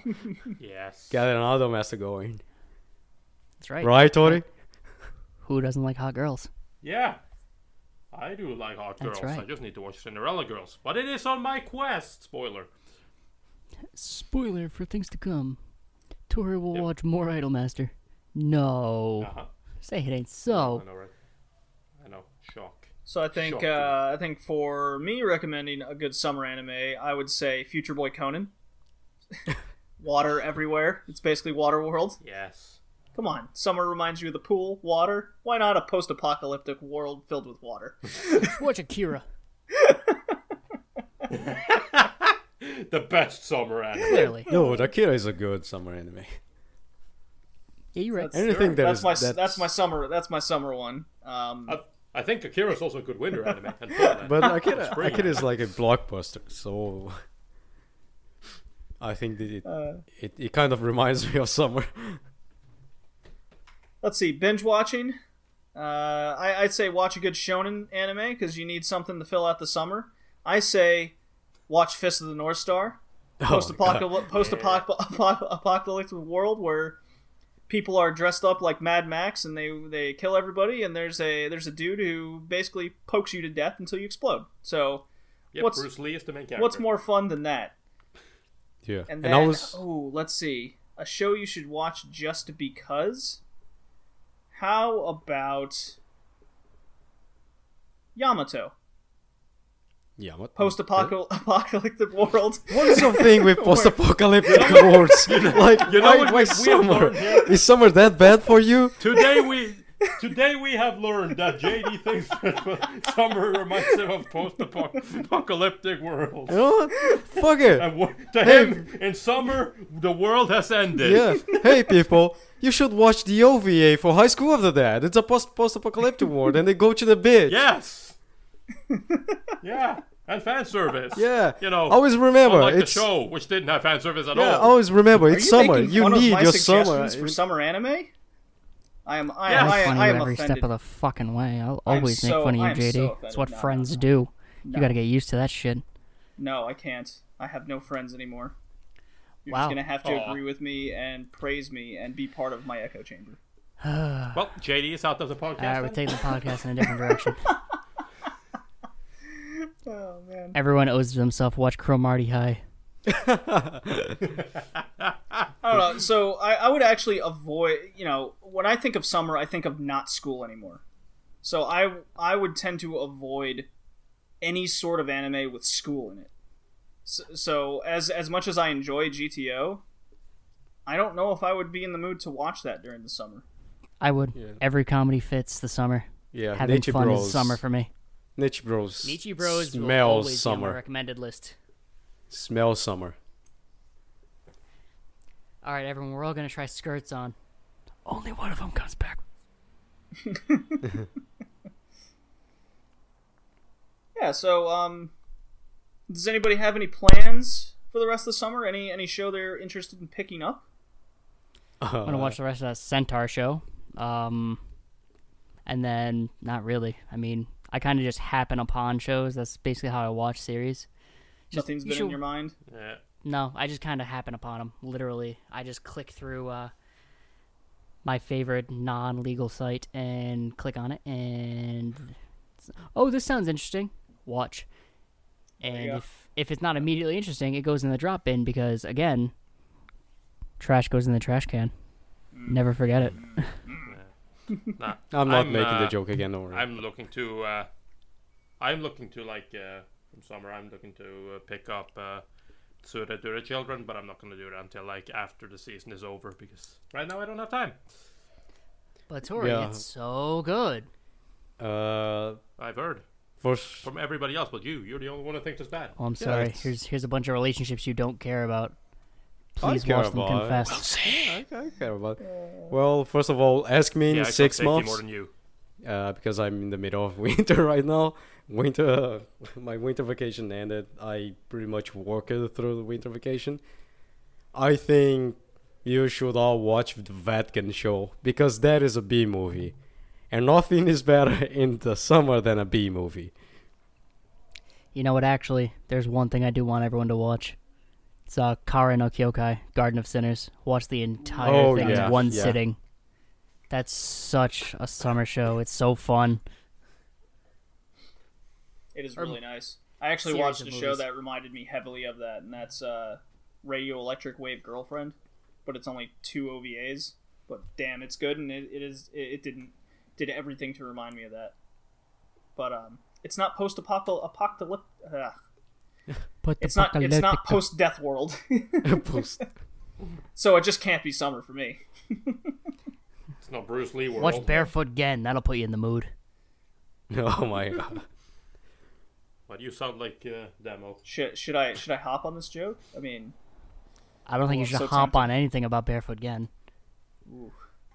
Yes. Got an Idolmaster going. That's right. Right, Tori? Who doesn't like hot girls? Yeah. I do like hot girls. Right. I just need to watch Cinderella Girls. But it is on my quest. Spoiler. Spoiler for things to come. Tori will yep. watch more Idolmaster. No. Uh-huh. Say it ain't so. I know, right? I know. Shock. So I think, uh, I think for me recommending a good summer anime, I would say Future Boy Conan. Water everywhere. It's basically Waterworld. Yes. Come on. Summer reminds you of the pool, water. Why not a post-apocalyptic world filled with water? Watch Akira. The best summer anime. Clearly. No, Akira is a good summer anime. Yeah, you're right. That's, Anything that that's, is, my, that's... that's my summer That's my summer one. Um, I, I think Akira is also a good winter anime. And but Akira, Akira is like a blockbuster, so... I think that it, uh, it it kind of reminds me of summer. Let's see, binge watching. Uh, I, I'd say watch a good shonen anime because you need something to fill out the summer. I say watch Fist of the North Star. Post-apocalyptic post-apocalyptic world where people are dressed up like Mad Max and they they kill everybody, and there's a there's a dude who basically pokes you to death until you explode. So yep, what's Bruce Lee is the main character. What's more fun than that? Yeah. And then, and I was... oh, let's see. A show you should watch just because? How about Yamato? Yamato? Post-apocalyptic world. What is the thing with post-apocalyptic worlds? Like, you know, why, why we, summer? We is summer that bad for you? Today we... Today we have learned that J D thinks that summer reminds him of post-apocalyptic worlds. You know what? Fuck it. And w- to hey. him, in summer, the world has ended. Yeah. Hey, people, you should watch the O V A for High School After That. It's a post- post-apocalyptic world, and they go to the bitch. Yes. Yeah. And fan service. Yeah. You know, always remember. Unlike it's... the show, which didn't have fan service at yeah, all. Yeah, always remember. It's you summer. You need your summer. For summer anime? I am. I am. Yeah, I, I, I, I am every offended. Step of the fucking way. I'll always I'm make so, fun of you, J D. So it's what no, friends no, no. do. No. You gotta get used to that shit. No, I can't. I have no friends anymore. You're wow. just gonna have to Aww. agree with me and praise me and be part of my echo chamber. Well, J D is out of the podcast. Alright, we're taking the podcast in a different direction. Oh man! Everyone owes themselves. Watch Cromartie High. I don't know. So I, I would actually avoid, you know, when I think of summer, I think of not school anymore. So I I would tend to avoid any sort of anime with school in it. So, so as as much as I enjoy G T O, I don't know if I would be in the mood to watch that during the summer. I would. Yeah. Every comedy fits the summer. Yeah, having Nichi fun Bros. Is summer for me. Nichi Bros. Nichi Bros. Smells will always summer. Be on my recommended list. Smell summer. All right, everyone, we're all going to try skirts on. Only one of them comes back. Yeah, so um, does anybody have any plans for the rest of the summer? Any any show they're interested in picking up? Uh, I'm going to watch the rest of that Centaur show. Um, and then, not really. I mean, I kind of just happen upon shows. That's basically how I watch series. Just, Nothing's been you should, in your mind? Yeah. No, I just kind of happen upon them, literally. I just click through uh, my favorite non-legal site and click on it, and... Oh, this sounds interesting. Watch. And yeah. if, if it's not immediately interesting, it goes in the drop bin because, again, trash goes in the trash can. Mm. Never forget it. Nah, I'm not I'm, making uh, the joke again, don't worry. I'm looking to, uh, I'm looking to, like... Uh, summer I'm looking to uh, pick up uh, Tsura Dura Children, but I'm not going to do it until like after the season is over because right now I don't have time. But Tori, yeah. It's so good. Uh, I've heard for... from everybody else, but you. You're the only one who thinks it's bad. Oh, I'm yeah, sorry. It's... Here's here's a bunch of relationships you don't care about. Please watch them about confess. Well, see. I, I care about. Well, first of all, ask me in yeah, six months. More than you. uh, because I'm in the middle of winter right now. Winter, uh, my winter vacation ended. I pretty much worked through the winter vacation. I think you should all watch the Vatican show, because that is a B movie, and nothing is better in the summer than a B movie. You know what? Actually, there's one thing I do want everyone to watch. It's uh, Kara no Kyokai, Garden of Sinners. Watch the entire oh, thing yeah, in one yeah. sitting. That's such a summer show. It's so fun. It is really nice. I actually watched a movies. show that reminded me heavily of that, and that's uh, Radio Electric Wave Girlfriend. But it's only two O V As. But damn, it's good, and it, it is. It, it didn't did everything to remind me of that. But um, it's not post-apocalyptic. Uh, it's not. It's not post-death world. Post. So it just can't be summer for me. It's no Bruce Lee world. Watch Barefoot Gen. That'll put you in the mood. Oh my god. Why do you sound like uh, Demo? Should, should I should I hop on this joke? I mean, I don't think you should so hop tempting. on anything about Barefoot Gen. Ooh,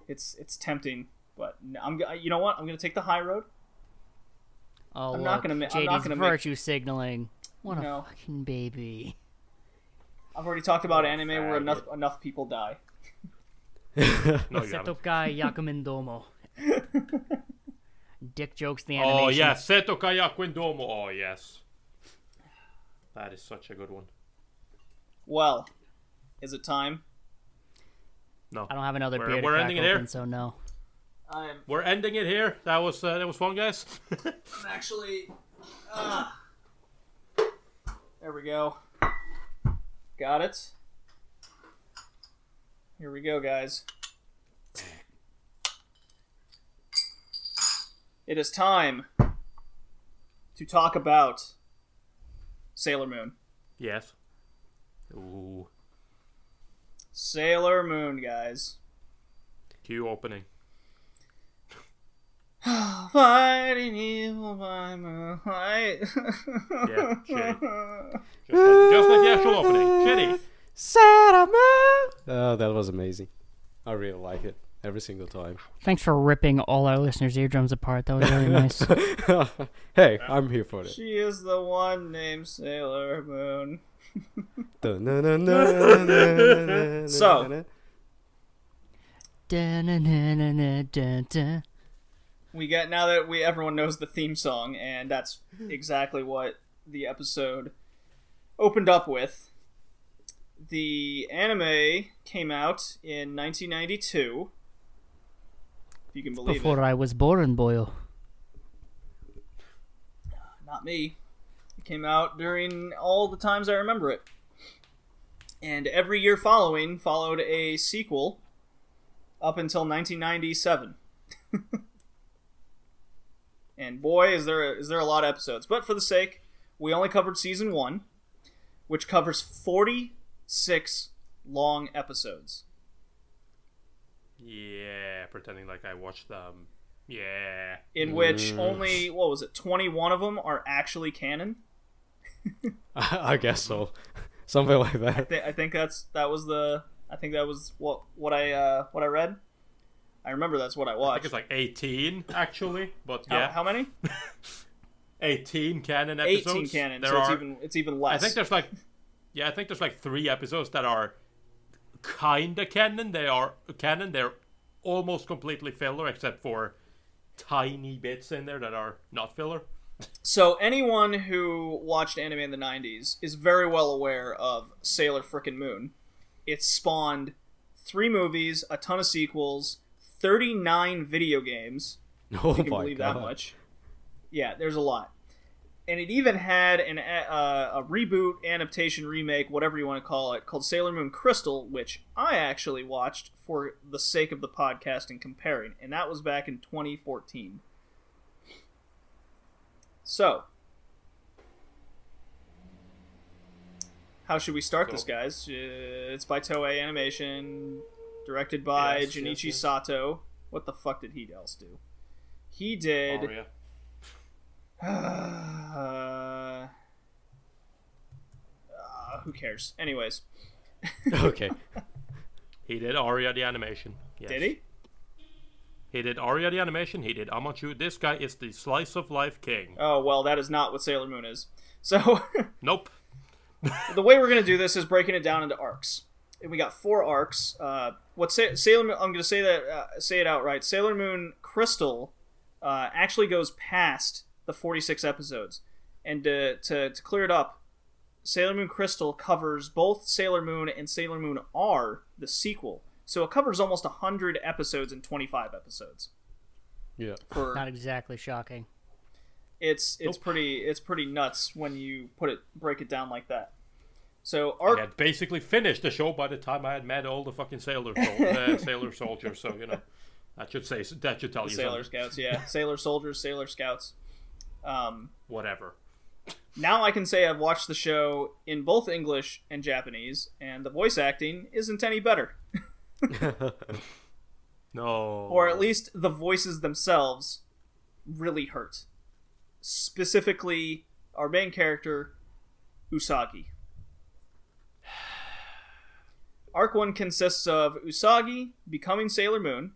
it's it's tempting, but I'm you know what? I'm gonna take the high road. Oh, I'm not gonna make virtue signaling. What a no. fucking baby! I've already talked about oh, anime faggot. where enough enough people die. Setokai Yakumendomo. Dick jokes the animation. Oh yes, Setokai Yakumendomo. Oh yes, that is such a good one. Well, is it time? No, I don't have another we're, beer. To we're ending it open, here, so no. I'm... We're ending it here. That was uh, that was fun, guys. I'm actually. Uh... There we go. Got it. Here we go, guys. It is time to talk about Sailor Moon. Yes. Ooh. Sailor Moon, guys. Cue opening. Fighting evil by my light. Yeah, shitty. Just like, just like the actual opening. Shitty. Oh, that was amazing. I really like it every single time. Thanks for ripping all our listeners' eardrums apart. That was really nice. Hey, I'm here for it. She is the one named Sailor Moon. So. We get now that we everyone knows the theme song, and that's exactly what the episode opened up with. The anime came out in nineteen ninety-two. If you can believe Before it. Before I was born, boyo. Not me. It came out during all the times I remember it. And every year following followed a sequel up until nineteen ninety-seven. And boy, is there a, is there a lot of episodes. But for the sake, we only covered season one, which covers forty-six long episodes. Yeah, pretending like I watched them. Yeah. In which mm. only, what was it, twenty-one of them are actually canon? I guess so. Something like that. I, th- I think that's that was the I think that was what what I uh, what I read. I remember that's what I watched. I think it's like eighteen, actually. But how, yeah, how many? eighteen canon episodes. Eighteen canon. There so are, it's even it's even less. I think there's like, yeah, I think there's like three episodes that are kinda canon. They are canon. They're almost completely filler, except for tiny bits in there that are not filler. So anyone who watched anime in the nineties is very well aware of Sailor Frickin' Moon. It spawned three movies, a ton of sequels. thirty-nine video games. Oh, if you can believe God. that much. Yeah, there's a lot. And it even had an uh, a reboot, adaptation, remake, whatever you want to call it, called Sailor Moon Crystal, which I actually watched for the sake of the podcast and comparing. And that was back in twenty fourteen. So, how should we start cool. this, guys? Uh, it's by Toei Animation... Directed by yes, Junichi yes, yes. Sato. What the fuck did he else do? He did... Aria. Uh, uh, who cares? Anyways. Okay. He did Aria the Animation. Yes. Did he? He did Aria the Animation. He did Amachu. This guy is the slice of life king. Oh, well, that is not what Sailor Moon is. So... Nope. The way we're going to do this is breaking it down into arcs. And we got four arcs. Uh, what Sa- Sailor Moon... I'm going to say that uh, say it outright. Sailor Moon Crystal uh, actually goes past the forty-six episodes. And to, to, to clear it up, Sailor Moon Crystal covers both Sailor Moon and Sailor Moon R, the sequel. So it covers almost one hundred episodes in twenty-five episodes. Yeah. For... Not exactly shocking. It's it's nope. pretty it's pretty nuts when you put it break it down like that. So arc... I had basically finished the show by the time I had met all the fucking sailor sol- uh, sailor soldiers. So you know, that should say that should tell the you sailor something. Scouts, yeah, sailor soldiers, sailor scouts, um, whatever. Now I can say I've watched the show in both English and Japanese, and the voice acting isn't any better. No. Or at least the voices themselves really hurt. Specifically, our main character, Usagi. Arc one consists of Usagi becoming Sailor Moon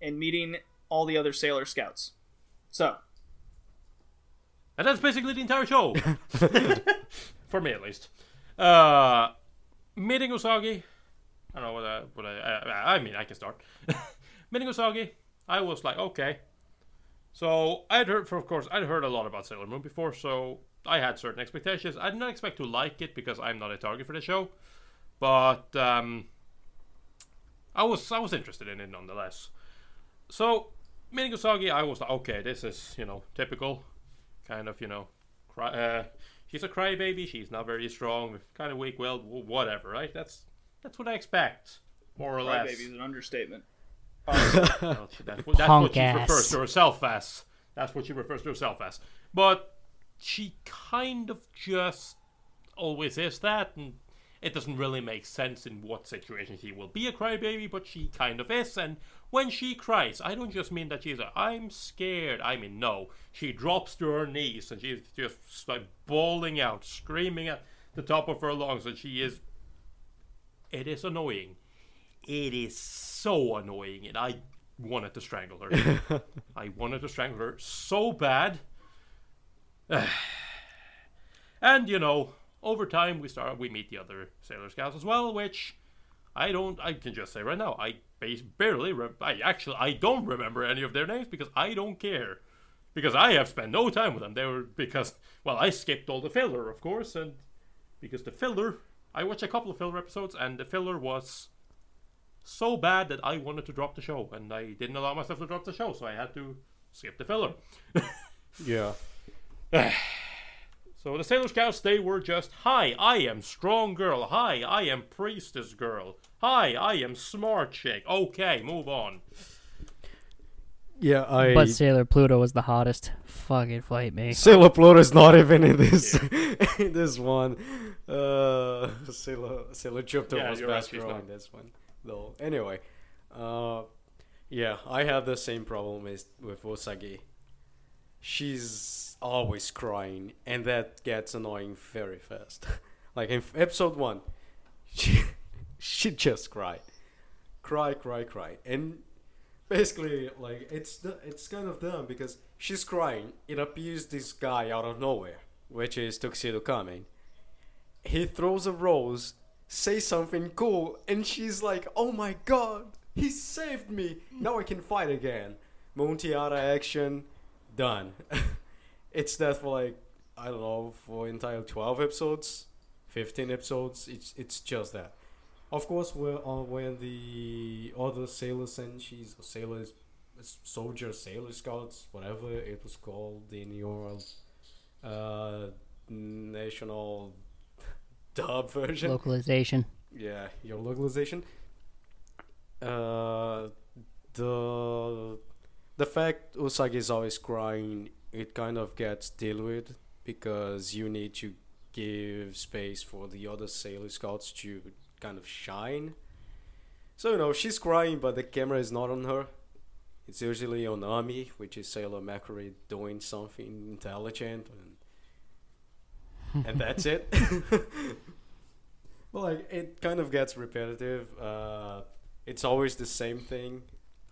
and meeting all the other Sailor Scouts. So... And that's basically the entire show. For me, at least. Uh, meeting Usagi. I don't know what I... What I, I, I mean, I can start. Meeting Usagi, I was like, okay. So, I'd heard... For, of course, I'd heard a lot about Sailor Moon before, so I had certain expectations. I did not expect to like it, because I'm not a target for the show. But, um... I was, I was interested in it, nonetheless. So, meeting Usagi, I was like, okay, this is, you know, typical... Kind of, you know, cry, uh, she's a crybaby. She's not very strong. Kind of weak. Well, whatever, right? That's that's what I expect, more or crybaby less. Crybaby is an understatement. Oh, well, she, that's what, that's what she refers to herself as. That's what she refers to herself as. But she kind of just always is that, and it doesn't really make sense in what situation she will be a crybaby. But she kind of is, and. When she cries, I don't just mean that she's like, I'm scared. I mean, no. She drops to her knees and she's just like bawling out, screaming at the top of her lungs. And she is... It is annoying. It is so annoying. And I wanted to strangle her. I wanted to strangle her so bad. And, you know, over time we start, we meet the other Sailor Scouts as well, which... I don't, I can just say right now, I barely, re- I actually, I don't remember any of their names because I don't care. Because I have spent no time with them. They were, because, well, I skipped all the filler, of course, and because the filler, I watched a couple of filler episodes, and the filler was so bad that I wanted to drop the show, and I didn't allow myself to drop the show, so I had to skip the filler. Yeah. So the Sailor Scouts, they were just, hi, I am strong girl. Hi, I am priestess girl. Hi, I am smart chick. Okay, move on. Yeah, I... But Sailor Pluto was the hottest. Fucking fight me. Sailor Pluto's not even in this in this one. Uh, Sailor, Sailor Jupiter yeah, was best girl in this one. Though. Anyway. Uh, yeah, I have the same problem with, with Usagi. She's always crying, and that gets annoying very fast. Like in episode one, she she just cried, cry, cry, cry, and basically like it's it's kind of dumb because she's crying. It appears this guy out of nowhere, which is Tuxedo Kamen. He throws a rose, says something cool, and she's like, "Oh my god, he saved me! Now I can fight again." Moon Tiara action. Done. It's that for like, I don't know, for entire twelve episodes, fifteen episodes. It's it's just that. Of course, we're on when the other Sailor Senshis, or Sailor Soldier, Sailor Scouts, whatever it was called in your uh, national dub version. Localization. Yeah, your localization. Uh, the... The fact Usagi is always crying, it kind of gets diluted because you need to give space for the other Sailor Scouts to kind of shine. So, you know, she's crying, but the camera is not on her. It's usually on Ami, which is Sailor Mercury doing something intelligent, and, and that's it. But, like, it kind of gets repetitive. Uh, it's always the same thing.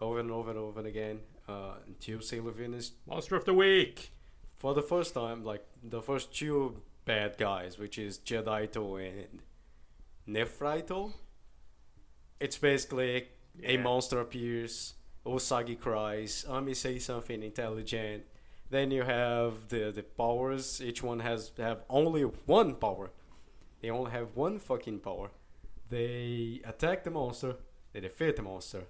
over and over and over and again uh, until Sailor Venus. Monster of the Week! For the first time, like, the first two bad guys, which is Jedito and Nephrito. It's basically yeah. a monster appears, Usagi cries, Ami says something intelligent. Then you have the, the powers. Each one has have only one power. They only have one fucking power. They attack the monster. They defeat the monster.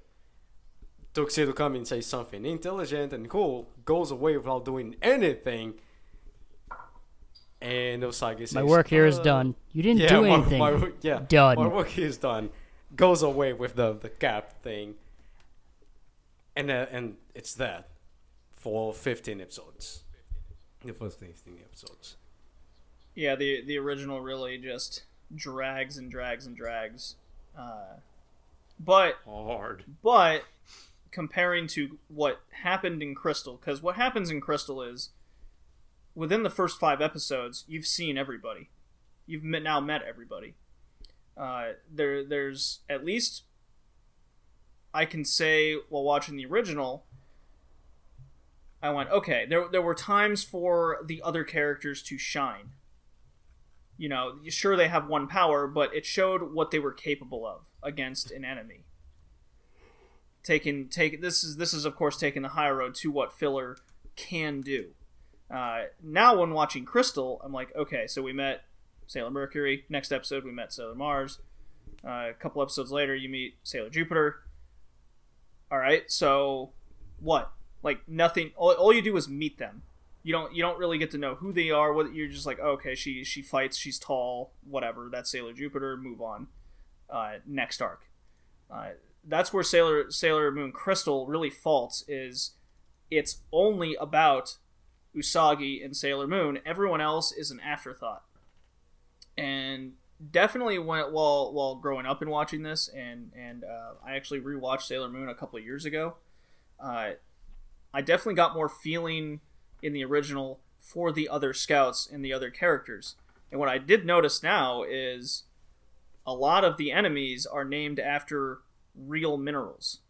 Tuxedo comes and says something intelligent and cool. Goes away without doing anything. And Usagi says, "My work here uh, is done. You didn't yeah, do my, anything. My, yeah, done. My work here is done." Goes away with the, the cap thing. And uh, and it's that. For fifteen episodes. The first fifteen episodes. Yeah, the the original really just drags and drags and drags. Uh, but hard. But comparing to what happened in Crystal, because what happens in Crystal is within the first five episodes, you've seen everybody. You've met, now met everybody. Uh, there there's at least I can say while watching the original, I went, okay, there there were times for the other characters to shine. You know, sure they have one power, but it showed what they were capable of against an enemy. Taking take this is this is of course taking the high road to what filler can do. Uh, now when watching Crystal, I'm like, okay, so we met Sailor Mercury. Next episode we met Sailor Mars. Uh, a couple episodes later you meet Sailor Jupiter. All right, so what? Like, nothing, all, all you do is meet them. You don't you don't really get to know who they are. What, you're just like, oh, okay, she she fights, she's tall, whatever. That's Sailor Jupiter, move on. Uh, next arc. Uh, that's where Sailor Sailor Moon Crystal really faults, is it's only about Usagi and Sailor Moon. Everyone else is an afterthought. And definitely went, while, while growing up and watching this, and, and uh, I actually rewatched Sailor Moon a couple of years ago, uh, I definitely got more feeling in the original for the other scouts and the other characters. And what I did notice now is a lot of the enemies are named after real minerals.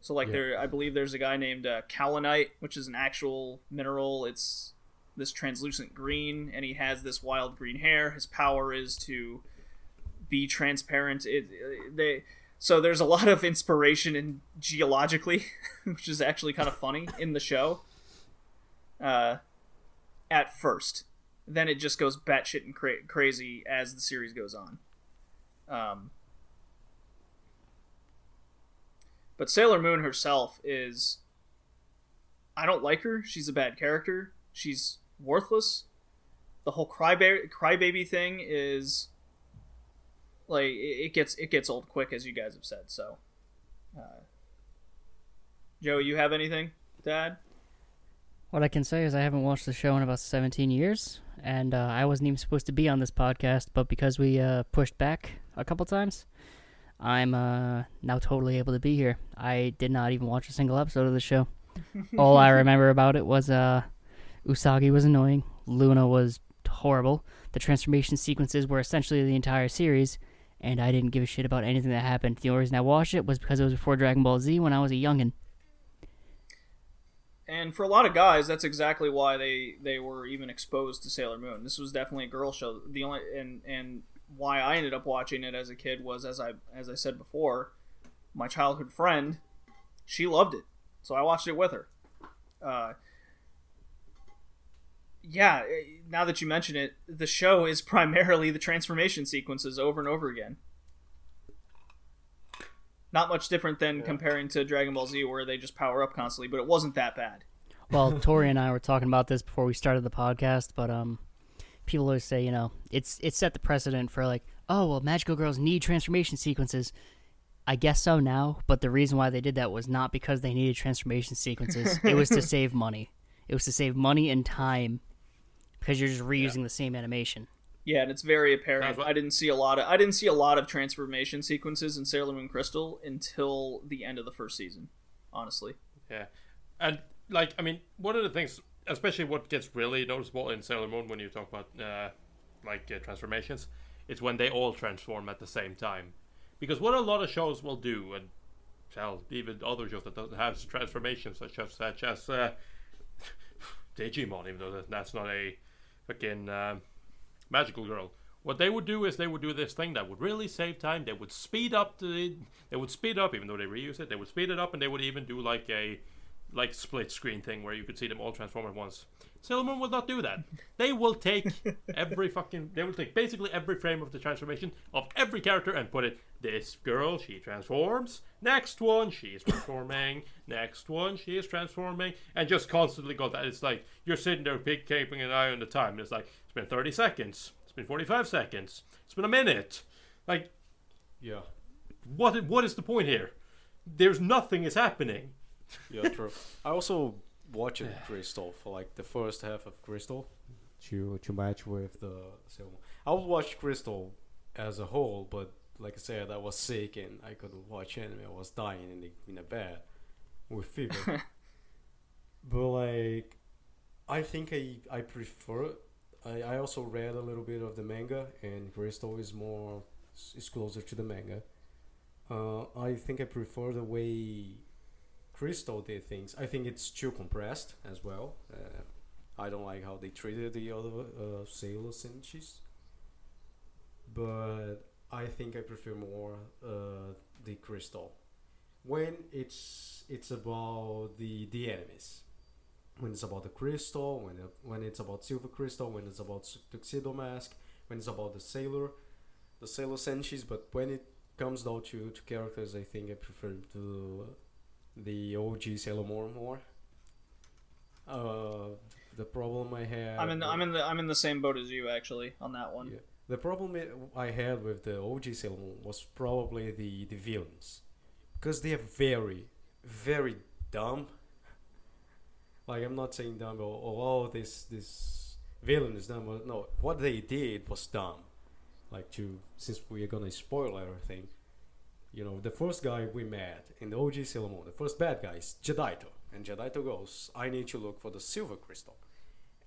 So, like, yeah. there, I believe there's a guy named uh, Kaolinite, which is an actual mineral. It's this translucent green, and he has this wild green hair. His power is to be transparent. It, it they... So there's a lot of inspiration in geologically, which is actually kind of funny in the show. Uh, at first, then it just goes batshit and cra- crazy as the series goes on. Um, but Sailor Moon herself is, I don't like her. She's a bad character. She's worthless. The whole cryba- crybaby thing is. Like, it gets it gets old quick, as you guys have said. So, uh, Joe, you have anything to add? What I can say is I haven't watched the show in about seventeen years, and uh, I wasn't even supposed to be on this podcast, but because we uh, pushed back a couple times, I'm uh, now totally able to be here. I did not even watch a single episode of the show. All I remember about it was uh, Usagi was annoying, Luna was horrible, the transformation sequences were essentially the entire series, and I didn't give a shit about anything that happened. The only reason I watched it was because it was before Dragon Ball Z when I was a youngin'. And for a lot of guys, that's exactly why they, they were even exposed to Sailor Moon. This was definitely a girl show. The only and and why I ended up watching it as a kid was, as I as I said before, my childhood friend, she loved it, so I watched it with her. Uh, yeah, now that you mention it, the show is primarily the transformation sequences over and over again. Not much different than yeah. comparing to Dragon Ball Z, where they just power up constantly, but it wasn't that bad. Well, Tori and I were talking about this before we started the podcast, but um, people always say, you know, it's it set the precedent for, like, oh, well, magical girls need transformation sequences. I guess so now, but the reason why they did that was not because they needed transformation sequences. It was to save money. It was to save money and time, because you're just reusing yeah. the same animation. Yeah, and it's very apparent. I didn't see a lot of I didn't see a lot of transformation sequences in Sailor Moon Crystal until the end of the first season, honestly. Yeah, and like I mean, one of the things, especially what gets really noticeable in Sailor Moon when you talk about uh, like uh, transformations, it's when they all transform at the same time. Because what a lot of shows will do, and tell even other shows that doesn't have transformations, such as such as uh, Digimon, even though that's not a fucking um, magical girl. What they would do is they would do this thing that would really save time. They would speed up the, they would speed up, even though they reuse it. They would speed it up, and they would even do like a, like split screen thing where you could see them all transform at once. Sailor Moon will not do that. They will take every fucking, they will take basically every frame of the transformation of every character and put it. This girl, she transforms. Next one, she is transforming. Next one, she is transforming, and just constantly go that. It's like you're sitting there, big keeping an eye on the time. It's like it's been thirty seconds. It's been forty-five seconds. It's been a minute. Like, yeah. What? What is the point here? There's nothing is happening. Yeah, true. I also watched Crystal for like the first half of Crystal to to match with the. So I would watch Crystal as a whole, but like I said, I was sick and I couldn't watch anime. I was dying in the, in a bed with fever. But like, I think I I prefer. I, I also read a little bit of the manga, and Crystal is more is closer to the manga. Uh, I think I prefer the way Crystal did things. I think it's too compressed as well. Uh, I don't like how they treated the other uh, Sailor Senshis. But I think I prefer more uh, the Crystal when it's it's about the the enemies. When it's about the crystal, when it, when it's about Silver Crystal, when it's about Tuxedo Mask, when it's about the Sailor, the Sailor Senshis. But when it comes down to, to characters, I think I prefer to the O G Sailor Moon more. Uh, the problem I had. I'm in. The, with, I'm in the. I'm in the same boat as you actually on that one. Yeah. The problem I had with the O G Sailor Moon was probably the the villains, because they are very, very dumb. Like, I'm not saying dumb, or oh, this this villain is dumb. No, what they did was dumb. Like, to since we are gonna spoil everything, you know, the first guy we met in the O G Sailor Moon, the first bad guy is Jadaito, and Jadaito goes, "I need to look for the Silver Crystal,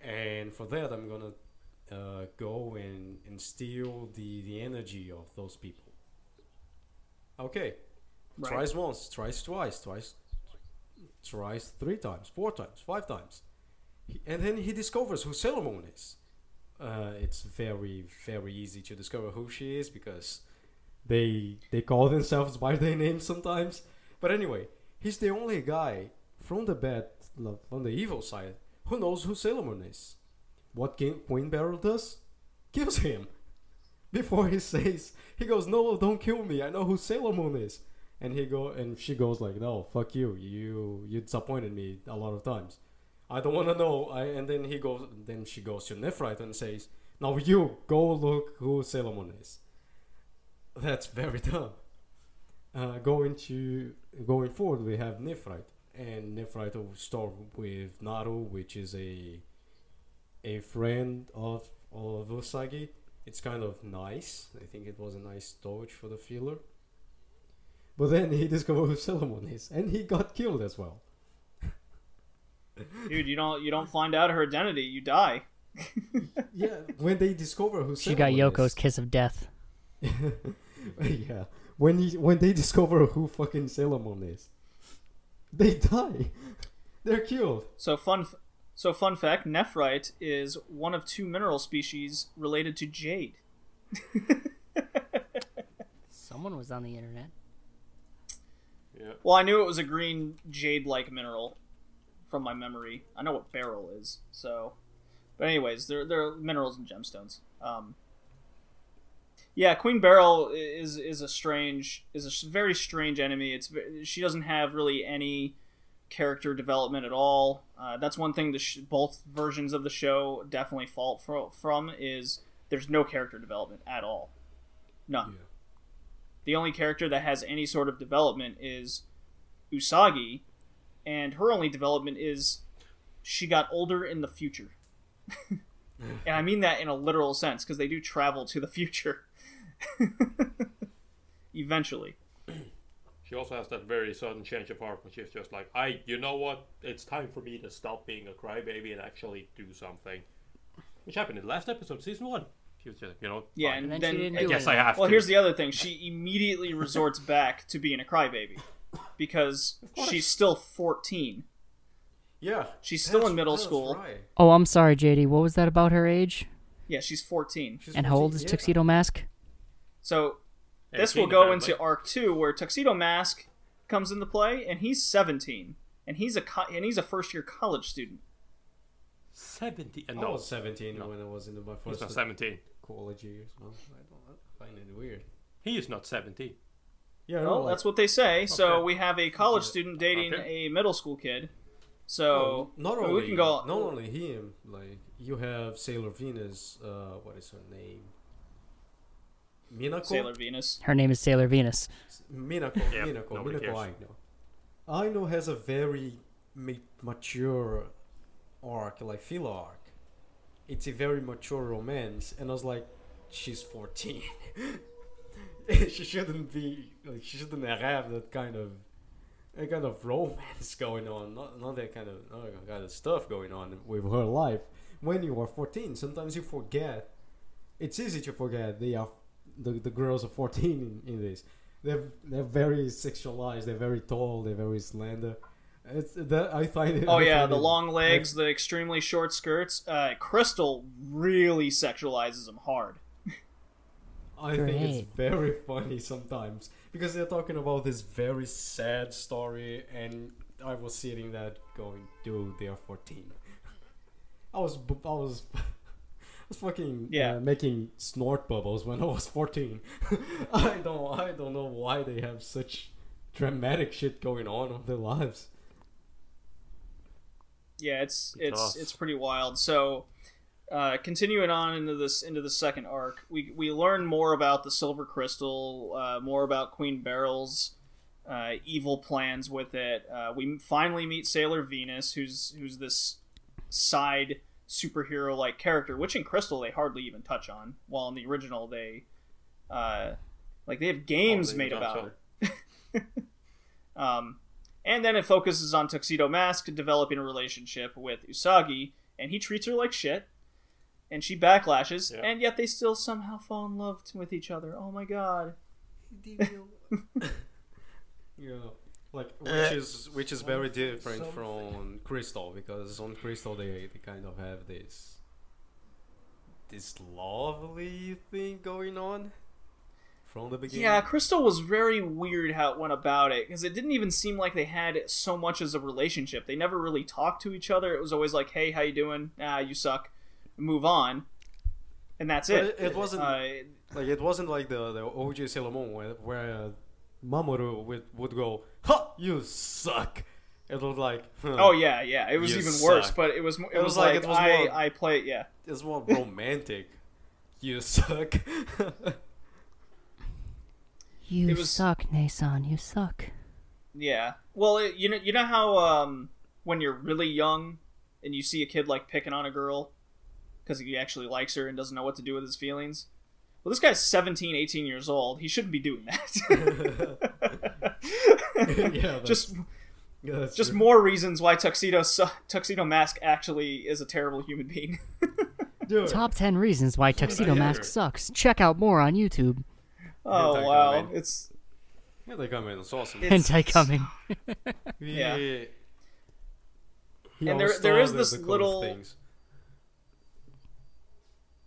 and for that I'm gonna uh, go and, and steal the, the energy of those people." Okay, right. Tries once, tries twice, twice. Tries three times, four times, five times, he, and then he discovers who Sailor Moon is. Uh, it's very, very easy to discover who she is because they they call themselves by their name sometimes. But anyway, he's the only guy from the bad, from the evil side, who knows who Sailor Moon is. What game Queen Barrel does? Kills him before he says. He goes, "No, don't kill me. I know who Sailor Moon is." And he go and she goes like, "No, fuck you. You you disappointed me a lot of times. I don't want to know." I, and then he goes. Then she goes to Nephrite and says, "Now you go look who Sailor Moon is." That's very dumb. Uh, going to going forward, we have Nephrite, and Nephrite will start with Naru, which is a a friend of of Usagi. It's kind of nice. I think it was a nice touch for the filler. But then he discovered who Sailor Moon is, and he got killed as well. Dude, you don't you don't find out her identity, you die. Yeah, when they discover who Sailor Moon is. She got Yoko's kiss of death. Yeah, when he, when they discover who fucking Sailor Moon is, they die. They're killed. So fun, so fun fact: nephrite is one of two mineral species related to jade. Someone was on the internet. Yeah. Well, I knew it was a green jade-like mineral from my memory. I know what beryl is, so... But anyways, they're, they're minerals and gemstones. Um, yeah, Queen Beryl is is a strange... is a very strange enemy. It's She doesn't have really any character development at all. Uh, that's one thing the sh- both versions of the show definitely fault for, from, is there's no character development at all. None. Yeah. The only character that has any sort of development is Usagi, and her only development is she got older in the future. And I mean that in a literal sense, because they do travel to the future. Eventually. She also has that very sudden change of heart when she's just like, I, you know what? It's time for me to stop being a crybaby and actually do something. Which happened in the last episode, season one. You know, yeah, fine. And then, then I guess I have well, to. Well, here's the other thing. She immediately resorts back to being a crybaby. because she's still fourteen. Yeah. She's still in middle school. Right. Oh, I'm sorry, J D. What was that about her age? Yeah, she's fourteen. She's and fourteen, how old is yeah. Tuxedo Mask? So this will go apparently. into Arc two, where Tuxedo Mask comes into play, and he's seventeen, and he's a co- and he's a first year college student. Seventeen? No, I was seventeen no. when I was in my first. He's not seventeen. College years. No, I don't I find it weird. He is not seventeen. Yeah, no, well, like, that's what they say. Okay. So we have a college okay. student dating okay. a middle school kid. So well, not only we can go, not only him. Like you have Sailor Venus. Uh, what is her name? Minako? Sailor Venus. Her name is Sailor Venus. Minako. Yeah, Minako. Minako cares. I know. I know has a very mature arc, like filler arc. It's a very mature romance, and I was like, she's fourteen. She shouldn't be. Like, she shouldn't have that kind of, that kind of romance going on. Not, not that kind of, not that kind of stuff going on with her life. When you are fourteen, sometimes you forget. It's easy to forget they are the, the girls are fourteen in, in this. They're they're very sexualized. They're very tall. They're very slender. It's that I find it. Oh I yeah, the long legs, like, the extremely short skirts. Uh, Crystal really sexualizes them hard. I Great. think it's very funny sometimes because they're talking about this very sad story, and I was sitting there going, "Dude, they are fourteen." I was I was. I was fucking yeah. uh, making snort bubbles when I was fourteen. I don't I don't know why they have such dramatic shit going on in their lives. Yeah, it's it's it's, it's pretty wild. So, uh, continuing on into this into the second arc, we we learn more about the Silver Crystal, uh, more about Queen Beryl's uh, evil plans with it. Uh, we finally meet Sailor Venus, who's who's this side superhero like character, which in Crystal they hardly even touch on, while in the original they uh like they have games oh, they made about her. Um and then it focuses on Tuxedo Mask developing a relationship with Usagi, and he treats her like shit, and she backlashes, yeah. and yet they still somehow fall in love with each other. Oh my god. Yeah. Like, which is which is very different Something. from Crystal, because on Crystal they, they kind of have this this lovely thing going on from the beginning. Yeah, Crystal was very weird how it went about it, because it didn't even seem like they had so much as a relationship. They never really talked to each other. It was always like, "Hey, how you doing? Ah, you suck. Move on," and that's it. it. It wasn't uh, like it wasn't like the the O G Sailor Moon where. where Mamoru would, would go, "Ha, you suck." It was like, huh, oh yeah, yeah. It was even suck. worse, but it was it, it was, was like, like it was I, more, I play. Yeah, it's more romantic. You suck. you was, suck, Nason. You suck. Yeah. Well, it, you know, you know how um, when you're really young and you see a kid like picking on a girl because he actually likes her and doesn't know what to do with his feelings. Well, this guy's seventeen, eighteen years old. He shouldn't be doing that. yeah, just yeah, just true. More reasons why Tuxedo su- Tuxedo Mask actually is a terrible human being. Top ten reasons why Tuxedo Mask sucks. Check out more on YouTube. Oh, Hentai wow. Coming. It's... Hentai coming. It's awesome. It's... Hentai coming. yeah. yeah. And there, there is this the cool little... Things.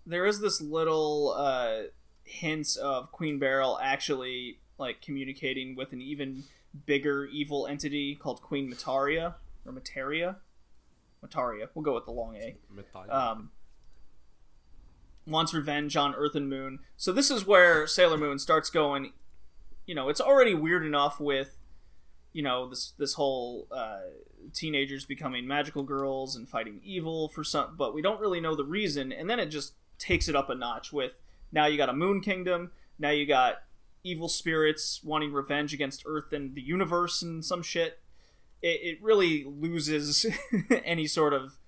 There is this little uh, hints of Queen Beryl actually like communicating with an even bigger evil entity called Queen Metaria or Metaria, Metaria. We'll go with the long A. Um, wants revenge on Earth and Moon. So this is where Sailor Moon starts going. You know, it's already weird enough with, you know, this this whole uh, teenagers becoming magical girls and fighting evil for some, but we don't really know the reason. And then it just takes it up a notch with now you got a moon kingdom, now you got evil spirits wanting revenge against Earth and the universe and some shit. It, it really loses any sort of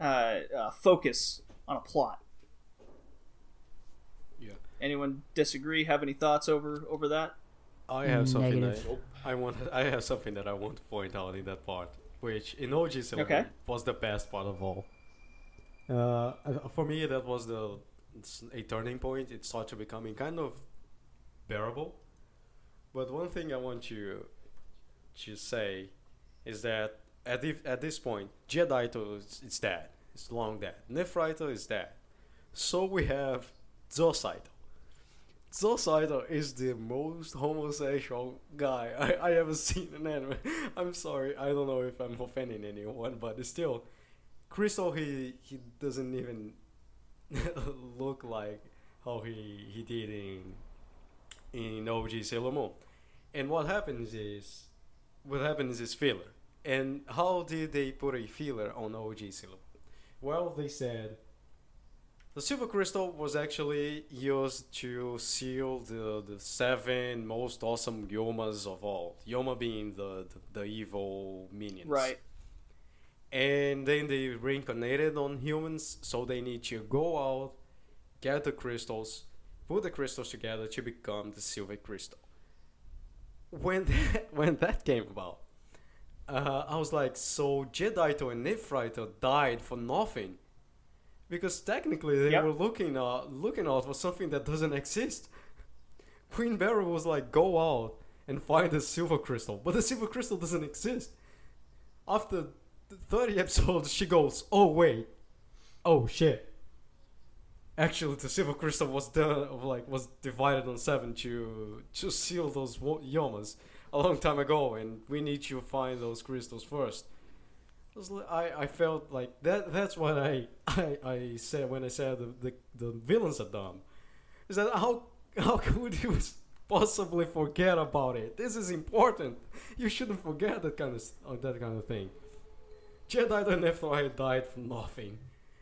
uh, uh, focus on a plot. Yeah. Anyone disagree? Have any thoughts over, over that? I have something Negative. that I want. I have something that I want to point out in that part, which in O G Sailor okay. was the best part of all. Uh, for me, that was the a turning point. It started becoming kind of bearable. But one thing I want you to say is that at the, at this point, Giadaito is, is dead. It's long dead. Nefrito is dead. So we have Zosaito. Zosaito is the most homosexual guy I, I ever seen in anime. I'm sorry, I don't know if I'm offending anyone, but still, Crystal, he, he doesn't even look like how he, he did in, in O G Sailor Moon. And what happens is, what happens is filler. And how did they put a filler on O G Sailor Moon? Well, they said, the Silver Crystal was actually used to seal the, the seven most awesome Yomas of all. Yoma being the, the, the evil minions. Right. And then they reincarnated on humans, so they need to go out, get the crystals, put the crystals together to become the Silver Crystal. When that, when that came about, uh, I was like, so Giadaito and Nefrito died for nothing. Because technically they yep. were looking out, looking out for something that doesn't exist. Queen Beryl was like, go out and find the Silver Crystal. But the Silver Crystal doesn't exist. After thirty episodes, she goes, oh wait. Oh shit. Actually, the Silver Crystal was done, like was divided on seven to, to seal those Yomas a long time ago. And we need to find those crystals first. I, I felt like that. That's what I, I, I said when I said the, the, the villains are dumb. Is that how how could you possibly forget about it? This is important. You shouldn't forget that kind of that kind of thing. Jedi and F nine died for nothing,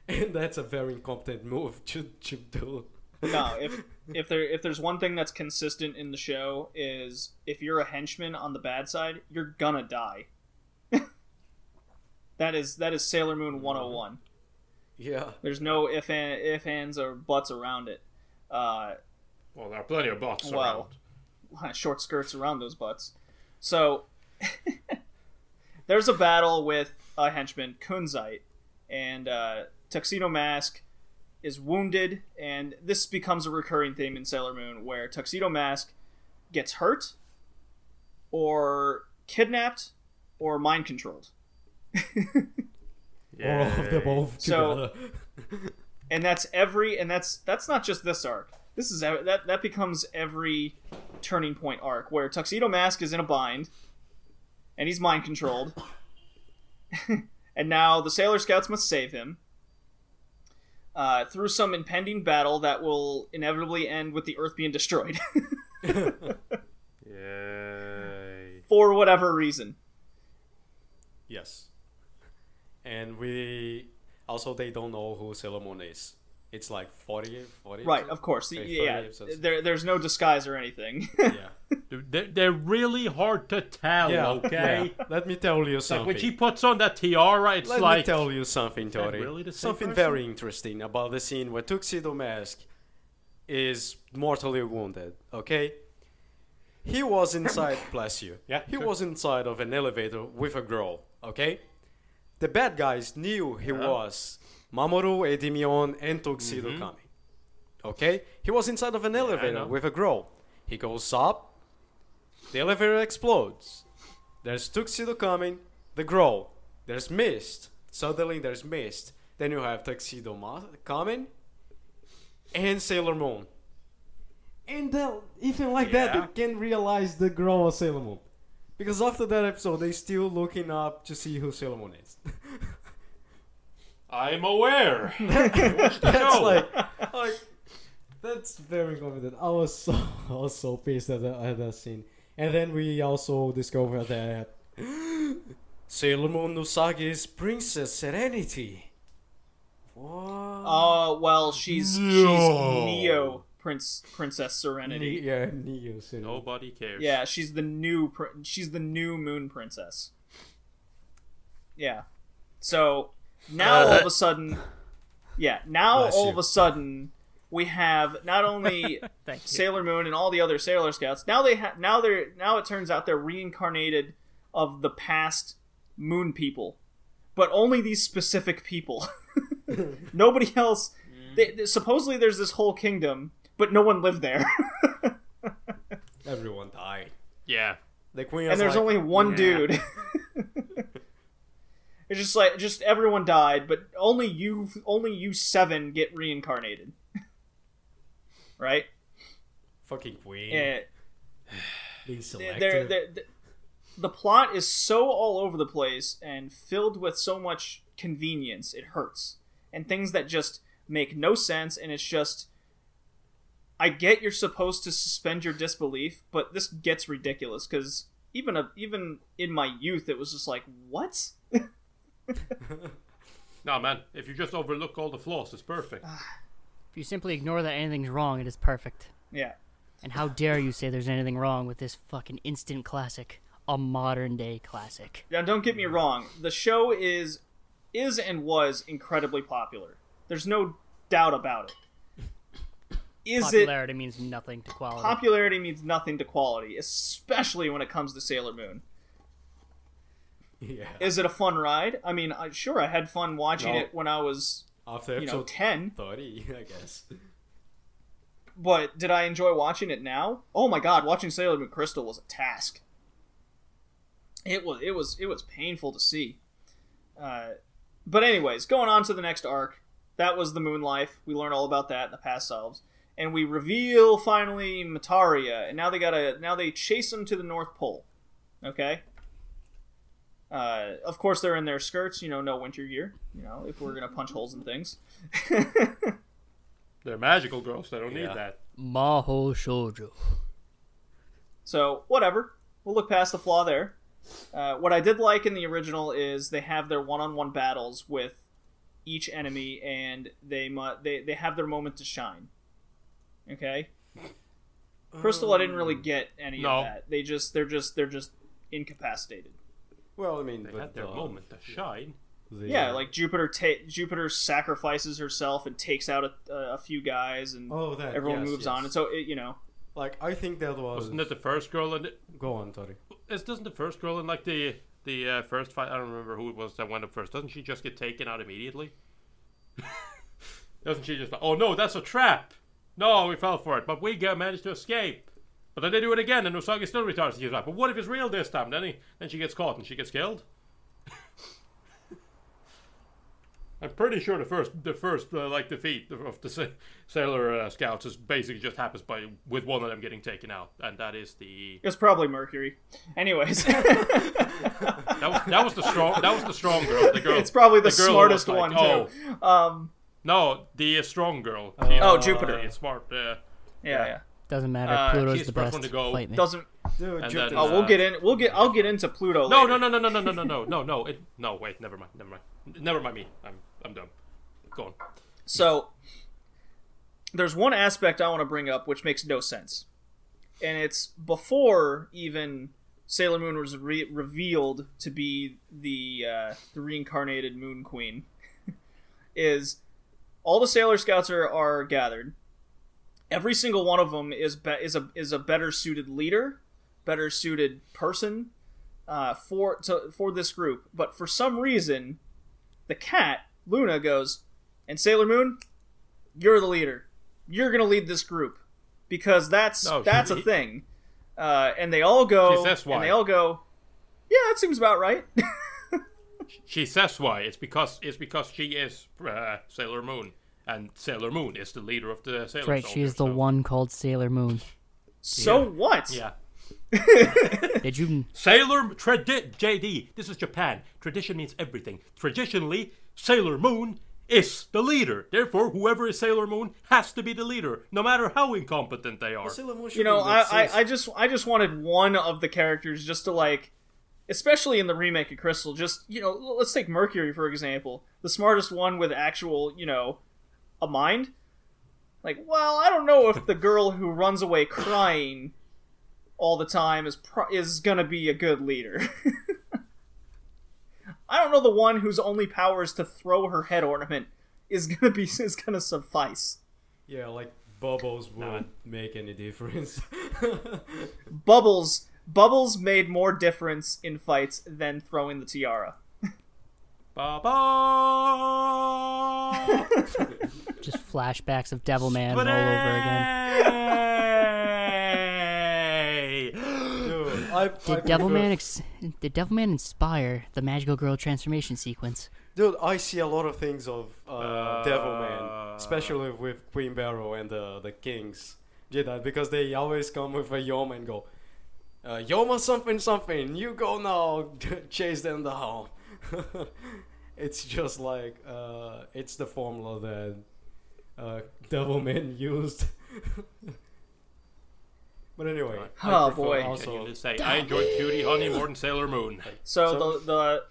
and that's a very incompetent move to, to do. No, if if there if there's one thing that's consistent in the show is if you're a henchman on the bad side, you're gonna die. That is that is Sailor Moon one oh one. Yeah. There's no if and, if ands or buts around it. Uh, well, there are plenty of buts well, around. Short skirts around those butts. So, there's a battle with a henchman, Kunzite, and uh, Tuxedo Mask is wounded, and this becomes a recurring theme in Sailor Moon, where Tuxedo Mask gets hurt, or kidnapped, or mind-controlled. Yeah. All of them all so, and that's every, and that's that's not just this arc. This is that that becomes every turning point arc where Tuxedo Mask is in a bind, and he's mind controlled, and now the Sailor Scouts must save him uh, through some impending battle that will inevitably end with the Earth being destroyed. Yay! For whatever reason. Yes. And we also they don't know who Sailor Moon is. It's like forty, forty right, episodes? Of course. The, yeah, there, there's no disguise or anything. Yeah, they're, they're really hard to tell. Yeah. Okay, yeah. Let me tell you something. Like when she puts on that tiara, it's Let like. Let me tell you something, Tori. Really something person? Very interesting about the scene where Tuxedo Mask is mortally wounded. Okay, he was inside. Bless you. Yeah, he sure. was inside of an elevator with a girl. Okay? The bad guys knew he yeah. was Mamoru, Edemion, and Tuxedo mm-hmm. Kami. Okay? He was inside of an elevator yeah, with a girl. He goes up. The elevator explodes. There's Tuxedo Kami, the girl. There's mist. Suddenly there's mist. Then you have Tuxedo Ma- Kami and Sailor Moon. And even like yeah. that, they can realize the girl was Sailor Moon. Because after that episode, they still looking up to see who Sailor Moon is. I'm aware. that's like, like, that's very confident. I was so, I was so pissed at that, at that scene. And then we also discovered that Sailor Moon Usagi is Princess Serenity. What? Oh uh, well, she's no. she's Neo. Prince, Princess Serenity. Ne- yeah, Neo Serenity. Nobody cares. Yeah, she's the new. Pr- she's the new Moon Princess. Yeah, so now uh, all of a sudden, yeah, now all you. of a sudden we have not only Sailor Moon and all the other Sailor Scouts. Now they have. Now they're. Now it turns out they're reincarnated of the past Moon people, but only these specific people. Nobody else. Mm. They, they, supposedly, there's this whole kingdom. But no one lived there. Everyone died. Yeah. The queen and there's like, only one nah. dude. It's just like, just everyone died, but only you, only you seven get reincarnated. Right? Fucking queen. Yeah. Being selective. They're, they're, they're, the plot is so all over the place and filled with so much convenience, it hurts. And things that just make no sense, and it's just... I get you're supposed to suspend your disbelief, but this gets ridiculous, because even a, even in my youth, it was just like, what? No, man. If you just overlook all the flaws, it's perfect. If you simply ignore that anything's wrong, it is perfect. Yeah. And how dare you say there's anything wrong with this fucking instant classic, a modern-day classic. Now, don't get me wrong. The show is is and was incredibly popular. There's no doubt about it. Is popularity it, means nothing to quality. Popularity means nothing to quality, especially when it comes to Sailor Moon. Yeah. Is it a fun ride? I mean, I, sure, I had fun watching no. it when I was, After you know, ten. thirty, I guess. But did I enjoy watching it now? Oh my god, watching Sailor Moon Crystal was a task. It was, it was, it was painful to see. Uh, but anyways, going on to the next arc. That was the Moon Life. We learn all about that in the past selves, and we reveal finally Mataria. And now they gotta, now they chase him to the North Pole. Okay. Uh, of course they're in their skirts. You know, no winter gear. You know, if we're gonna punch holes in things. They're magical ghosts. They don't yeah. need that. Mahou Shoujo. So whatever. We'll look past the flaw there. Uh, what I did like in the original is they have their one-on-one battles with each enemy, and they mu- they they have their moment to shine. Okay, Crystal, um, I didn't really get any no. of that. They just they're just they're just incapacitated. Well, I mean, they had their uh, moment to shine. The, yeah, uh, like Jupiter ta- Jupiter sacrifices herself and takes out a, a few guys, and oh, that, everyone yes, moves yes. on. And so it, you know. Like, I think that was... Wasn't it the first girl in... The... Go on, Tori. Doesn't the first girl in, like, the the uh, first fight... I don't remember who it was that went up first. Doesn't she just get taken out immediately? Doesn't she just... Like, oh, no, that's a trap! No, we fell for it, but we got, managed to escape. But then they do it again, and Usagi still retards the like, but what if it's real this time? Then, he, then she gets caught, and she gets killed? I'm pretty sure the first, the first uh, like defeat of the sa- Sailor uh, Scouts is basically just happens by with one of them getting taken out, and that is the. It's probably Mercury. Anyways, that was that was the strong that was the strong girl. The girl. It's probably the, the smartest like, one oh, too. Um, no, the strong girl. Uh, oh, uh, Jupiter. Uh, smart. Uh, yeah, yeah, yeah. Doesn't matter. Uh, Pluto's she's the best. One to go. Fight me. Doesn't. Dude, and then, oh, we'll uh, get in. We'll get. I'll get into Pluto. No, later. no, no, no, no, no, no, no, no, no. It, no, wait. Never mind. Never mind. Never mind me. I'm. I'm dumb. Go on. So, there's one aspect I want to bring up which makes no sense. And it's before even Sailor Moon was re- revealed to be the, uh, the reincarnated Moon Queen, is all the Sailor Scouts are, are gathered. Every single one of them is be- is a is a better suited leader, better suited person uh, for to, for this group. But for some reason... The cat, Luna, goes, and Sailor Moon, you're the leader. You're going to lead this group. Because that's no, that's she, a thing. Uh, and they all go, and they all go, yeah, that seems about right. She says why. It's because it's because she is uh, Sailor Moon. And Sailor Moon is the leader of the Sailor Soldiers. That's right, soldier, she is the so. one called Sailor Moon. So yeah. what? Yeah. Did you... Sailor tradi- J D, this is Japan. Tradition means everything. Traditionally, Sailor Moon is the leader. Therefore, whoever is Sailor Moon has to be the leader, no matter how incompetent they are. Well, you know, I, I, I just I just wanted one of the characters just to, like, especially in the remake of Crystal, just, you know, let's take Mercury, for example. The smartest one with actual, you know, a mind. Like, well, I don't know if the girl who runs away crying... all the time is pro- is gonna be a good leader. I don't know the one whose only power is to throw her head ornament is gonna be is gonna suffice. Yeah, like Bubbles wouldn't nah. make any difference. Bubbles Bubbles made more difference in fights than throwing the tiara. Bubba! Just flashbacks of Devilman all over again. I I've, did I've Devilman ex- did Devilman inspire the magical girl transformation sequence? Dude, I see a lot of things of uh, uh, Devilman, especially with Queen Barrow and the the Kings Jedi, because they always come with a Yoma and go, uh, Yoma something something, you go now, chase them down. It's just like uh, it's the formula that uh, Devilman used. But anyway, oh I boy! Also to say, I enjoyed Cutie Honey more than Sailor Moon. So, so the the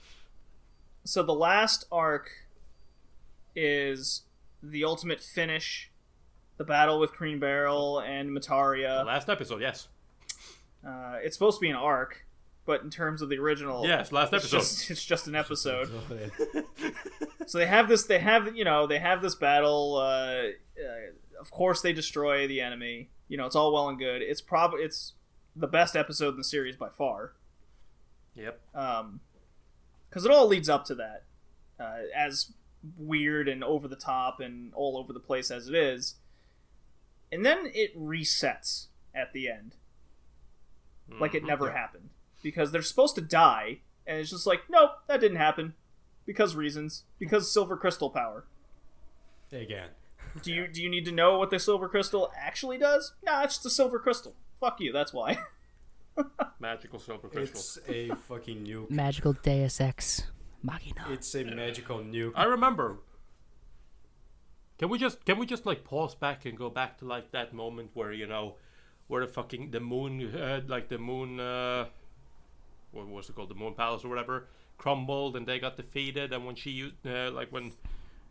so the last arc is the ultimate finish, the battle with Green Barrel and Mataria. The last episode, yes. Uh, it's supposed to be an arc, but in terms of the original, yes, last it's episode, just, it's just an episode. So they have this. They have you know they have this battle. Uh, uh, of course, they destroy the enemy. You know, it's all well and good. It's probably it's the best episode in the series by far. Yep. Um, because it all leads up to that, uh, as weird and over the top and all over the place as it is, and then it resets at the end, mm-hmm. like it never yeah. happened, because they're supposed to die, and it's just like, nope, that didn't happen, because reasons, because silver crystal power. Again. Do you do you need to know what the silver crystal actually does? Nah, it's just a silver crystal. Fuck you, that's why. Magical silver crystal. It's a fucking nuke. Magical Deus Ex Machina. It's a magical nuke. I remember. Can we just can we just like pause back and go back to like that moment where you know, where the fucking the moon uh, like the moon uh, what was it called the moon palace or whatever crumbled and they got defeated and when she used uh, like when.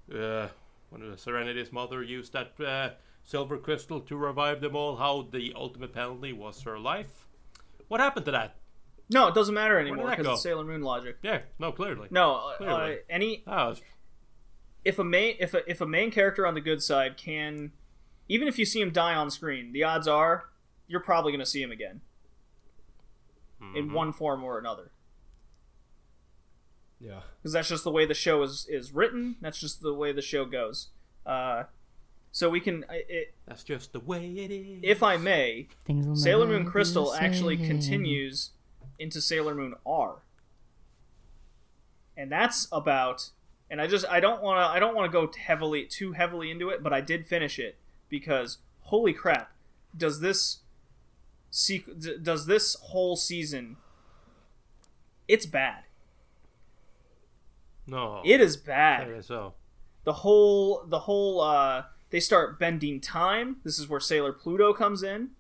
Uh, When the Serenity's mother used that uh, silver crystal to revive them all, how the ultimate penalty was her life. What happened to that? No, it doesn't matter anymore because it's Sailor Moon logic. Yeah, no, clearly. No, clearly. Uh, any oh. if a main if a, if a main character on the good side can, even if you see him die on screen, the odds are you're probably going to see him again mm-hmm. in one form or another. Yeah, because that's just the way the show is, is written. That's just the way the show goes. Uh, so we can. It, that's just the way it is. If I may, Sailor Moon Crystal actually continues into Sailor Moon R, and that's about. And I just I don't want to I don't want to go heavily too heavily into it, but I did finish it because holy crap, does this sequ- does this whole season? It's bad. No, it is bad. So. The whole, the whole, uh, they start bending time. This is where Sailor Pluto comes in.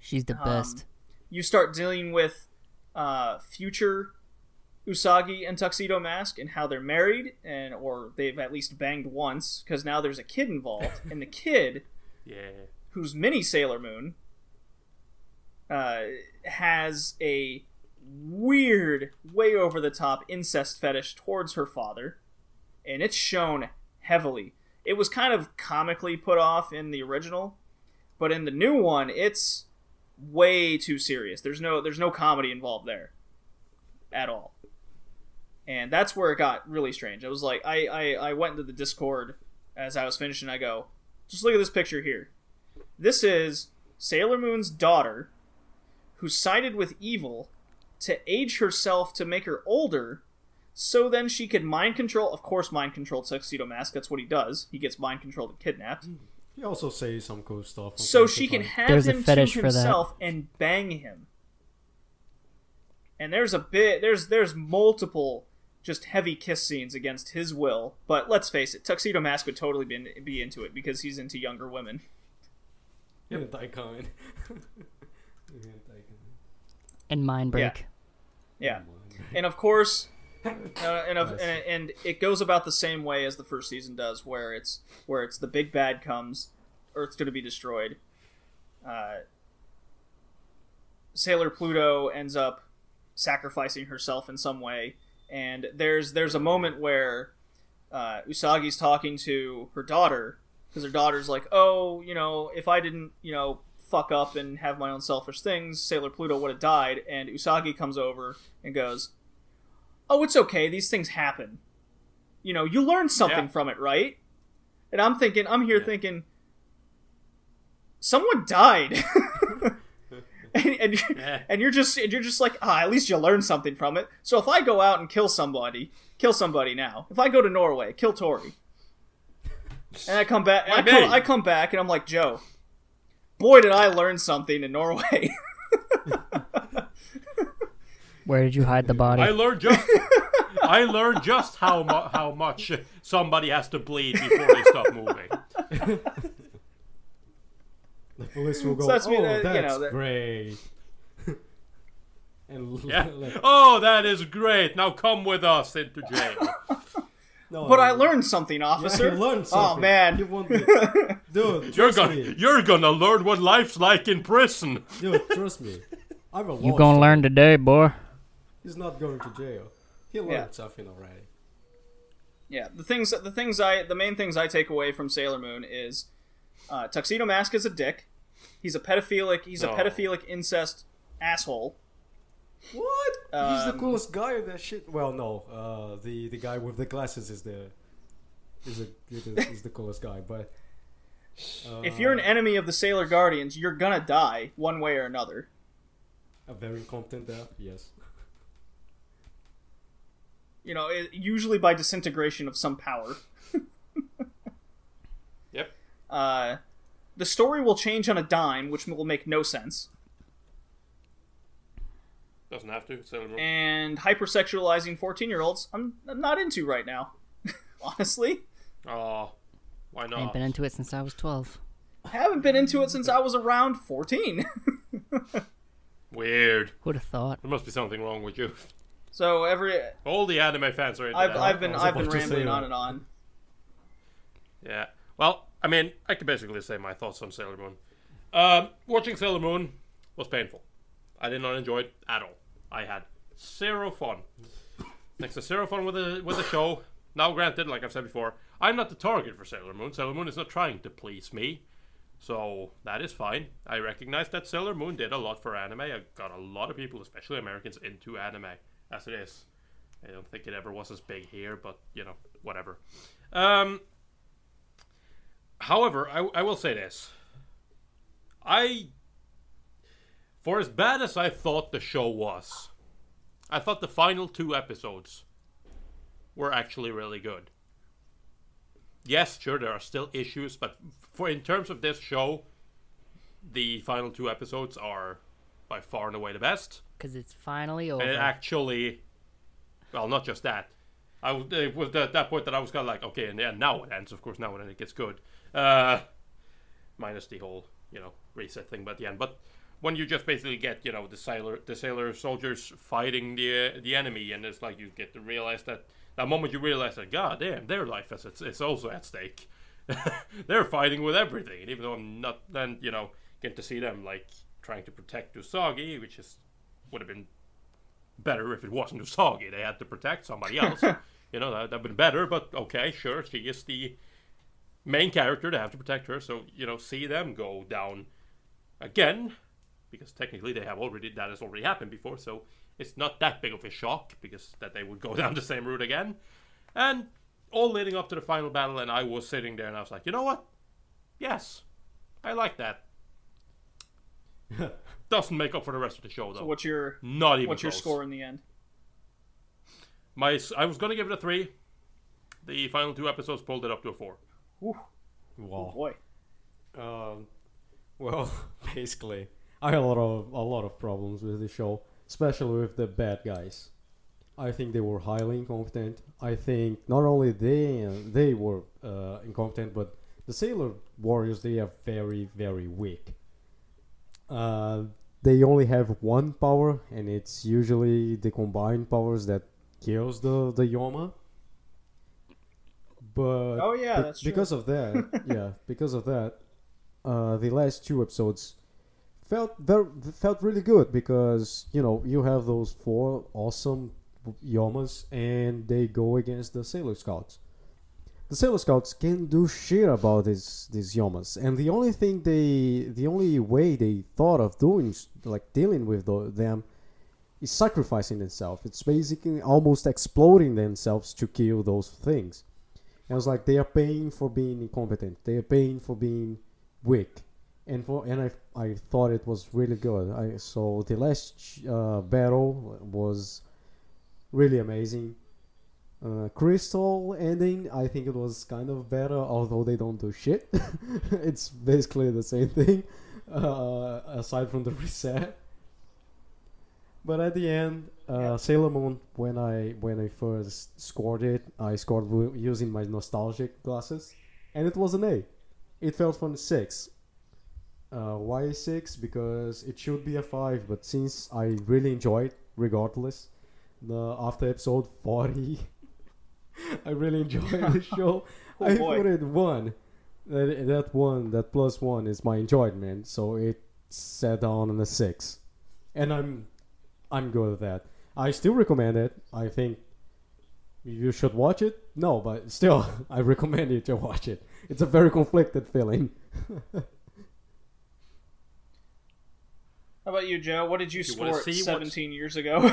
She's the um, best. You start dealing with uh, future Usagi and Tuxedo Mask and how they're married and or they've at least banged once because now there's a kid involved and the kid, yeah, who's mini Sailor Moon, uh, has a. Weird, way over the top incest fetish towards her father, and it's shown heavily. It was kind of comically put off in the original, but in the new one, it's way too serious. There's no, there's no comedy involved there at all, and that's where it got really strange. I was like, I, I, I went into the Discord as I was finishing. I go, just look at this picture here. This is Sailor Moon's daughter, who sided with evil. To age herself to make her older, so then she could mind control. Of course, mind control Tuxedo Mask. That's what he does. He gets mind controlled and kidnapped. He also says some cool stuff. So she can have there's him to himself and bang him. And there's a bit. There's there's multiple just heavy kiss scenes against his will. But let's face it, Tuxedo Mask would totally be, in, be into it because he's into younger women. Yep, icon. And mind break. Yeah. yeah. And of course, uh, and, of, and and it goes about the same way as the first season does, where it's where it's the big bad comes, Earth's going to be destroyed. Uh, Sailor Pluto ends up sacrificing herself in some way, and there's there's a moment where uh, Usagi's talking to her daughter because her daughter's like, oh, you know, if I didn't, you know. Fuck up and have my own selfish things, Sailor Pluto would have died, and Usagi comes over and goes, oh, it's okay, these things happen. You know, you learn something yeah. from it, right? And I'm thinking, I'm here yeah. thinking, someone died. and and you're, yeah. and you're just and you're just like, ah, at least you learned something from it. So if I go out and kill somebody, kill somebody now. If I go to Norway, kill Tori. And I come back. And I, come, I come back, and I'm like, Joe, boy, did I learn something in Norway. Where did you hide the body? I learned just. I learned just how mu- how much somebody has to bleed before they stop moving. The police will go. So that's oh, mean, uh, that's you know, that... great. and yeah. like... Oh, that is great. Now come with us into jail. No, but I, I learned something, officer. Yeah, you learned something. Oh, man. You won't be... Dude, you're gonna, you're gonna learn what life's like in prison. Dude, trust me. I'm a lawyer. You're gonna learn today, boy. He's not going to jail. He learned yeah. something already. Yeah, the things, the things I, the main things I take away from Sailor Moon is uh, Tuxedo Mask is a dick. He's a pedophilic. He's no. a pedophilic incest asshole. What? Um, he's the coolest guy in that shit. Well, no, uh, the, the guy with the glasses is the is a, is the coolest guy. But uh, if you're an enemy of the Sailor Guardians, you're gonna die one way or another. A very competent death, yes. You know, it, usually by disintegration of some power. Yep. Uh, the story will change on a dime, which will make no sense. Doesn't have to. And hypersexualizing fourteen-year-olds, I'm, I'm not into right now. Honestly. Oh, why not? I haven't been into it since I was twelve. I haven't been into it since I was around fourteen. Weird. Who'd have thought? There must be something wrong with you. So every all the anime fans are into I've, that. I've been I've been rambling on and on. Yeah. Well, I mean, I can basically say my thoughts on Sailor Moon. Um, watching Sailor Moon was painful. I did not enjoy it at all. I had zero fun. Next to zero fun with the with the show. Now, granted, like I've said before, I'm not the target for Sailor Moon. Sailor Moon is not trying to please me, so that is fine. I recognize that Sailor Moon did a lot for anime. I got a lot of people, especially Americans, into anime as it is. I don't think it ever was as big here, but you know, whatever. Um, however, I, I will say this. I... For as bad as I thought the show was, I thought the final two episodes were actually really good. Yes, sure, there are still issues, but for in terms of this show, the final two episodes are by far and away the best. Because it's finally over. And it actually, well, not just that. I it was at that point that I was kind of like, okay, and yeah, now it ends. Of course, now it gets good. Uh, minus the whole, you know, reset thing by the end, but. When you just basically get, you know, the sailor, the sailor soldiers fighting the uh, the enemy, and it's like you get to realize that that moment you realize that God damn, their life is it's also at stake. They're fighting with everything, and even though I'm not, then you know, get to see them like trying to protect Usagi, which is would have been better if it wasn't Usagi. They had to protect somebody else. You know, that that'd been better, but okay, sure, she is the main character. They have to protect her, so you know, see them go down again. Because technically they have already, that has already happened before, so it's not that big of a shock because that they would go down the same route again. And all leading up to the final battle, and I was sitting there and I was like, you know what? Yes, I like that. Doesn't make up for the rest of the show though. So what's your not even what's your close. Score in the end? My I was gonna give it a three. The final two episodes pulled it up to a four. Ooh. Wow. Oh boy. Um. Well, basically. I had a lot of a lot of problems with the show, especially with the bad guys. I think they were highly incompetent. I think not only they uh, they were uh, incompetent, but the Sailor Warriors, they are very, very weak. Uh, they only have one power, and it's usually the combined powers that kills the, the Yoma. But oh yeah, be- that's true. Because of that, yeah, because of that, uh, the last two episodes. Felt very, felt really good because, you know, you have those four awesome Yomas and they go against the Sailor Scouts. The Sailor Scouts can't do shit about these these Yomas, and the only thing they, the only way they thought of doing, like dealing with the, them, is sacrificing themselves. It's basically almost exploding themselves to kill those things. And I was like, they are paying for being incompetent. They are paying for being weak. and for, and I I thought it was really good. I so the last uh, battle was really amazing. Uh, Crystal ending, I think it was kind of better, although they don't do shit. It's basically the same thing, uh, aside from the reset. But at the end, uh, yeah. Sailor Moon, when I when I first scored it, I scored w- using my nostalgic glasses, and it was an A. It fell from six. Uh, why six? Because it should be a five, but since I really enjoyed, regardless, the after episode forty, I really enjoyed the show. oh I boy. put it one. That, that one, that plus one, is my enjoyment, so it sat down on a six, and I'm. I'm good at that. I still recommend it. I think you should watch it. No, but still, I recommend you to watch it. It's a very conflicted feeling. How about you, Joe? What did you, you score it seventeen what's... years ago?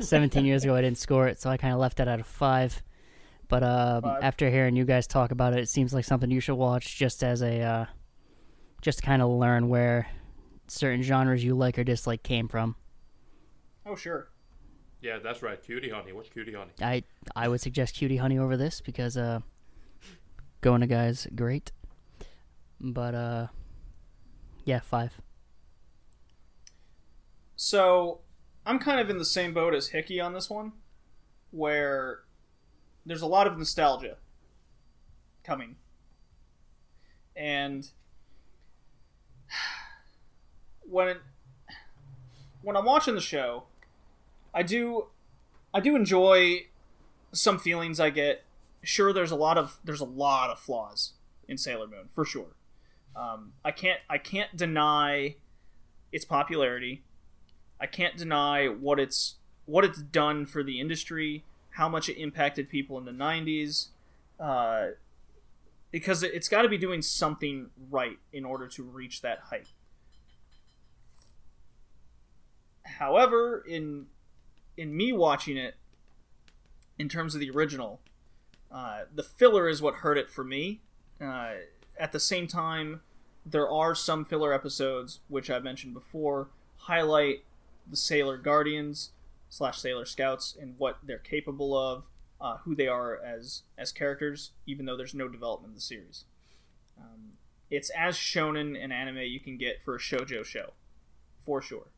seventeen years ago, I didn't score it, so I kind of left that out of five. But um, five. After hearing you guys talk about it, it seems like something you should watch just as a, uh, just to kind of learn where certain genres you like or dislike came from. Oh, sure. Yeah, that's right. Cutie Honey. What's Cutie Honey? I, I would suggest Cutie Honey over this because uh, going to guys, great. But, uh, yeah, five. So, I'm kind of in the same boat as Hickey on this one, where there's a lot of nostalgia coming. And when it... When I'm watching the show, I do, I do enjoy some feelings I get. Sure, there's a lot of there's a lot of flaws in Sailor Moon for sure. Um, I can't I can't deny its popularity. I can't deny what it's what it's done for the industry, how much it impacted people in the nineties, uh, because it's got to be doing something right in order to reach that hype. However, in in me watching it, in terms of the original, uh, the filler is what hurt it for me. Uh, at the same time, there are some filler episodes, which I've mentioned before, highlight the Sailor Guardians slash Sailor Scouts and what they're capable of, uh, who they are as, as characters, even though there's no development in the series. Um, it's as shonen and anime you can get for a shoujo show, for sure.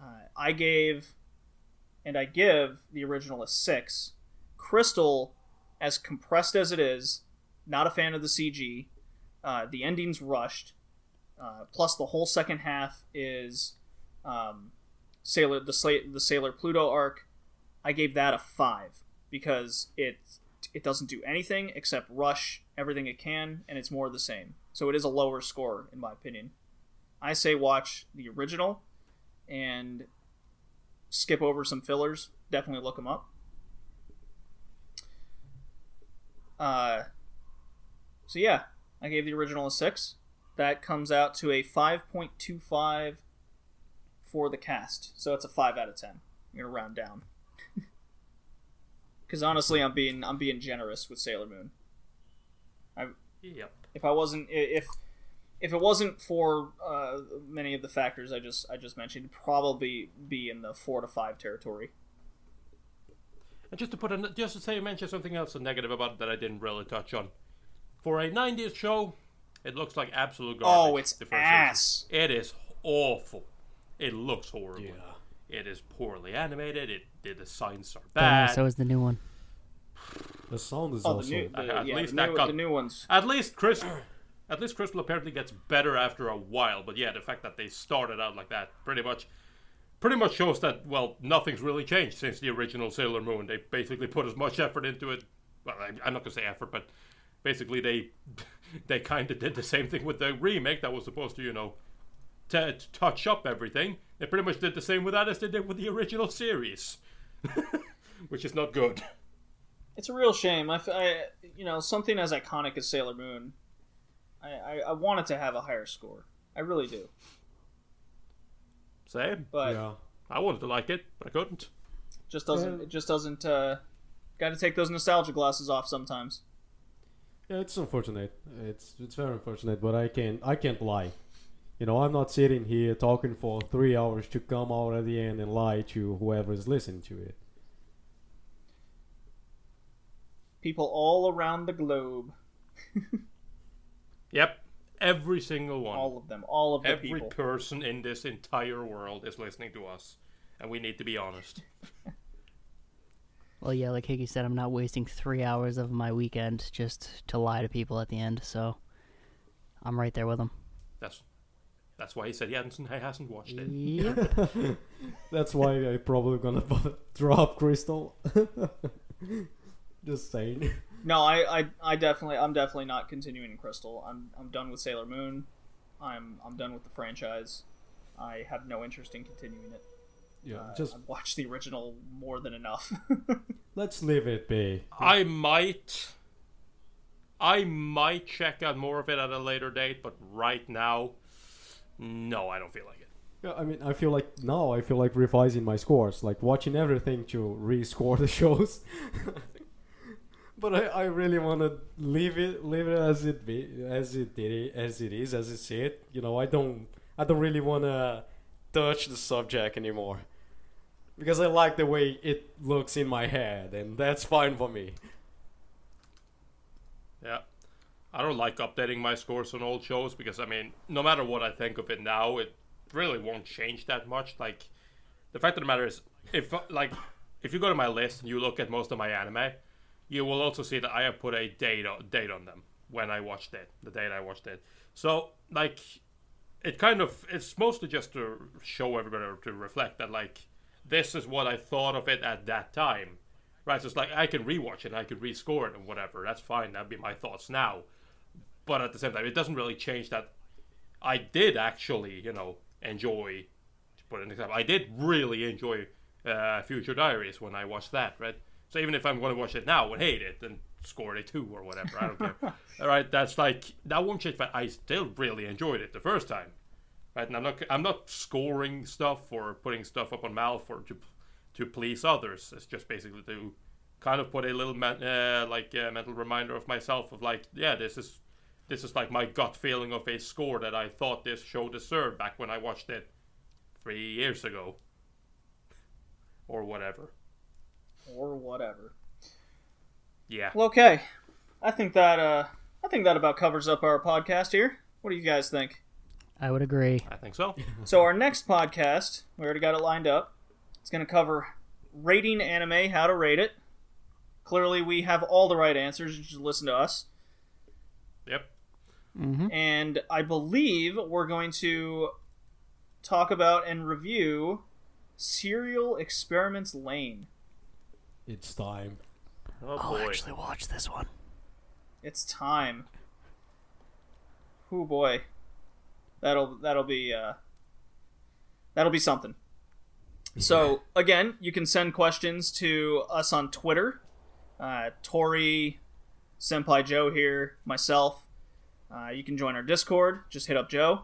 Uh, I gave, and I give, the original a six. Crystal, as compressed as it is, not a fan of the C G. Uh, the ending's rushed. Uh, plus, the whole second half is um, Sailor the, Sla- the Sailor Pluto arc. I gave that a five because it it doesn't do anything except rush everything it can, and it's more of the same. So it is a lower score, in my opinion. I say watch the original and skip over some fillers. Definitely look them up. Uh, so yeah, I gave the original a six. That comes out to a five point two five for the cast. So it's a five out of ten. I'm going to round down. Because honestly, I'm being I'm being generous with Sailor Moon. I, yep. If I wasn't... if. If it wasn't for uh, many of the factors I just I just mentioned, it'd probably be in the four to five territory. And just to put a, just to say, you mentioned something else negative about it that I didn't really touch on. For a nineties show, it looks like absolute garbage. Oh, it's ass! Season. It is awful. It looks horrible. Yeah. It is poorly animated. It the designs are bad. Yeah, so is the new one. The sound is oh, also the new, the, uh, at yeah, least the that new, got, the new ones. At least Chris. At least Crystal apparently gets better after a while, but yeah, the fact that they started out like that pretty much pretty much shows that, well, nothing's really changed since the original Sailor Moon. They basically put as much effort into it. Well, I, I'm not going to say effort, but basically they they kind of did the same thing with the remake that was supposed to, you know, to, to touch up everything. They pretty much did the same with that as they did with the original series, which is not good. It's a real shame. I, I, you know, something as iconic as Sailor Moon... I, I wanted to have a higher score. I really do. Same, but yeah. I wanted to like it, but I couldn't. Just doesn't. Yeah. It just doesn't. Uh, Got to take those nostalgia glasses off sometimes. Yeah, it's unfortunate. It's it's very unfortunate, but I can't I can't lie. You know, I'm not sitting here talking for three hours to come out at the end and lie to whoever is listening to it. People all around the globe. Yep. Every single one. All of them. All of the Every people. Every person in this entire world is listening to us. And we need to be honest. Well, yeah, like Hickey said, I'm not wasting three hours of my weekend just to lie to people at the end. So I'm right there with them. That's that's why he said he hasn't, he hasn't watched it. Yep. That's why I'm probably going to drop Crystal. Just saying. No, I, I, I definitely, I'm definitely not continuing Crystal. I'm, I'm done with Sailor Moon. I'm, I'm done with the franchise. I have no interest in continuing it. Yeah, uh, just I've watched the original more than enough. Let's leave it be. I might, I might check out more of it at a later date, but right now, no, I don't feel like it. Yeah, I mean, I feel like now I feel like revising my scores, like watching everything to re-score the shows. But I, I really want to leave it, leave it as it be, as it did, as it is, as it's it. You know, I don't, I don't really want to touch the subject anymore because I like the way it looks in my head, and that's fine for me. Yeah, I don't like updating my scores on old shows because I mean, no matter what I think of it now, it really won't change that much. Like, the fact of the matter is, if like, if you go to my list and you look at most of my anime, you will also see that I have put a date on, date on them when I watched it, the date I watched it. So, like, it kind of, it's mostly just to show everybody, to reflect that, like, this is what I thought of it at that time, right? So it's like, I can rewatch it, and I could rescore it, and whatever, that's fine, that'd be my thoughts now. But at the same time, it doesn't really change that I did actually, you know, enjoy, to put an example, I did really enjoy uh, Future Diaries when I watched that, right? So even if I'm going to watch it now and hate it, then score it too or whatever. I don't care. All right, that's like, that won't change, but I still really enjoyed it the first time, right? And I'm not, I'm not scoring stuff or putting stuff up on Mouth or to, to please others. It's just basically to kind of put a little man, uh, like uh, mental reminder of myself of like, yeah, this is, this is like my gut feeling of a score that I thought this show deserved back when I watched it three years ago or whatever. Or whatever. Yeah. Well, okay. I think that uh, I think that about covers up our podcast here. What do you guys think? I would agree. I think so. So our next podcast, we already got it lined up. It's going to cover rating anime, how to rate it. Clearly, we have all the right answers. You should listen to us. Yep. Mm-hmm. And I believe we're going to talk about and review Serial Experiments Lane. It's time. Oh, I'll boy. actually watch this one. It's time. Oh boy, that'll that'll be uh, that'll be something. Yeah. So again, you can send questions to us on Twitter. Uh, Tori, Senpai Joe here, myself. Uh, you can join our Discord. Just hit up Joe,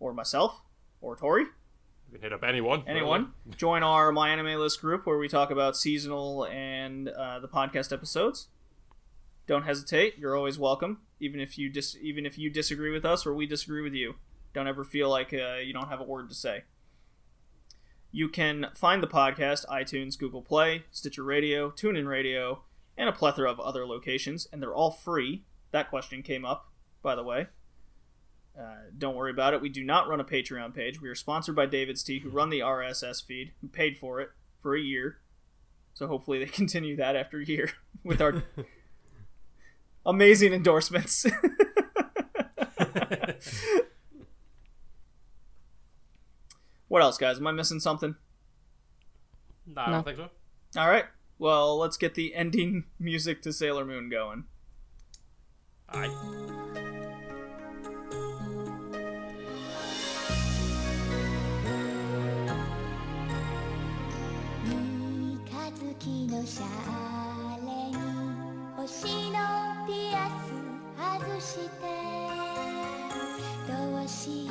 or myself, or Tori. You can hit up anyone. Anyone. Really. Join our My Anime List group where we talk about seasonal and uh, the podcast episodes. Don't hesitate. You're always welcome, even if you dis- even if you disagree with us or we disagree with you. Don't ever feel like uh, you don't have a word to say. You can find the podcast, iTunes, Google Play, Stitcher Radio, TuneIn Radio, and a plethora of other locations, and they're all free. That question came up, by the way. Uh, don't worry about it. We do not run a Patreon page. We are sponsored by David's Tea, who run the R S S feed, who paid for it for a year. So hopefully they continue that after a year with our amazing endorsements. What else, guys? Am I missing something? No, I don't no. think so. All right. Well, let's get the ending music to Sailor Moon going. All right. She